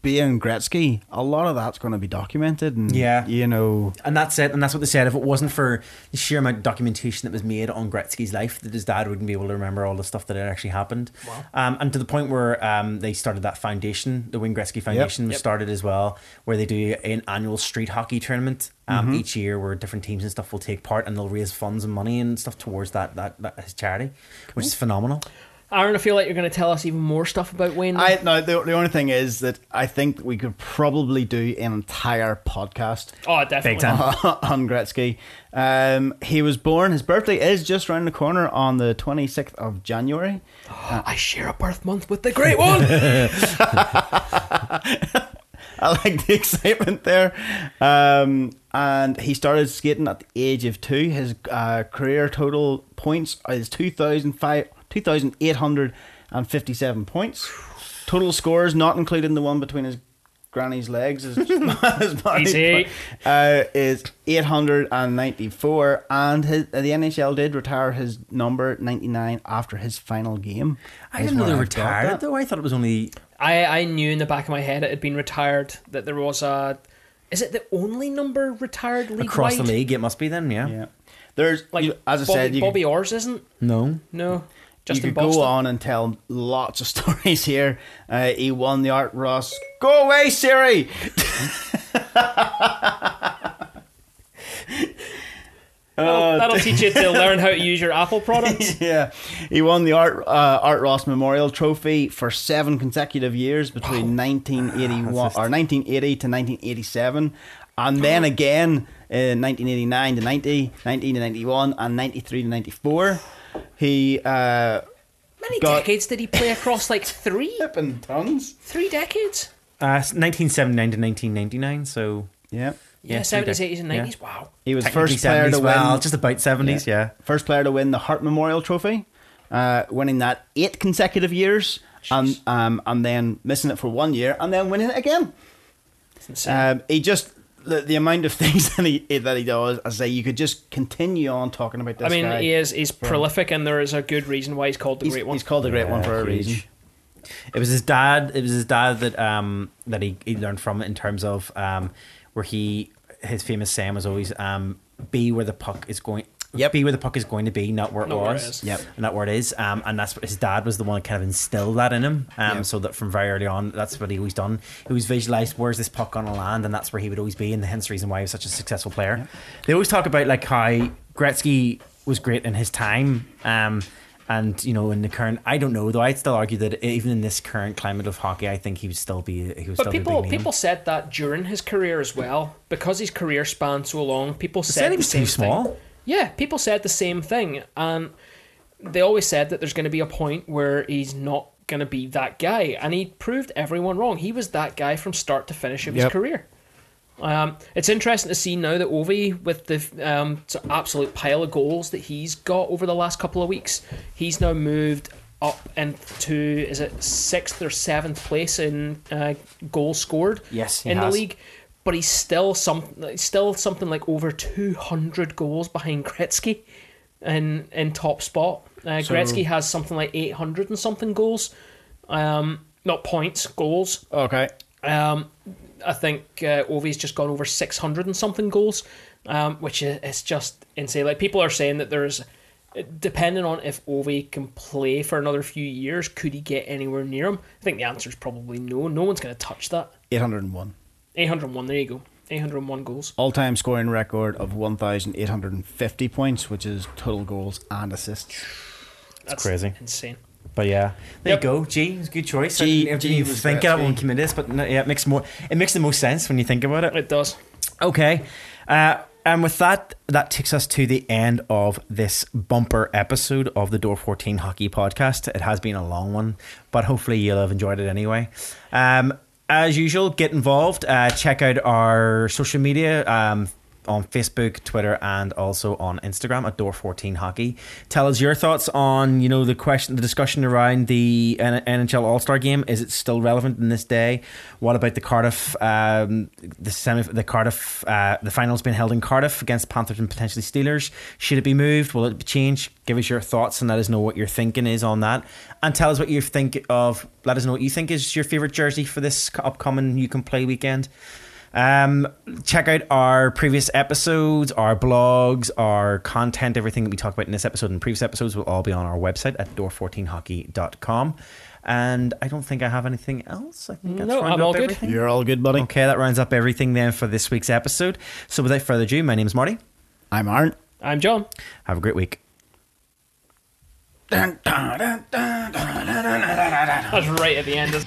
being Gretzky, a lot of that's going to be documented and yeah. you know, and that's it, and that's what they said, if it wasn't for the sheer amount of documentation that was made on Gretzky's life, that his dad wouldn't be able to remember all the stuff that had actually happened. Wow. Um, and to the point where um, they started that foundation, the Wayne Gretzky Foundation yep. was yep. started as well, where they do an annual street hockey tournament um, mm-hmm. each year where different teams and stuff will take part and they'll raise funds and money and stuff towards that, that, that his charity, cool. which is phenomenal. Aaron, I feel like you're going to tell us even more stuff about Wayne. I, no, the, the only thing is that I think that we could probably do an entire podcast. Oh, definitely. On Gretzky. Um, he was born, his birthday is just around the corner on the twenty-sixth of January. Oh, uh, I share a birth month with the great one. I like the excitement there. Um, and he started skating at the age of two. His uh, career total points is two thousand five. two thousand eight hundred fifty-seven points. Total scores, not including the one between his granny's legs, his, his body, uh, is eight hundred ninety-four. And his, the N H L did retire his number ninety-nine after his final game. I didn't know they retired it though. I thought it was only. I, I knew in the back of my head it had been retired, that there was a. Is it the only number retired league-wide? Across the league, it must be then, yeah. yeah. There's, like, you, as I Bobby, said. You, Bobby Orr's isn't? No. No. Just you could Boston. Go on and tell lots of stories here. Uh, he won the Art Ross. Go away, Siri! that'll, that'll teach you to learn how to use your Apple products. Yeah. He won the Art uh, Art Ross Memorial Trophy for seven consecutive years between wow. nineteen eighty-one just... or nineteen eighty to nineteen eighty-seven. And then again in nineteen eighty-nine to ninety, nineteen to ninety-one, and ninety-three to ninety-four. He uh many decades did he play across? Like three flipping tons. Three decades. Uh, nineteen seventy-nine to nineteen ninety-nine. So yeah, Yeah, seventies, eighties, and nineties. Yeah. Wow. He was first player to win. Well, just about seventies, yeah. yeah. First player to win the Hart Memorial Trophy, uh, winning that eight consecutive years, and um, and then missing it for one year, and then winning it again. Um, he just the, the amount of things that he that he does. I say you could just continue on talking about this. I mean, guy he is he's for, prolific, and there is a good reason why he's called the he's, great one. He's called the great yeah, one for a reason. It was his dad. It was his dad that um that he, he learned from in terms of um where he his famous saying was always um be where the puck is going. Yep. Be where the puck is going to be, not where it not was. Where it yep. And not where it is. Um, and that's what his dad was the one that kind of instilled that in him. Um, yep. So that from very early on, that's what he always done. He always visualised where's this puck going to land, and that's where he would always be. And hence the reason why he was such a successful player. Yep. They always talk about like how Gretzky was great in his time. Um, and you know, in the current, I don't know though. I'd still argue that even in this current climate of hockey, I think he would still be. He would but still people, be people said that during his career as well, because his career spanned so long. People said, said he was the same too small. Thing. Yeah, people said the same thing, and they always said that there's going to be a point where he's not going to be that guy, and he proved everyone wrong. He was that guy from start to finish of yep. his career. Um, it's interesting to see now that Ovi, with the um, absolute pile of goals that he's got over the last couple of weeks, he's now moved up into, is it sixth or seventh place in uh, goals scored yes, he in has. the league. But he's still some, still something like over two hundred goals behind Gretzky in, in top spot. Uh, so, Gretzky has something like eight hundred and something goals. Um, not points, goals. Okay. Um, I think uh, Ovi's just gone over six hundred and something goals, um, which is it's just insane. Like, people are saying that there's, depending on if Ovi can play for another few years, could he get anywhere near him? I think the answer is probably no. No one's going to touch that. eight hundred and one. eight hundred and one, there you go. eight hundred and one goals. All-time scoring record of one thousand eight hundred fifty points, which is total goals and assists. That's, That's crazy. Insane. But yeah, there yep. you go. G, it's a good choice. G, I G was thinking I won't commit this, but no, yeah, it makes more. It makes the most sense when you think about it. It does. Okay. Uh, and with that, that takes us to the end of this bumper episode of the Door fourteen Hockey Podcast. It has been a long one, but hopefully you'll have enjoyed it anyway. Um, As usual, get involved. Uh, check out our social media um, on Facebook, Twitter, and also on Instagram at Door fourteen Hockey. Tell us your thoughts on you know the question, the discussion around the N H L All Star Game. Is it still relevant in this day? What about the Cardiff, um, the semi, the Cardiff, uh, the finals being held in Cardiff against Panthers and potentially Steelers? Should it be moved? Will it be changed? Give us your thoughts and let us know what your thinking is on that. And tell us what you think of, let us know what you think is your favourite jersey for this upcoming You Can Play weekend. Um, check out our previous episodes, our blogs, our content, everything that we talk about in this episode and previous episodes will all be on our website at door fourteen hockey dot com. And I don't think I have anything else. I think that's no, round I'm up all good. Everything. You're all good, buddy. Okay, that rounds up everything then for this week's episode. So without further ado, my name's Marty. I'm Aaron. I'm John. Have a great week. That's right at the end.